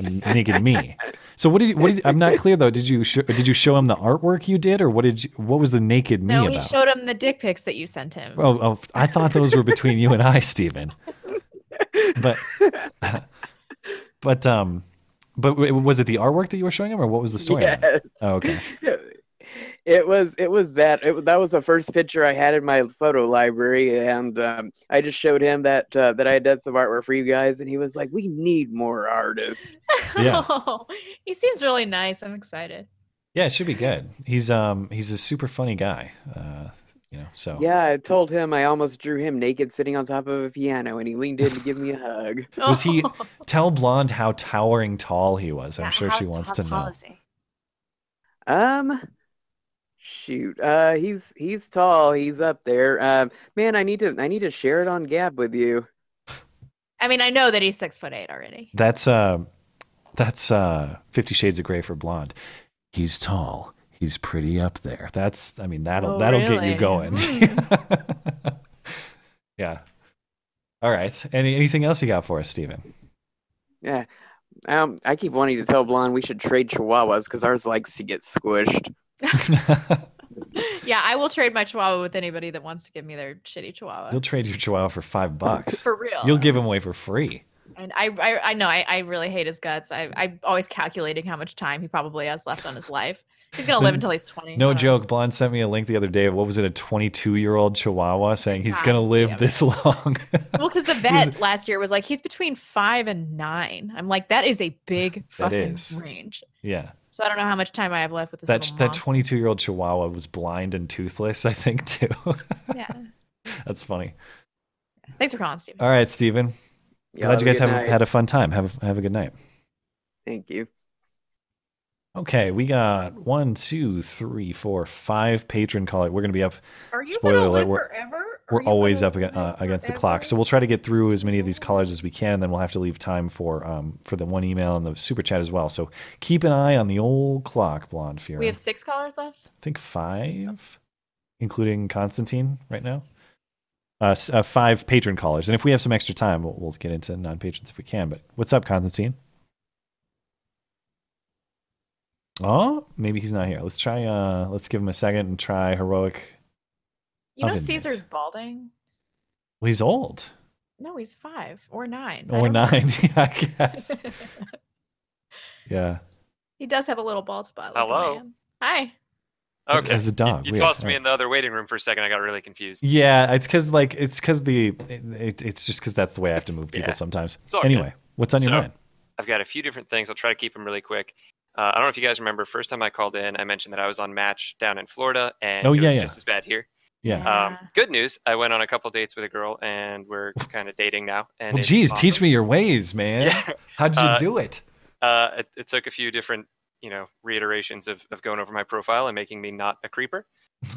Naked me. So what did you, what did you, I'm not clear though. Did you sh- did you show him the artwork you did, or what did you, what was the naked me about? No, we showed him the dick pics that you sent him. Oh, oh I thought those were between you and I, Steven. But but um, but was it the artwork that you were showing him, or what was the story? Yes. Oh, okay. It was it was that it, that was the first picture I had in my photo library, and um, I just showed him that uh, that I had done some artwork for you guys, and he was like, "We need more artists." Yeah, oh, he seems really nice. I'm excited. Yeah, it should be good. He's um he's a super funny guy, uh, you know. So yeah, I told him I almost drew him naked sitting on top of a piano, and he leaned in to give me a hug. Was he tell Blonde how towering tall he was? I'm yeah, sure how, she wants how to tall know. Is he? Um. Shoot, uh, he's he's tall. He's up there. Um, man, I need to I need to share it on Gab with you. I mean, I know that he's six foot eight already. That's uh, that's uh, Fifty Shades of Grey for blonde. He's tall. He's pretty up there. That's I mean that'll oh, that'll really? get you going. Mm. Yeah. All right. Any anything else you got for us, Steven? Yeah. Um, I keep wanting to tell Blonde we should trade Chihuahuas because ours likes to get squished. Yeah, I will trade my Chihuahua with anybody that wants to give me their shitty Chihuahua. You'll trade your Chihuahua for five bucks. For real. You'll give him away for free. And I, I, I know I, I really hate his guts. I, I'm always calculating how much time he probably has left on his life. He's gonna live until he's twenty. No joke. Blonde sent me a link the other day of what was it, a twenty-two-year-old Chihuahua saying he's God gonna live this long. Well, because the vet was, last year was like he's between five and nine. I'm like, that is a big fucking range. Yeah. So I don't know how much time I have left with this. That that twenty-two-year-old Chihuahua was blind and toothless, I think, too. Yeah. That's funny. Thanks for calling, Steven. All right, Steven. Y'all Glad you guys have night. had a fun time. Have a, have a good night. Thank you. Okay, we got one, two, three, four, five patron call. We're going to be up. Are you Spoiler alert. We're, we're always up against, uh, against the clock. So we'll try to get through as many of these callers as we can. And then we'll have to leave time for um for the one email and the super chat as well. So keep an eye on the old clock, Blonde Fury. We have six callers left? I think five, including Constantine right now. Uh, uh, five patron callers. And if we have some extra time, we'll, we'll get into non-patrons if we can. But what's up, Constantine? Oh, maybe he's not here. Let's try. Uh, let's give him a second and try heroic. You know, Caesar's balding. Well, he's old. No, he's five or nine. Or nine, yeah, I guess. Yeah. He does have a little bald spot. Like Hello. Hi. Okay. As a dog. You, you tossed me in the other waiting room for a second. I got really confused. Yeah, it's because like it's because the it, it, it's just because that's the way I have it's, to move people yeah. sometimes. Anyway, good. What's on so, your mind? I've got a few different things. I'll try to keep them really quick. Uh, I don't know if you guys remember, first time I called in, I mentioned that I was on Match down in Florida, and oh, it yeah, was yeah. just as bad here. Yeah. Um, good news, I went on a couple dates with a girl, and we're kind of dating now. And well, geez, awesome. Teach me your ways, man. Yeah. How'd you uh, do it? Uh, it? It took a few different, you know, reiterations of, of going over my profile and making me not a creeper.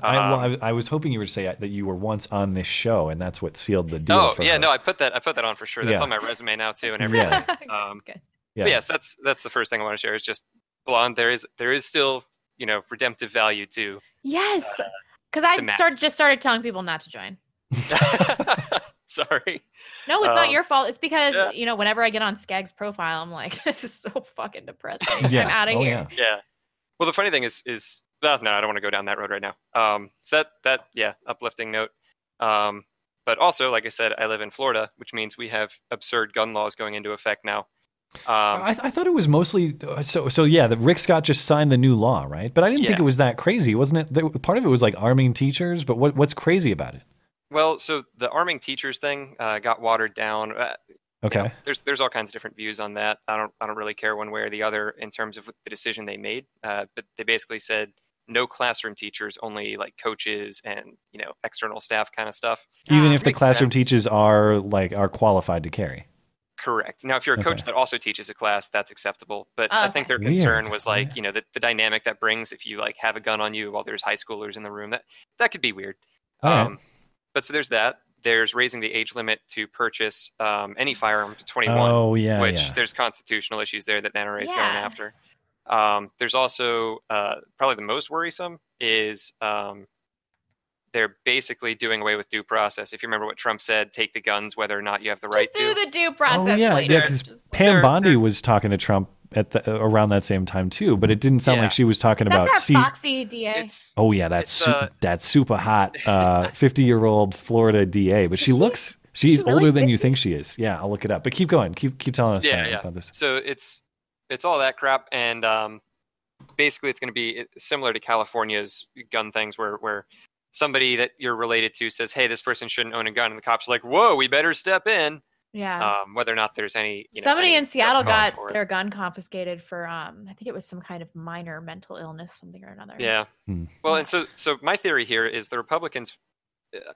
Um, I, well, I, I was hoping you were to say that you were once on this show, and that's what sealed the deal. Oh, for yeah, her. no, I put that I put that on for sure. That's yeah. on my resume now, too, and everything. Yeah. Um, okay. yeah. But yes, that's, that's the first thing I want to share is just, Blonde, there is there is still, you know, redemptive value to yes, because uh, I to start, just started telling people not to join. Sorry. No, it's um, not your fault. It's because, yeah. you know, whenever I get on Skag's profile, I'm like, this is so fucking depressing. Yeah. I'm out of oh, here. Yeah. yeah. Well, the funny thing is, is well, no, I don't want to go down that road right now. Um, so that, that yeah, uplifting note. Um, but also, like I said, I live in Florida, which means we have absurd gun laws going into effect now. Um, I, th- I thought it was mostly so. So yeah, the Rick Scott just signed the new law, right? But I didn't yeah. think it was that crazy, wasn't it? There, part of it was like arming teachers, but what what's crazy about it? Well, so the arming teachers thing uh, got watered down. Uh, okay, you know, there's there's all kinds of different views on that. I don't I don't really care one way or the other in terms of the decision they made. Uh, but they basically said no classroom teachers, only like coaches and you know external staff kind of stuff. Even uh, if the classroom sense. teachers are like are qualified to carry. Correct. Now, if you're a coach okay. that also teaches a class, that's acceptable. But okay. I think their concern weird. was like, yeah. you know, the, the dynamic that brings if you like have a gun on you while there's high schoolers in the room, that that could be weird. Oh. Um, but so there's that. There's raising the age limit to purchase um, any firearm to twenty-one, oh, yeah, which yeah. there's constitutional issues there that N R A is yeah. going after. Um, there's also uh, probably the most worrisome is um, they're basically doing away with due process. If you remember what Trump said, take the guns, whether or not you have the right Just to do the due process. Oh, yeah, yeah. Because Pam they're, Bondi they're... was talking to Trump at the, around that same time too, but it didn't sound yeah. like she was talking Is that about that C- Foxy D A. It's, oh yeah, that's uh... su- that super hot uh, fifty-year-old Florida D A. But she looks she's she really older than fifty? You think she is. Yeah, I'll look it up. But keep going. Keep keep telling us yeah, yeah. about this. So it's it's all that crap, and um, basically it's going to be similar to California's gun things, where where. somebody that you're related to says, hey, this person shouldn't own a gun. And the cops are like, whoa, we better step in. Yeah. Um, whether or not there's any, you know, somebody any in Seattle got their it. gun confiscated for, um, I think it was some kind of minor mental illness, something or another. Yeah. Hmm. Well, and so, so my theory here is the Republicans,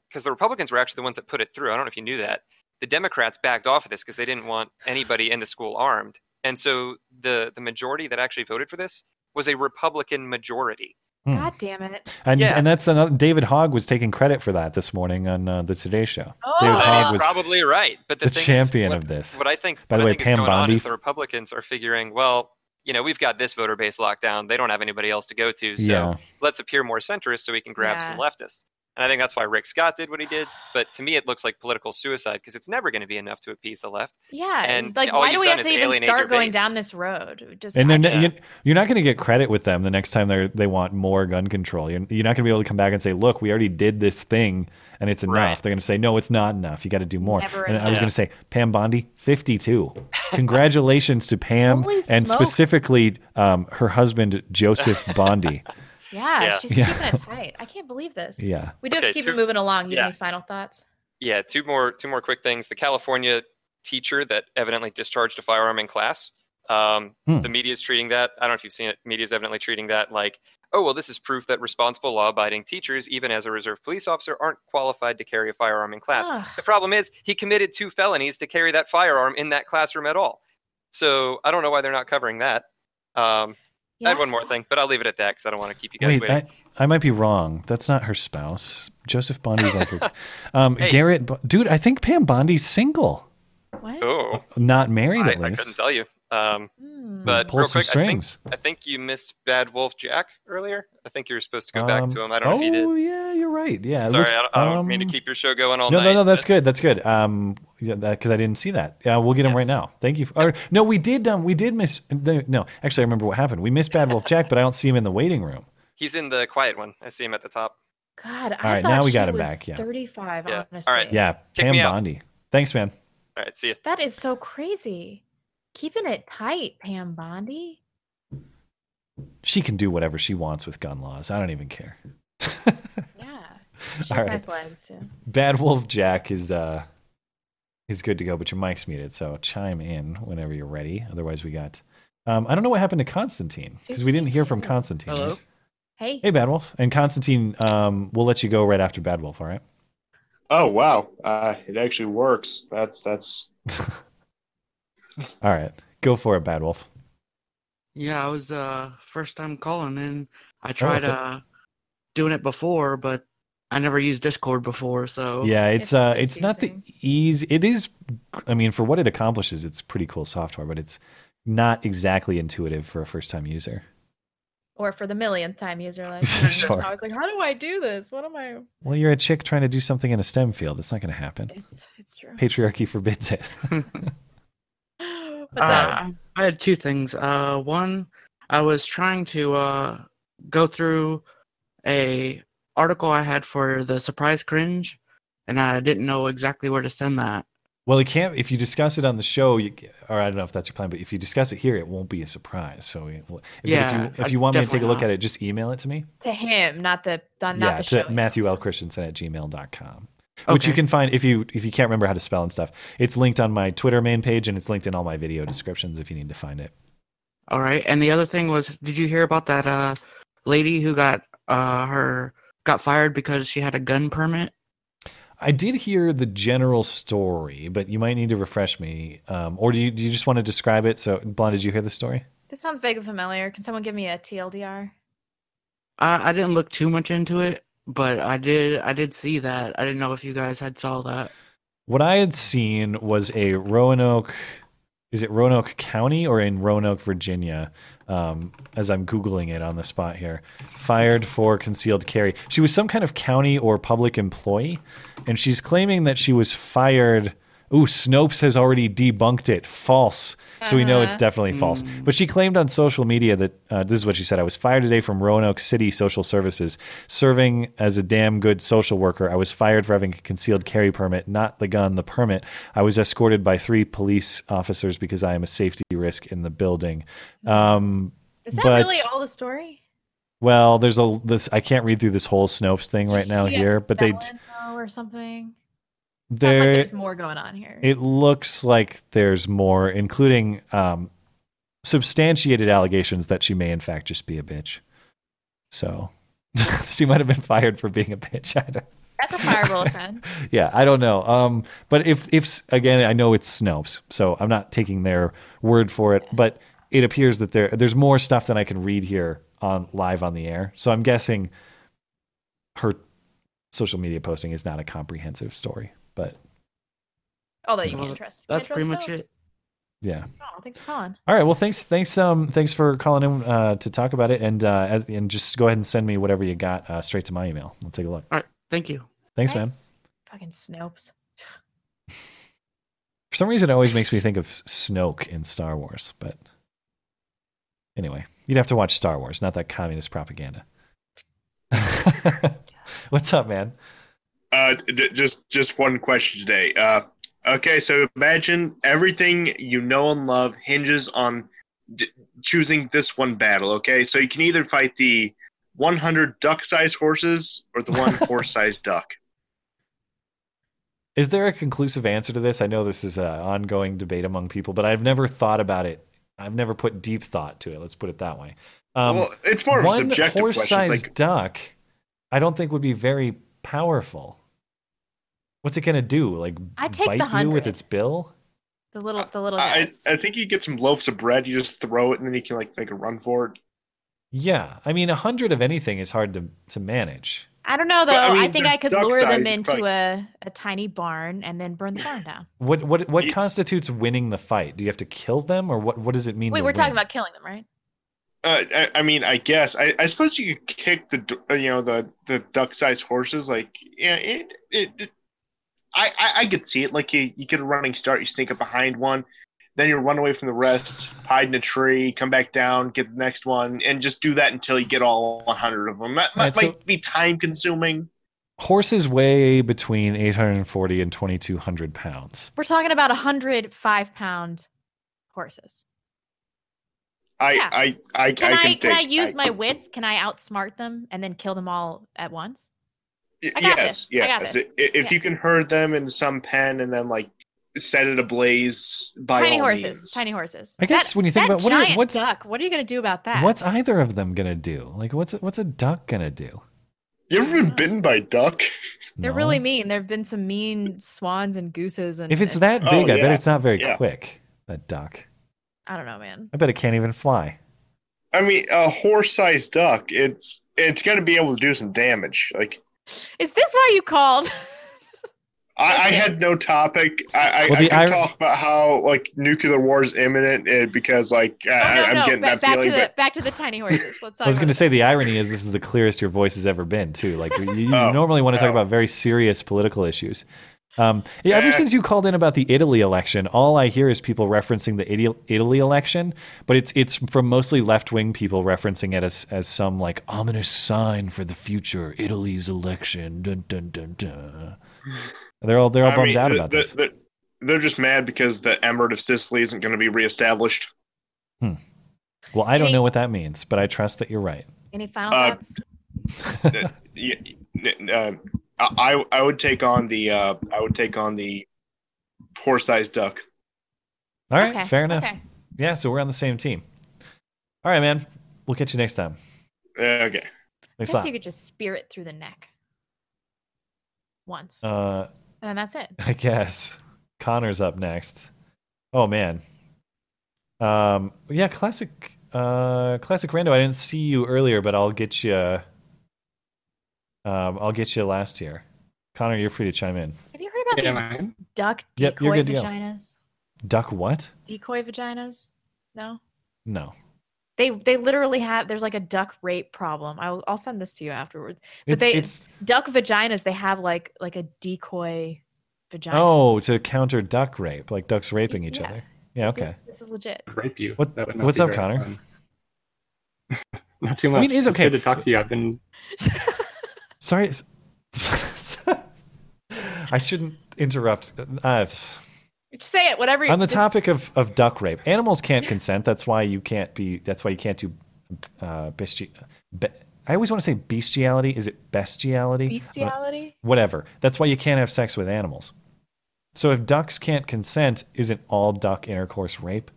because the Republicans were actually the ones that put it through. I don't know if you knew that. The Democrats backed off of this because they didn't want anybody in the school armed. And so the, the majority that actually voted for this was a Republican majority. Hmm. God damn it. And yeah. and that's another, David Hogg was taking credit for that this morning on uh, the Today Show. Oh. David Hogg was probably right. But the, the thing champion is, what, of this. What I think, by the way, Pam Bondi, the Republicans are figuring, well, you know, we've got this voter base locked down. They don't have anybody else to go to. So yeah. let's appear more centrist so we can grab yeah. some leftists. And I think that's why Rick Scott did what he did. But to me, it looks like political suicide because it's never going to be enough to appease the left. Yeah. And like, why do we have to even start going base. down this road? Just and then yeah. you're not going to get credit with them the next time they they want more gun control. You're, you're not going to be able to come back and say, look, we already did this thing and it's enough. Right. They're going to say, no, it's not enough. You got to do more. Never and enough. I was going to say, Pam Bondi, fifty-two. Congratulations to Pam and specifically um, her husband, Joseph Bondi. Yeah, yeah, she's yeah. keeping it tight. I can't believe this. Yeah, we do have okay, to keep two, it moving along. You yeah. have any final thoughts? Yeah, two more, two more quick things. The California teacher that evidently discharged a firearm in class. Um, hmm. The media is treating that. I don't know if you've seen it. Media is evidently treating that like, oh well, this is proof that responsible, law-abiding teachers, even as a reserve police officer, aren't qualified to carry a firearm in class. Ugh. The problem is he committed two felonies to carry that firearm in that classroom at all. So I don't know why they're not covering that. Um, Yeah. I had one more thing, but I'll leave it at that because I don't want to keep you guys Wait, waiting. I, I might be wrong. That's not her spouse. Joseph Bondi's uncle. Um, hey. Garrett, dude, I think Pam Bondi's single. What? Oh. Not married, I, at least. I couldn't tell you. Um, mm. But Pull real quick, I think, I think you missed Bad Wolf Jack earlier. I think you were supposed to go um, back to him. I don't know oh, if you did. Oh, yeah, you're right. Yeah. Sorry, looks, I don't, I don't um, mean to keep your show going all no, night. No, no, no, that's but... good. That's good. Um, yeah, that, 'cause I didn't see that. Yeah, we'll get yes. him right now. Thank you. For, or, no, we did. Um, we did miss. No, actually, I remember what happened. We missed Bad Wolf Jack, but I don't see him in the waiting room. He's in the quiet one. I see him at the top. God, I all right, thought now we got him back. Yeah, thirty-five. Yeah. Honestly. All right. Yeah, Kick Pam Bondi. Thanks, man. All right, see you. That is so crazy. Keeping it tight, Pam Bondi. She can do whatever she wants with gun laws. I don't even care. yeah. She has nice lines too. Bad Wolf Jack is uh is good to go, but your mic's muted, so chime in whenever you're ready. Otherwise we got um I don't know what happened to Constantine because we didn't hear from Constantine. Hello. Hey. Hey, Bad Wolf. And Constantine, um we'll let you go right after Bad Wolf, all right? Oh wow. Uh it actually works. That's that's all right, go for it, Bad Wolf. Yeah, I was uh first time calling, and I tried oh, uh doing it before, but I never used Discord before, so yeah, it's, it's uh it's not the easy. It is, I mean, for what it accomplishes, it's pretty cool software, but it's not exactly intuitive for a first time user. Or for the millionth time user, like sure. I was like, how do I do this? What am I? Well, you're a chick trying to do something in a STEM field. It's not going to happen. It's it's true. Patriarchy forbids it. Uh, I had two things. Uh, one, I was trying to uh, go through a article I had for the Surprise Cringe, and I didn't know exactly where to send that. Well, it can't if you discuss it on the show, you, or I don't know if that's your plan, but if you discuss it here, it won't be a surprise. So, it, yeah, if you, if you want me to take a look not. at it, just email it to me. To him, not the not yeah, the show. Yeah, to Matthew L Christensen at gmail dot com. Okay. Which you can find if you if you can't remember how to spell and stuff. It's linked on my Twitter main page, and it's linked in all my video descriptions if you need to find it. All right. And the other thing was, did you hear about that uh, lady who got uh, her got fired because she had a gun permit? I did hear the general story, but you might need to refresh me. Um, or do you do you just want to describe it? So, Blonde, did you hear the story? This sounds vaguely familiar. Can someone give me a T L D R? Uh, I didn't look too much into it. But I did I did see that. I didn't know if you guys had saw that. What I had seen was a Roanoke, is it Roanoke County or in Roanoke, Virginia, um, as I'm Googling it on the spot here, fired for concealed carry. She was some kind of county or public employee, and she's claiming that she was fired. Ooh, Snopes has already debunked it. False. So we know it's definitely false. Mm. But she claimed on social media that, uh, this is what she said, I was fired today from Roanoke City Social Services, serving as a damn good social worker. I was fired for having a concealed carry permit, not the gun, the permit. I was escorted by three police officers because I am a safety risk in the building. Um, is that but, really all the story? Well, there's a this. I can't read through this whole Snopes thing Did right now here, but they... or something? There, like there's more going on here. It looks like there's more, including um, substantiated allegations that she may, in fact, just be a bitch. So she might have been fired for being a bitch. I don't. That's a fireable offense. Yeah, I don't know. Um, but if, if again, I know it's Snopes, so I'm not taking their word for it. But it appears that there, there's more stuff than I can read here on live on the air. So I'm guessing her social media posting is not a comprehensive story, but although you can trust, that's, that's pretty much it. Yeah. Oh, thanks for calling. All right. Well, thanks. Thanks. Um, thanks for calling in uh, to talk about it, and uh, as, and just go ahead and send me whatever you got uh, straight to my email. I'll take a look. All right. Thank you. Thanks, hey. man. Fucking Snopes. For some reason, it always makes me think of Snoke in Star Wars. But anyway, you'd have to watch Star Wars, not that communist propaganda. What's up, man? Uh, d- just just one question today. Uh, okay, so imagine everything you know and love hinges on d- choosing this one battle. Okay, so you can either fight the one hundred duck-sized horses or the one horse-sized duck. Is there a conclusive answer to this? I know this is an ongoing debate among people, but I've never thought about it. I've never put deep thought to it. Let's put it that way. Um, well, it's more of a subjective question. One horse-sized duck, I don't think would be very powerful. What's it going to do? Like bite you with its bill? The little, the little. I, I think you get some loaves of bread. You just throw it, and then you can like make a run for it. Yeah, I mean, a hundred of anything is hard to to manage. I don't know, though. But, I, mean, I think I could lure them into probably... a, a tiny barn and then burn the barn down. What what what yeah. constitutes winning the fight? Do you have to kill them, or what, what does it mean? Wait, we're win? talking about killing them, right? Uh, I, I mean, I guess. I, I suppose you could kick the you know the, the duck-sized horses. Like, yeah, it, it, it I, I, I could see it. Like, you, you get a running start, you sneak up behind one, then you run away from the rest, hide in a tree, come back down, get the next one, and just do that until you get all one hundred of them. That, that might so, be time-consuming. Horses weigh between eight hundred forty and twenty-two hundred pounds. We're talking about one hundred five pound horses. I, yeah. I, I, can I, I can, I, can I use I, my wits? Can I outsmart them and then kill them all at once? I got yes, this. yes. I got this. If yeah. you can herd them in some pen and then like set it ablaze by tiny all horses, means. tiny horses. I guess that, when you think about what are, what's duck, what are you going to do about that? What's either of them going to do? Like, what's what's a duck going to do? You ever been bitten by a duck? They're no. really mean. There've been some mean swans and gooses. And if it's and, that big, oh, yeah. I bet it's not very yeah. quick. That duck. I don't know, man. I bet it can't even fly. I mean, a horse-sized duck, it's it's going to be able to do some damage. Like, is this why you called? I, I had no topic. I, well, I could ir- talk about how like nuclear war is imminent and because like oh, I, no, I'm no. getting back, that back feeling. To the, but... Back to the tiny horses. Let's talk I was going to say the irony is this is the clearest your voice has ever been too. Like you, you oh, normally want to talk oh. about very serious political issues. Um, yeah, ever since you called in about the Italy election, all I hear is people referencing the Italy election, but it's it's from mostly left-wing people referencing it as as some like ominous sign for the future, Italy's election. Dun, dun, dun, dun. They're all they're all I bummed mean, out the, about the, this. The, they're just mad because the Emirate of Sicily isn't going to be reestablished. Hmm. Well, I any, don't know what that means, but I trust that you're right. Any final uh, thoughts? yeah, uh, I I would take on the uh, I would take on the horse-sized duck. All right, okay. fair enough. Okay. Yeah, so we're on the same team. All right, man. We'll catch you next time. Uh, okay. Next I guess you could just spear it through the neck once. Uh, and then that's it. I guess. Connor's up next. Oh man. Um. Yeah. Classic. Uh. Classic Rando. I didn't see you earlier, but I'll get you. Um, I'll get you last year. Connor, you're free to chime in. Have you heard about yeah, these duck decoy yep, vaginas? Duck what? Decoy vaginas? No? No. They they literally have, there's like a duck rape problem. I'll I'll send this to you afterwards. But it's, they, it's, duck vaginas, they have like like a decoy vagina. Oh, to counter duck rape, like ducks raping each yeah. other. Yeah, okay. This, this is legit. Rape you. What, what's up, Connor? Not too much. I mean, it is okay. It's good to talk to you. I've been... Sorry, I shouldn't interrupt. Uh, just say it, whatever. You, on the just... topic of, of duck rape, animals can't consent. That's why you can't be. That's why you can't do. Uh, besti- be- I always want to say bestiality. Is it bestiality? Bestiality. Uh, whatever. That's why you can't have sex with animals. So if ducks can't consent, isn't all duck intercourse rape?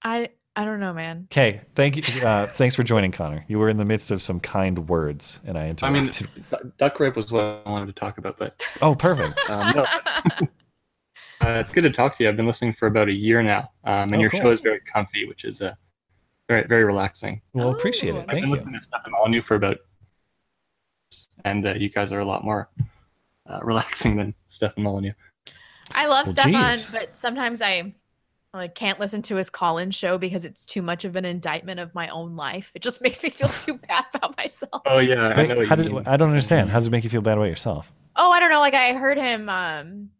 I I don't know, man. Okay, thank you. Uh, thanks for joining, Connor. You were in the midst of some kind words, and I interrupted. I mean, duck rape was what I wanted to talk about, but oh, perfect. um, no. uh, it's good to talk to you. I've been listening for about a year now, um, and oh, your cool. show is very comfy, which is a very, very relaxing. Well, appreciate it. Thank you. I've been listening to stuff I'm all new for about, and uh, you guys are a lot more uh, relaxing than stuff I'm all new. I love well, Stefan, geez. But sometimes I like can't listen to his call-in show because it's too much of an indictment of my own life. It just makes me feel too bad about myself. Oh yeah, I know. Wait, how does, I don't understand. How does it make you feel bad about yourself? Oh, I don't know. Like I heard him um,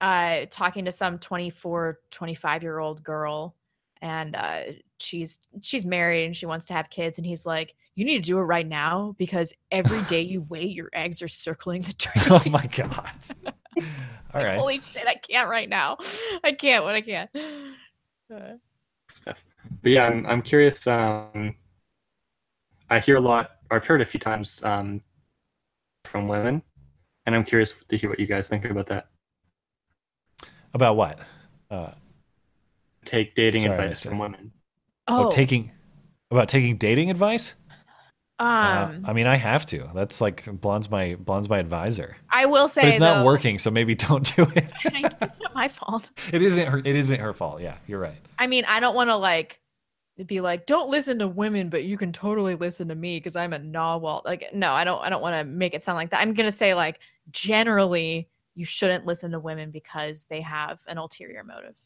uh, talking to some twenty-four, twenty-five year old girl, and uh, she's she's married and she wants to have kids, and he's like, "You need to do it right now because every day you wait, your eggs are circling the tree." Oh my god. All right. Holy shit! I can't right now. I can't. What I can't. Uh. Stuff. But yeah, I'm I'm curious. Um, I hear a lot. Or I've heard a few times um, from women, and I'm curious to hear what you guys think about that. About what? Uh, Take dating sorry, advice from women. Oh. oh, taking about taking dating advice. Um, uh, I mean, I have to. That's like Blonde's my Blonde's my advisor. I will say, but it's not though, working, so maybe don't do it. It's not my fault. It isn't her. It isn't her fault. Yeah, you're right. I mean, I don't want to like be like, don't listen to women, but you can totally listen to me because I'm a narwhal. Like, no, I don't. I don't want to make it sound like that. I'm gonna say like generally, you shouldn't listen to women because they have an ulterior motive,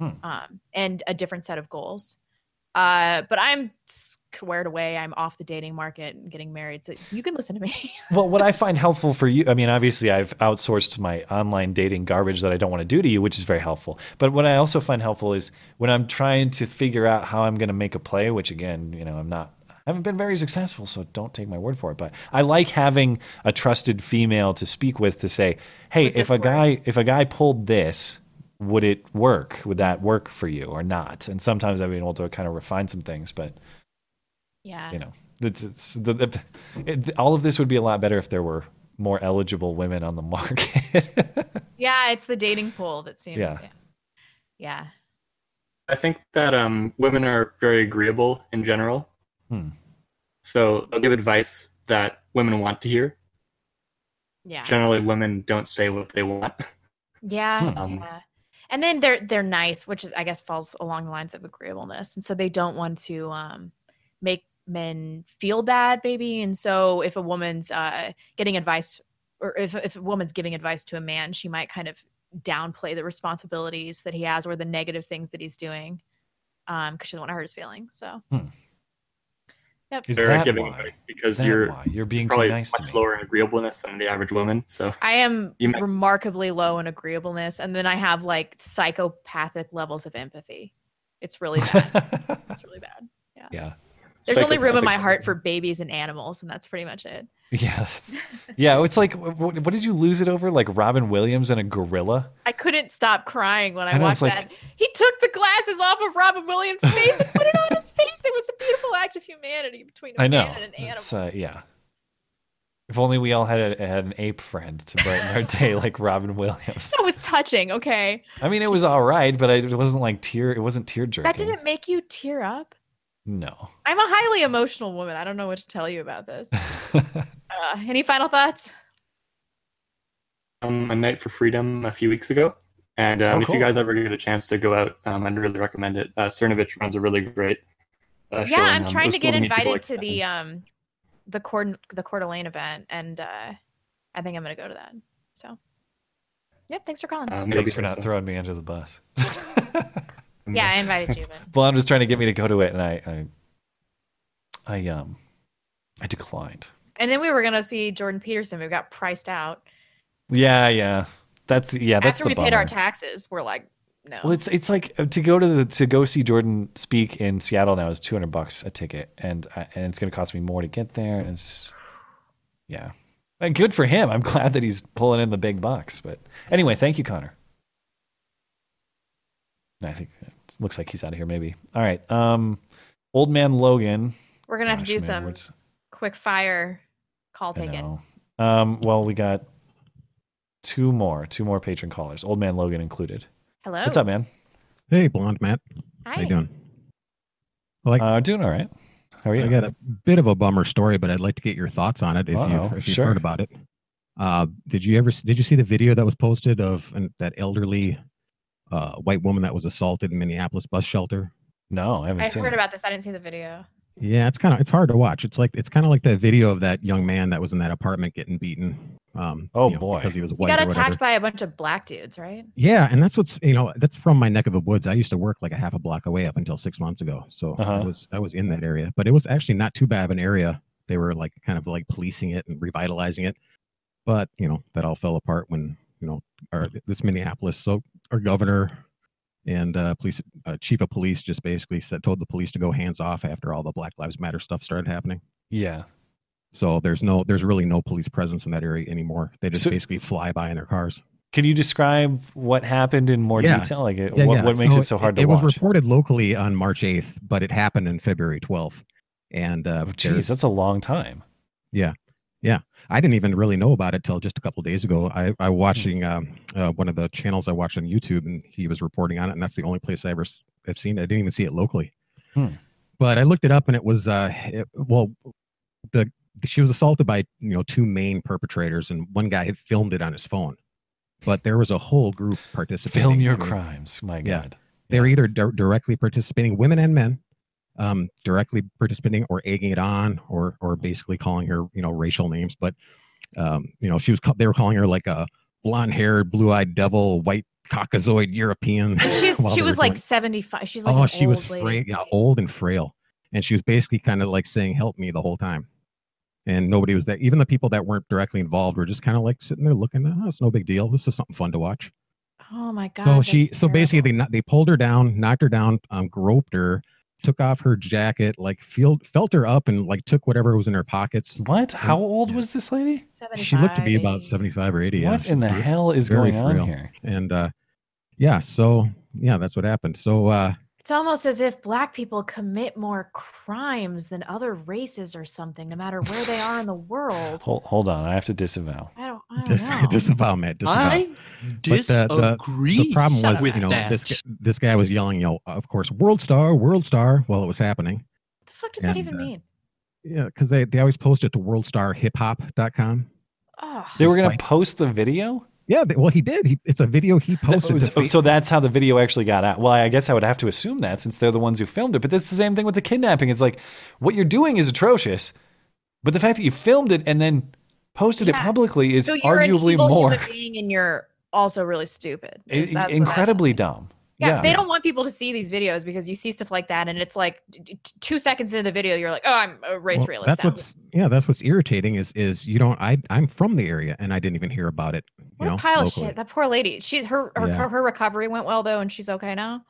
hmm. um, and a different set of goals. Uh, but I'm squared away. I'm off the dating market and getting married. So you can listen to me. Well, what I find helpful for you, I mean, obviously I've outsourced my online dating garbage that I don't want to do to you, which is very helpful. But what I also find helpful is when I'm trying to figure out how I'm going to make a play, which again, you know, I'm not, I haven't been very successful, so don't take my word for it. But I like having a trusted female to speak with to say, hey, with if a word. guy, if a guy pulled this, would it work? Would that work for you or not? And sometimes I've been able to kind of refine some things, but yeah, you know, it's, it's the, the, it, all of this would be a lot better if there were more eligible women on the market. Yeah. It's the dating pool that seems, yeah. yeah. Yeah. I think that um, women are very agreeable in general. Hmm. So they'll give advice that women want to hear. Yeah. Generally women don't say what they want. Yeah. um, yeah. And then they're they're nice, which is I guess falls along the lines of agreeableness, and so they don't want to um, make men feel bad, maybe. And so if a woman's uh, getting advice, or if if a woman's giving advice to a man, she might kind of downplay the responsibilities that he has or the negative things that he's doing, because um, she doesn't want to hurt his feelings. So, hmm. yep. Is they're giving why? advice because you're why? you're being probably too nice much to me. Lower in agreeableness than the average woman. So I am might- remarkably low in agreeableness, and then I have like psychopathic levels of empathy. It's really bad. It's really bad. Yeah. Yeah. There's only room in my heart for babies and animals, and that's pretty much it. Yeah. Yeah. It's like, what, what did you lose it over? Like Robin Williams and a gorilla? I couldn't stop crying when I and watched I like, that. He took the glasses off of Robin Williams' face and put it on his face. It was a beautiful act of humanity between a I man know. and an animal. Uh, yeah. If only we all had a, had an ape friend to brighten our day like Robin Williams. That was touching, okay? I mean, it was all right, but it wasn't like tear. It wasn't tear jerking. That didn't make you tear up? No. I'm a highly emotional woman. I don't know what to tell you about this. uh, any final thoughts? Um, a night for freedom a few weeks ago. And um, oh, cool. If you guys ever get a chance to go out, um, I'd really recommend it. Uh, Cernovich runs a really great uh, show. Yeah, I'm um, trying to get invited like to seven. the um, the Cord the Coeur d'Alene event. And uh, I think I'm going to go to that. So, yep, thanks for calling. Um, thanks for not so. throwing me under the bus. Yeah, I invited you. But... Blonde was trying to get me to go to it, and I, I, I, um, I declined. And then we were gonna see Jordan Peterson. We got priced out. Yeah, yeah, that's yeah. That's after the we bummer. paid our taxes, we're like, no. Well, it's it's like to go to the to go see Jordan speak in Seattle now is two hundred bucks a ticket, and I, and it's gonna cost me more to get there. And it's just, yeah, and good for him. I'm glad that he's pulling in the big bucks. But anyway, thank you, Connor. I think it looks like he's out of here maybe. All right. Um, Old Man Logan. We're going to have to do man, some words. quick fire call taken. Um, well, we got two more, two more patron callers. Old Man Logan included. Hello. What's up, man? Hey, Blonde Matt. Hi. How you doing? Like, uh, doing all right. How are you? I got a bit of a bummer story, but I'd like to get your thoughts on it if, you've, if you've sure. heard about it. Uh, did you ever, did you see the video that was posted of an, that elderly... Uh, white woman that was assaulted in Minneapolis bus shelter No, I haven't I seen it. I heard about this. I didn't see the video. Yeah, it's kind of it's hard to watch. It's like it's kind of like that video of that young man that was in that apartment getting beaten. Um, oh you know, boy, because he was white. He got attacked by a bunch of black dudes, right? Yeah, and that's what's you know that's from my neck of the woods. I used to work like a half a block away up until six months ago, so uh-huh. I was I was in that area, but it was actually not too bad of an area. They were like kind of like policing it and revitalizing it, but you know that all fell apart when you know our this Minneapolis so our governor. And uh, police, uh, chief of police just basically said, told the police to go hands off after all the Black Lives Matter stuff started happening. Yeah. So there's no, there's really no police presence in that area anymore. They just so, basically fly by in their cars. Can you describe what happened in more yeah. detail? Like it, yeah, what, yeah. what makes so it so hard it, to it watch? It was reported locally on March eighth, but it happened on February twelfth. And uh, oh, geez, that's a long time. Yeah. Yeah. I didn't even really know about it till just a couple of days ago. I, I watching um, uh, one of the channels I watched on YouTube, and he was reporting on it, and that's the only place I ever have seen it. I didn't even see it locally, hmm. but I looked it up, and it was uh, it, well, the she was assaulted by you know two main perpetrators, and one guy had filmed it on his phone, but there was a whole group participating. Film your crimes, my God! Yeah. Yeah. They're either di- directly participating, women and men. Um, directly participating or egging it on or or basically calling her, you know, racial names. But, um, you know, she was they were calling her like a blonde haired, blue eyed devil, white Caucasoid European. She's, she was like going, seventy-five. She's like, oh, she was fra- yeah, old and frail. And she was basically kind of like saying, help me the whole time. And nobody was there. Even the people that weren't directly involved were just kind of like sitting there looking, oh, it's no big deal. This is something fun to watch. Oh, my God. So she so terrible. basically they, they pulled her down, knocked her down, um, groped her. Took off her jacket, like felt felt her up, and like took whatever was in her pockets. What? How old yeah. was this lady? seventy-five. She looked to be about seventy-five or eighty. What yeah. in the very, hell is going on real. here? And uh, yeah, so yeah, that's what happened. So uh, it's almost as if black people commit more crimes than other races or something, no matter where they are in the world. Hold, hold on, I have to disavow. I don't, I don't know. disavow, Matt. Disavow. I disagree. But the, the, the problem Shut was, you know, that. this this guy was yelling, you know, of course, world star, world star, while it was happening. What the fuck does and, that even uh, mean? Yeah, because they, they always post it to world star hip hop dot com. Oh, they were going to post the video? Yeah, they, well, he did. He, it's a video he posted. The, to oh, so that's how the video actually got out. Well, I guess I would have to assume that since they're the ones who filmed it. But that's the same thing with the kidnapping. It's like what you're doing is atrocious, but the fact that you filmed it and then posted yeah. it publicly is so you're arguably an evil more. Human being and you're also really stupid. It, incredibly dumb. Yeah, yeah, they don't want people to see these videos because you see stuff like that, and it's like t- two seconds into the video, you're like, "Oh, I'm a race well, realist." That's now. what's yeah, that's what's irritating is is you don't. I I'm from the area, and I didn't even hear about it. You what know, a pile locally. of shit! That poor lady. She's her her, yeah. her her recovery went well though, and she's okay now.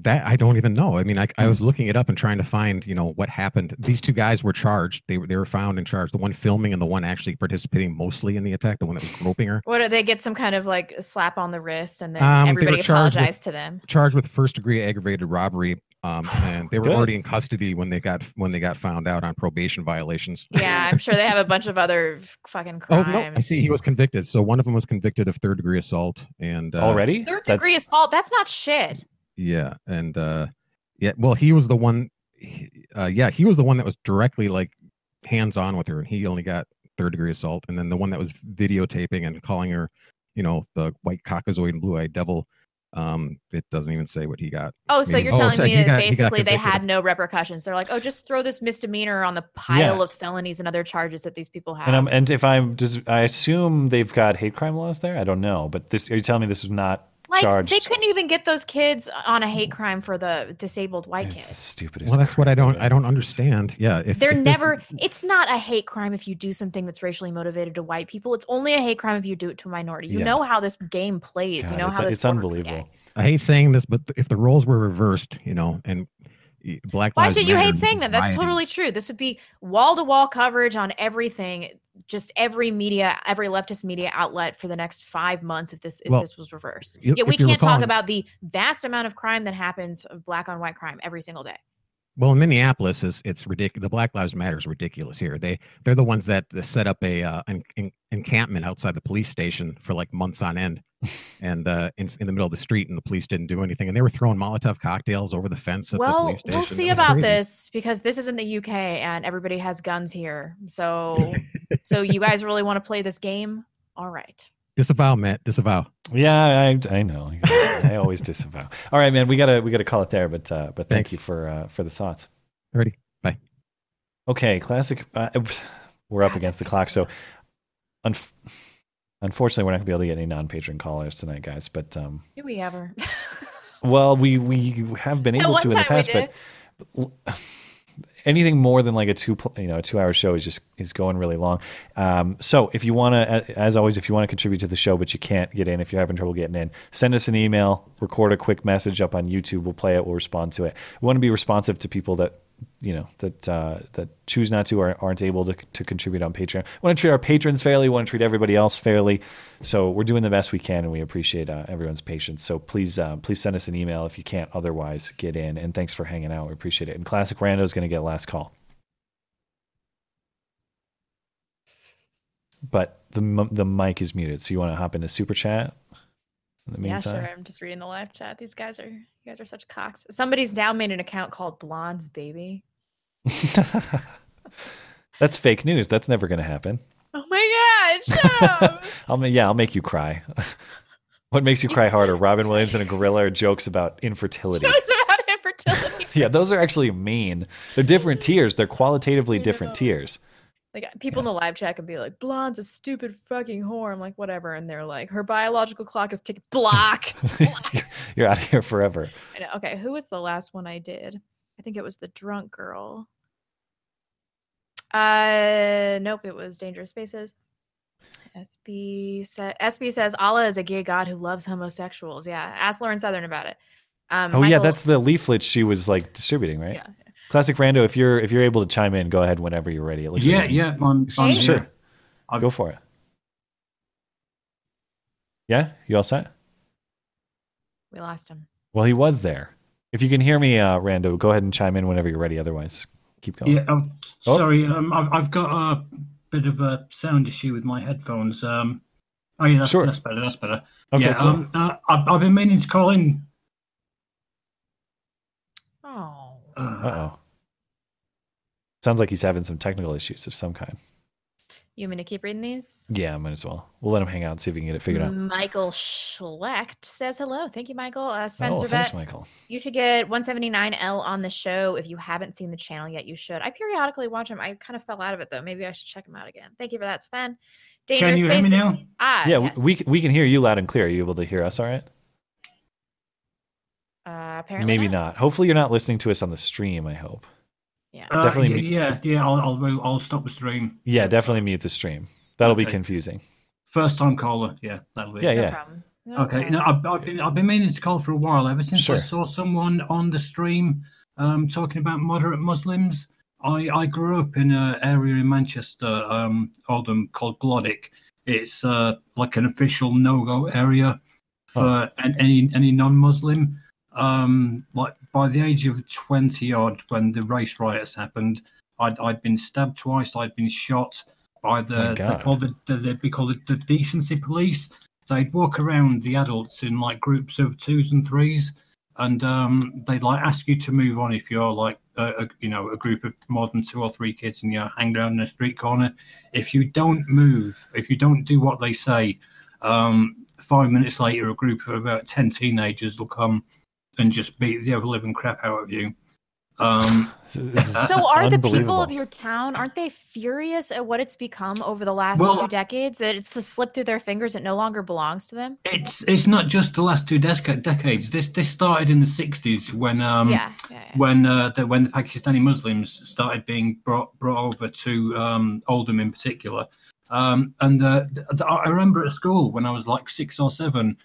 That I don't even know. I mean, I I was looking it up and trying to find you know what happened. These two guys were charged. They were they were found and charged. The one filming and the one actually participating mostly in the attack. The one that was groping her. What did they get? Some kind of like slap on the wrist, and then um, everybody apologized with, to them. Charged with first degree aggravated robbery. Um, and they were Good. already in custody when they got when they got found out on probation violations. Yeah, I'm sure they have a bunch of other fucking crimes. Oh, no, I see. He was convicted. So one of them was convicted of third degree assault. And uh, already third degree that's... assault. That's not shit. Yeah. And uh, yeah, well, he was the one. He, uh, yeah, he was the one that was directly like hands on with her. And he only got third degree assault. And then the one that was videotaping and calling her, you know, the white Caucasoid and blue eyed devil. Um, it doesn't even say what he got. Oh, so I mean, you're oh, telling me that got, basically they had no repercussions. They're like, oh, just throw this misdemeanor on the pile yeah. of felonies and other charges that these people have. And, um, and if I'm just, I assume they've got hate crime laws there. I don't know. But this, are you telling me this is not? Like charged. They couldn't even get those kids on a hate crime for the disabled white kids. The stupidest. Well, that's what I don't. I don't understand. Yeah, if, they're if never. This... It's not a hate crime if you do something that's racially motivated to white people. It's only a hate crime if you do it to a minority. You yeah. know how this game plays. God, you know it's, how this it's unbelievable. Game. I hate saying this, but if the roles were reversed, you know, and Black Lives Why should you hate saying that? That's totally true. This would be wall to wall coverage on everything. Just every media, every leftist media outlet for the next five months if this if well, this was reversed. Yeah, we can't recalling, talk about the vast amount of crime that happens of black on white crime every single day. Well, in Minneapolis, it's, it's ridiculous. The Black Lives Matter is ridiculous here. They they're the ones that set up a uh, an, an encampment outside the police station for like months on end, and uh, in, in the middle of the street, and the police didn't do anything. And they were throwing Molotov cocktails over the fence at well, the police station. Well, we'll see about crazy. this because this is in the U K and everybody has guns here. So, so you guys really want to play this game? All right. Disavow, Matt. Disavow. Yeah, I, I know. I always disavow. All right, man, we gotta we gotta call it there. But uh, but thank Thanks. you for uh, for the thoughts. Ready? Bye. Okay, classic. Uh, we're up against the clock, so un- unfortunately, we're not gonna be able to get any non-patron callers tonight, guys. But um, do we ever? Well, we we have been able to in the past, but. but anything more than like a two, you know, a two hour show is just, is going really long. Um, so if you want to, as always, if you want to contribute to the show, but you can't get in, if you're having trouble getting in, send us an email, record a quick message up on YouTube. We'll play it. We'll respond to it. We want to be responsive to people that, you know, that, uh, that choose not to, or aren't able to, to contribute on Patreon. We want to treat our patrons fairly. We want to treat everybody else fairly. So we're doing the best we can, and we appreciate uh, everyone's patience. So please, uh, please send us an email if you can't otherwise get in, and thanks for hanging out. We appreciate it. And Classic Rando is going to get last call. But the, the mic is muted. So you want to hop into Super Chat? In the meantime. Yeah, sure. I'm just reading the live chat. These guys are, you guys are such cocks. Somebody's now made an account called Blonde's Baby. That's fake news. That's never going to happen. Oh my God! No. I'll yeah, I'll make you cry. What makes you cry harder, Robin Williams and a gorilla, or jokes about infertility? Jokes about infertility. Yeah, those are actually mean. They're different tiers. They're qualitatively different tiers. Like people yeah. in the live chat can be like, "Blonde's a stupid fucking whore." I'm like, whatever. And they're like, "Her biological clock is ticking." Block. Block. You're out of here forever. I know. Okay, who was the last one I did? I think it was the drunk girl. Uh, nope. It was Dangerous Spaces. S B sa- S B says Allah is a gay god who loves homosexuals. Yeah, ask Lauren Southern about it. Um, oh Michael- yeah, that's the leaflet she was like distributing, right? Yeah. Classic Rando, if you're if you're able to chime in, go ahead whenever you're ready. It looks yeah, like yeah, I'm, I'm sure. Here. I'll go for it. Yeah, you all set? We lost him. Well, he was there. If you can hear me, uh, Rando, go ahead and chime in whenever you're ready. Otherwise, keep going. Yeah, I'm oh. sorry, um, I've got a bit of a sound issue with my headphones. Um, oh yeah, that's, sure. that's better. That's better. Okay, yeah, cool. um, uh, I've, I've been meaning to call in. Oh. Uh-oh. Sounds like he's having some technical issues of some kind. You want me to keep reading these? Yeah, I might as well. We'll let him hang out and see if we can get it figured out. Michael Schlecht says hello. Thank you, Michael. Uh, Sven oh, Servette, thanks, Michael. You should get one seventy-nine L on the show. If you haven't seen the channel yet, you should. I periodically watch him. I kind of fell out of it, though. Maybe I should check him out again. Thank you for that, Sven. Dangerous can you Spaces. Hear me now? Ah, yeah, yes. we, we can hear you loud and clear. Are you able to hear us all right? Uh, apparently Maybe not. not. Hopefully you're not listening to us on the stream, I hope. Yeah. Uh, definitely. Yeah, yeah, I'll, I'll I'll stop the stream. Yeah, definitely mute the stream. That'll okay. be confusing. First time caller, yeah, that'll be. Yeah, no yeah. problem. No okay. Problem. No, I've, I've, been, I've been meaning to call for a while. Ever since sure. I saw someone on the stream um, talking about moderate Muslims. I, I grew up in an area in Manchester, um, Oldham, called Glodick. It's uh, like an official no-go area for oh. any any non-Muslim. Um, like by the age of twenty odd, when the race riots happened, I'd I'd been stabbed twice. I'd been shot by the they call the they'd be called the decency police. They'd walk around the adults in like groups of twos and threes, and um, they'd like ask you to move on if you're like a, a you know a group of more than two or three kids and you're hanging out in a street corner. If you don't move, if you don't do what they say, um, five minutes later, a group of about ten teenagers will come and just beat the ever living crap out of you. Um, so are the people of your town, aren't they furious at what it's become over the last well, two decades? That it's just slipped through their fingers. It no longer belongs to them. It's it's not just the last two dec- decades. This this started in the sixties when um yeah, yeah, yeah. when uh, the, when the Pakistani Muslims started being brought brought over to um, Oldham in particular. Um, and the, the, I remember at school when I was like six or seven.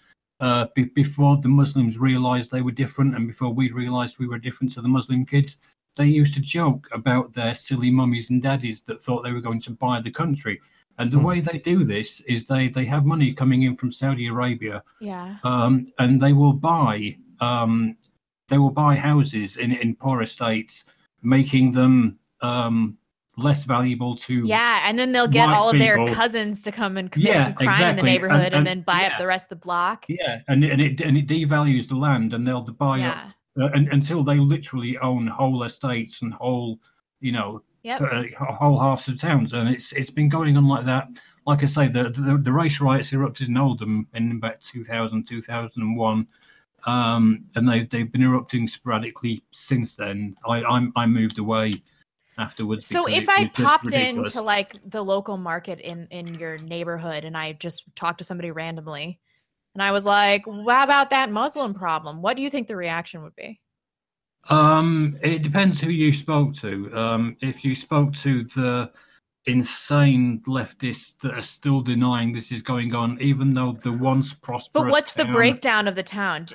Uh, be- before the Muslims realised they were different and before we realised we were different to the Muslim kids, they used to joke about their silly mummies and daddies that thought they were going to buy the country. And the mm. way they do this is they, they have money coming in from Saudi Arabia, yeah, um, and they will buy um, they will buy houses in, in poor estates, making them um, less valuable to yeah, and then they'll get all of people. Their cousins to come and commit yeah, some crime exactly. in the neighborhood, and, and, and then buy yeah. up the rest of the block. Yeah, and and it and it devalues the land, and they'll buy yeah. up uh, and, until they literally own whole estates and whole, you know, yep. uh, whole halves of towns, and it's it's been going on like that. like I say, the the, the race riots erupted in Oldham in about two thousand, two thousand one, um, and they they've been erupting sporadically since then. I I'm, I moved away afterwards. So if I popped into like the local market in in your neighborhood and I just talked to somebody randomly, and I was like, well, "How about that Muslim problem?" What do you think the reaction would be? Um, it depends who you spoke to. Um, if you spoke to the insane leftists that are still denying this is going on, even though the once prosperous. But what's the town, breakdown of the town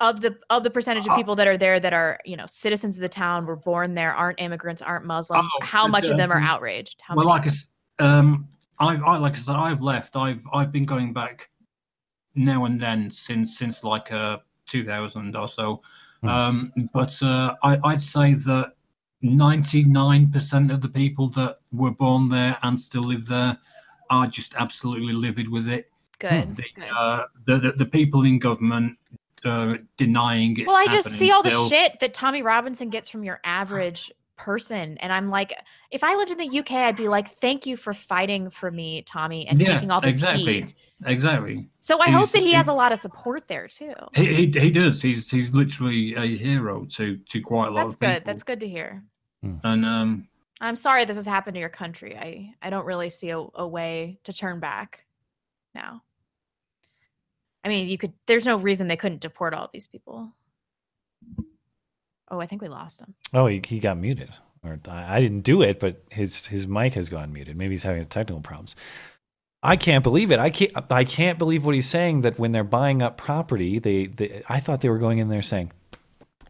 of the of the percentage of people that are there that are, you know, citizens of the town, were born there, aren't immigrants, aren't Muslim? Oh, How much uh, of them are outraged? How well, many? like I, um, I, I like I said, I've left. I've I've been going back now and then since since like uh two thousand or so. Um, but uh, I, I'd say that ninety-nine percent of the people that were born there and still live there are just absolutely livid with it. Good. The, good. Uh, the, the, the people in government uh, denying it. Well, I just see all still. the shit that Tommy Robinson gets from your average person, and I'm like, if I lived in the U K, I'd be like, thank you for fighting for me, Tommy, and yeah, taking all this exactly. heat. Exactly. So I he's, hope that he, he has a lot of support there too. He he, he does. He's he's literally a hero to, to quite a lot That's of people. That's good. That's good to hear. And um, I'm sorry this has happened to your country. I, I don't really see a, a way to turn back now. I mean, you could. There's no reason they couldn't deport all these people. Oh, I think we lost him. Oh, he, he got muted. Or I didn't do it, but his his mic has gone muted. Maybe he's having technical problems. I can't believe it. I can't. I can't believe what he's saying. That when they're buying up property, they, they I thought they were going in there saying,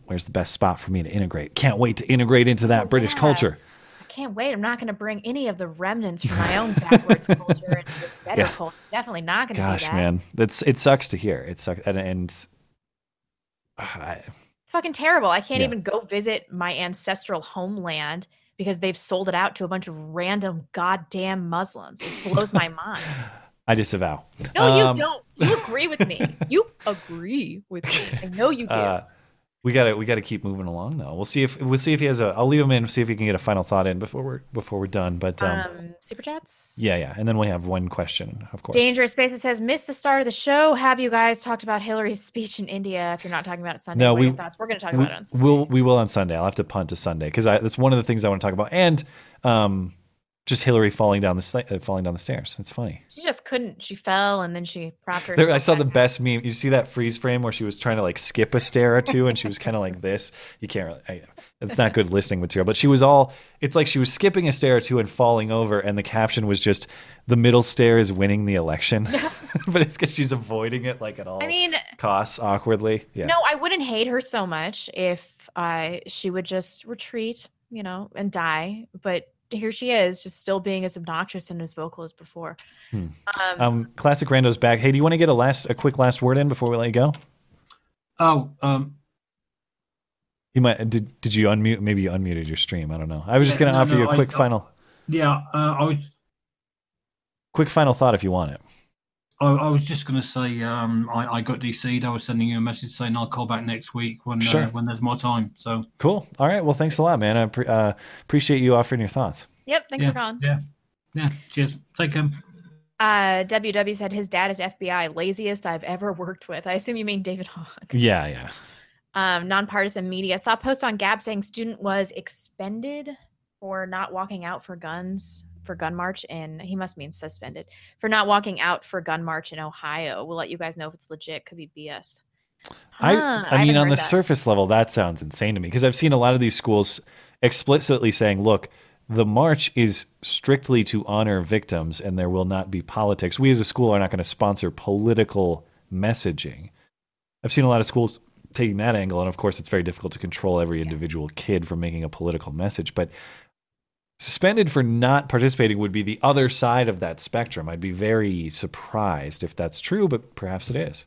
"Where's the best spot for me to integrate? Can't wait to integrate into that oh, British yeah. culture." I can't wait. I'm not going to bring any of the remnants from my own backwards culture into this better yeah. culture. Definitely not going to. Gosh, do that. man, that's it. Sucks to hear. It sucks, and, and uh, I. Fucking terrible. I can't yeah. even go visit my ancestral homeland because they've sold it out to a bunch of random goddamn Muslims. It blows my mind. I disavow. No, um, you don't. You agree with me. You agree with me. I know you do. Uh, we gotta we gotta keep moving along though. We'll see if we'll see if he has a I'll leave him in, see if he can get a final thought in before we're before we're done. But um, um super chats? Yeah, yeah. And then we have one question, of course. Dangerous Spaces says, missed the start of the show. Have you guys talked about Hillary's speech in India? If you're not talking about it Sunday, no, we, thoughts? We're gonna talk we, about it on Sunday. We'll we will on Sunday. I'll have to punt to Sunday because that's one of the things I want to talk about. And um just Hillary falling down the sli- uh, falling down the stairs. It's funny. She just couldn't. She fell and then she propped herself. There, I saw the out. best meme. You see that freeze frame where she was trying to like skip a stair or two, and she was kind of like this. You can't really. I, it's not good listening material. But she was all. It's like she was skipping a stair or two and falling over, and the caption was just, "The middle stair is winning the election." But it's because she's avoiding it like at all. I mean, costs awkwardly. Yeah. No, I wouldn't hate her so much if uh, she would just retreat, you know, and die. But here she is, just still being as obnoxious and as vocal as before. Hmm. Um, um, Classic Rando's back. Hey, do you want to get a last, a quick last word in before we let you go? Oh, um, you might. Did Did you unmute? Maybe you unmuted your stream. I don't know. I was just yeah, going to no, offer no, you a I, quick I, final. Yeah, uh, I was. Quick final thought, if you want it. I, I was just going to say, um, I, I got D C'd. I was sending you a message saying I'll call back next week when sure. uh, when there's more time. So cool. All right. Well, thanks a lot, man. I pre- uh, appreciate you offering your thoughts. Yep. Thanks yeah, for calling. Yeah. Yeah. Cheers. Take care. Uh, W W said his dad is F B I, laziest I've ever worked with. I assume you mean David Hogg. Yeah. Yeah. Um, nonpartisan media. Saw a post on Gab saying student was expended for not walking out for guns. for gun march and he must mean suspended for not walking out for gun march in Ohio. We'll let you guys know if it's legit. Could be B S. Huh, I, I, I mean, on the that. surface level, that sounds insane to me because I've seen a lot of these schools explicitly saying, look, the march is strictly to honor victims and there will not be politics. We as a school are not going to sponsor political messaging. I've seen a lot of schools taking that angle. And of course it's very difficult to control every yeah. individual kid from making a political message, but suspended for not participating would be the other side of that spectrum. I'd be very surprised if that's true, but perhaps it is.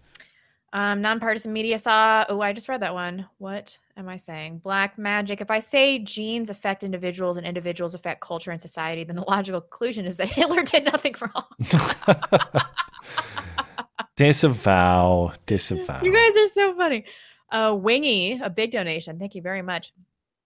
Um, nonpartisan media saw, oh, I just read that one. What am I saying? Black magic. If I say genes affect individuals and individuals affect culture and society, then the logical conclusion is that Hitler did nothing wrong. Disavow. Disavow. You guys are so funny. Uh, Wingy, a big donation. Thank you very much.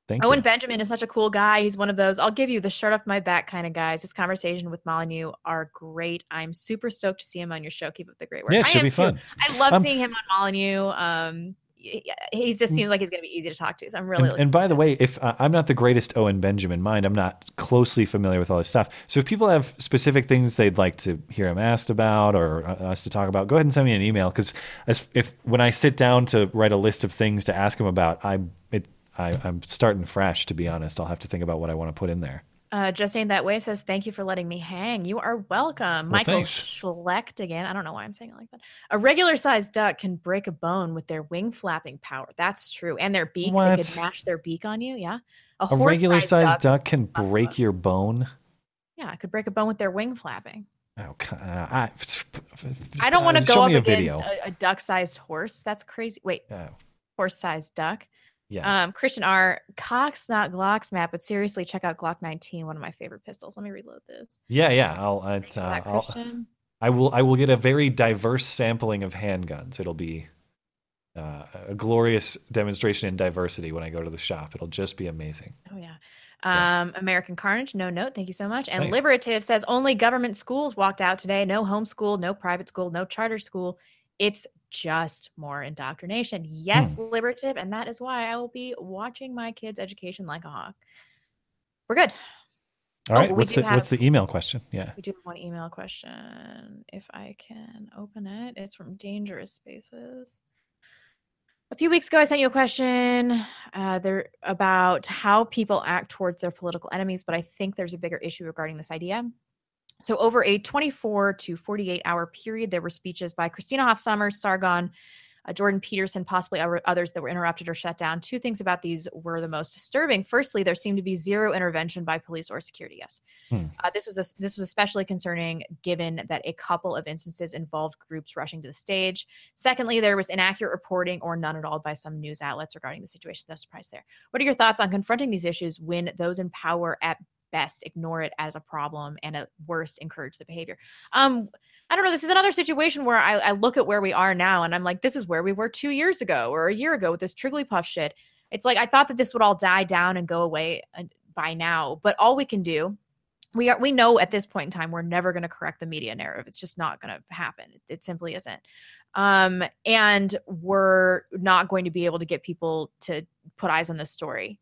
Thank Owen you. Benjamin is such a cool guy. He's one of those, I'll give you the shirt off my back kind of guys. His conversation with Molyneux are great. I'm super stoked to see him on your show. Keep up the great work. Yeah, it should be fun. Too. I love um, seeing him on Molyneux. Um, he just seems like he's going to be easy to talk to. So I'm really. And, and by the way, if uh, I'm not the greatest Owen Benjamin mind, I'm not closely familiar with all his stuff. So if people have specific things they'd like to hear him asked about or uh, us to talk about, go ahead and send me an email. Cause as if, when I sit down to write a list of things to ask him about, I, it, I I'm starting fresh, to be honest. I'll have to think about what I want to put in there. Uh, Justine That Way says, thank you for letting me hang. You are welcome. Well, Michael thanks. Schlecht again. I don't know why I'm saying it like that. A regular sized duck can break a bone with their wing flapping power. That's true. And their beak, what? They could mash their beak on you. Yeah. A, a regular sized duck, duck can break your bone. Yeah. It could break a bone with their wing flapping. Oh, I, I don't want to uh, go up a against a, a duck sized horse. That's crazy. Wait, oh. Horse sized duck. Yeah. Um, Christian R. Cox, not Glock's map, but seriously, check out Glock nineteen, one of my favorite pistols. Let me reload this. Yeah, yeah. I'll, uh, that, I'll I will. I will get a very diverse sampling of handguns. It'll be uh, a glorious demonstration in diversity when I go to the shop. It'll just be amazing. Oh yeah. Um, yeah. American Carnage, no note. Thank you so much. And nice. Liberative says only government schools walked out today. No homeschool, no private school, no charter school. It's just more indoctrination. Yes, hmm. Liberative. And that is why I will be watching my kids' education like a hawk. We're good. All right. Oh, what's the have, what's the email question? Yeah. We do have one email question. If I can open it. It's from Dangerous Spaces. A few weeks ago, I sent you a question uh, there about how people act towards their political enemies, but I think there's a bigger issue regarding this idea. So over a twenty-four to forty-eight hour period, there were speeches by Christina Hoff Sommers, Sargon, uh, Jordan Peterson, possibly others that were interrupted or shut down. Two things about these were the most disturbing. Firstly, there seemed to be zero intervention by police or security. Yes, hmm. uh, this was a, this was especially concerning given that a couple of instances involved groups rushing to the stage. Secondly, there was inaccurate reporting or none at all by some news outlets regarding the situation. No surprise there. What are your thoughts on confronting these issues when those in power at best ignore it as a problem and at worst encourage the behavior? Um, I don't know. This is another situation where I, I look at where we are now and I'm like, this is where we were two years ago or a year ago with this Trigglypuff shit. It's like, I thought that this would all die down and go away by now, but all we can do, we are, we know at this point in time, we're never going to correct the media narrative. It's just not going to happen. It, it simply isn't. Um, and we're not going to be able to get people to put eyes on this story.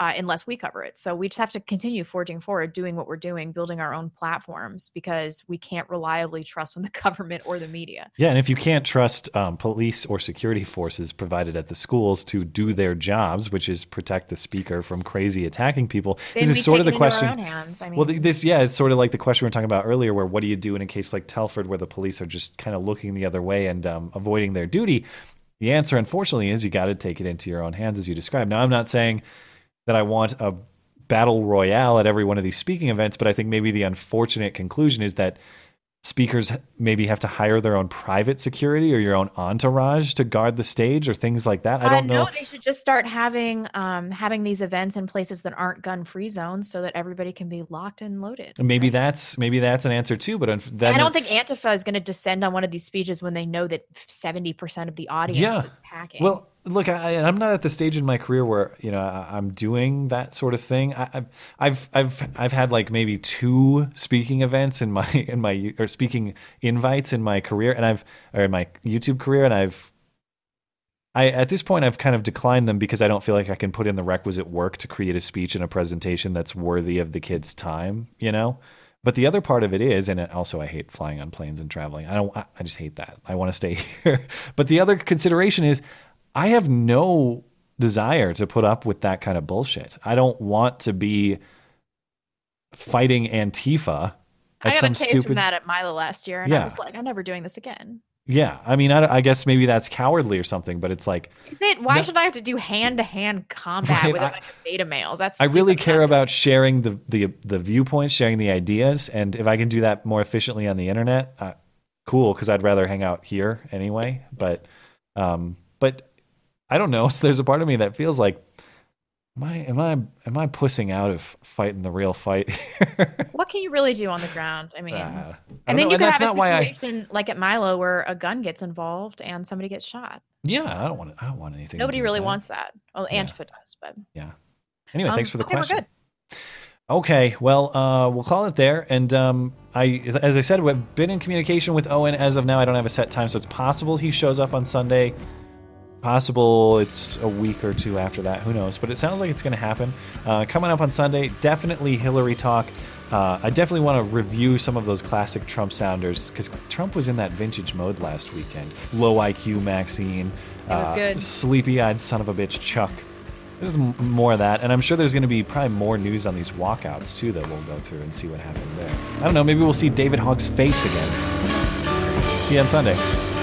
Uh, unless we cover it. So we just have to continue forging forward, doing what we're doing, building our own platforms, because we can't reliably trust on the government or the media. Yeah. And if you can't trust um, police or security forces provided at the schools to do their jobs, which is protect the speaker from crazy attacking people, then this is sort of the question. I mean, well, this, yeah, it's sort of like the question we were talking about earlier, where what do you do in a case like Telford, where the police are just kind of looking the other way and um, avoiding their duty? The answer, unfortunately, is you got to take it into your own hands, as you described. Now, I'm not saying that I want a battle royale at every one of these speaking events, but I think maybe the unfortunate conclusion is that speakers maybe have to hire their own private security or your own entourage to guard the stage or things like that. I don't uh, no, know. They should just start having um, having these events in places that aren't gun-free zones so that everybody can be locked and loaded. Maybe right? that's maybe that's an answer too. But then, I don't think Antifa is going to descend on one of these speeches when they know that seventy percent of the audience yeah. is packing. Well, look, I, I'm not at the stage in my career where you know I, I'm doing that sort of thing. I, I've I've I've had like maybe two speaking events in my in my or speaking invites in my career, and I've or in my YouTube career, and I've I at this point I've kind of declined them because I don't feel like I can put in the requisite work to create a speech and a presentation that's worthy of the kids' time, you know. But the other part of it is, and also I hate flying on planes and traveling. I don't. I just hate that. I want to stay here. But the other consideration is, I have no desire to put up with that kind of bullshit. I don't want to be fighting Antifa. At I got some a taste stupid... from that at Milo last year, and yeah. I was like, I'm never doing this again. Yeah, I mean, I, I guess maybe that's cowardly or something, but it's like... Is it, why no, should I have to do hand-to-hand combat right, with a I, bunch of beta males? That's I really care happened. about sharing the, the, the viewpoints, sharing the ideas, and if I can do that more efficiently on the internet, uh, cool, because I'd rather hang out here anyway. But, um, but... I don't know. So there's a part of me that feels like, am I am I am I pussing out of fighting the real fight? What can you really do on the ground? I mean, uh, I and then know. you and could have a situation I... like at Milo where a gun gets involved and somebody gets shot. Yeah, I don't want. I don't want anything. Nobody really that. wants that. Well, Antifa yeah. does, but yeah. Anyway, um, thanks for the okay, question. We're good. Okay, well, uh, we'll call it there. And um, I, as I said, we've been in communication with Owen. As of now, I don't have a set time, so it's possible he shows up on Sunday. Possible it's a week or two after that. Who knows? But it sounds like it's going to happen. Uh, coming up on Sunday, definitely Hillary talk. Uh, I definitely want to review some of those classic Trump sounders because Trump was in that vintage mode last weekend. Low I Q Maxine. It was uh, good. Sleepy-eyed son of a bitch Chuck. There's more of that. And I'm sure there's going to be probably more news on these walkouts, too, that we'll go through and see what happened there. I don't know. Maybe we'll see David Hogg's face again. See you on Sunday.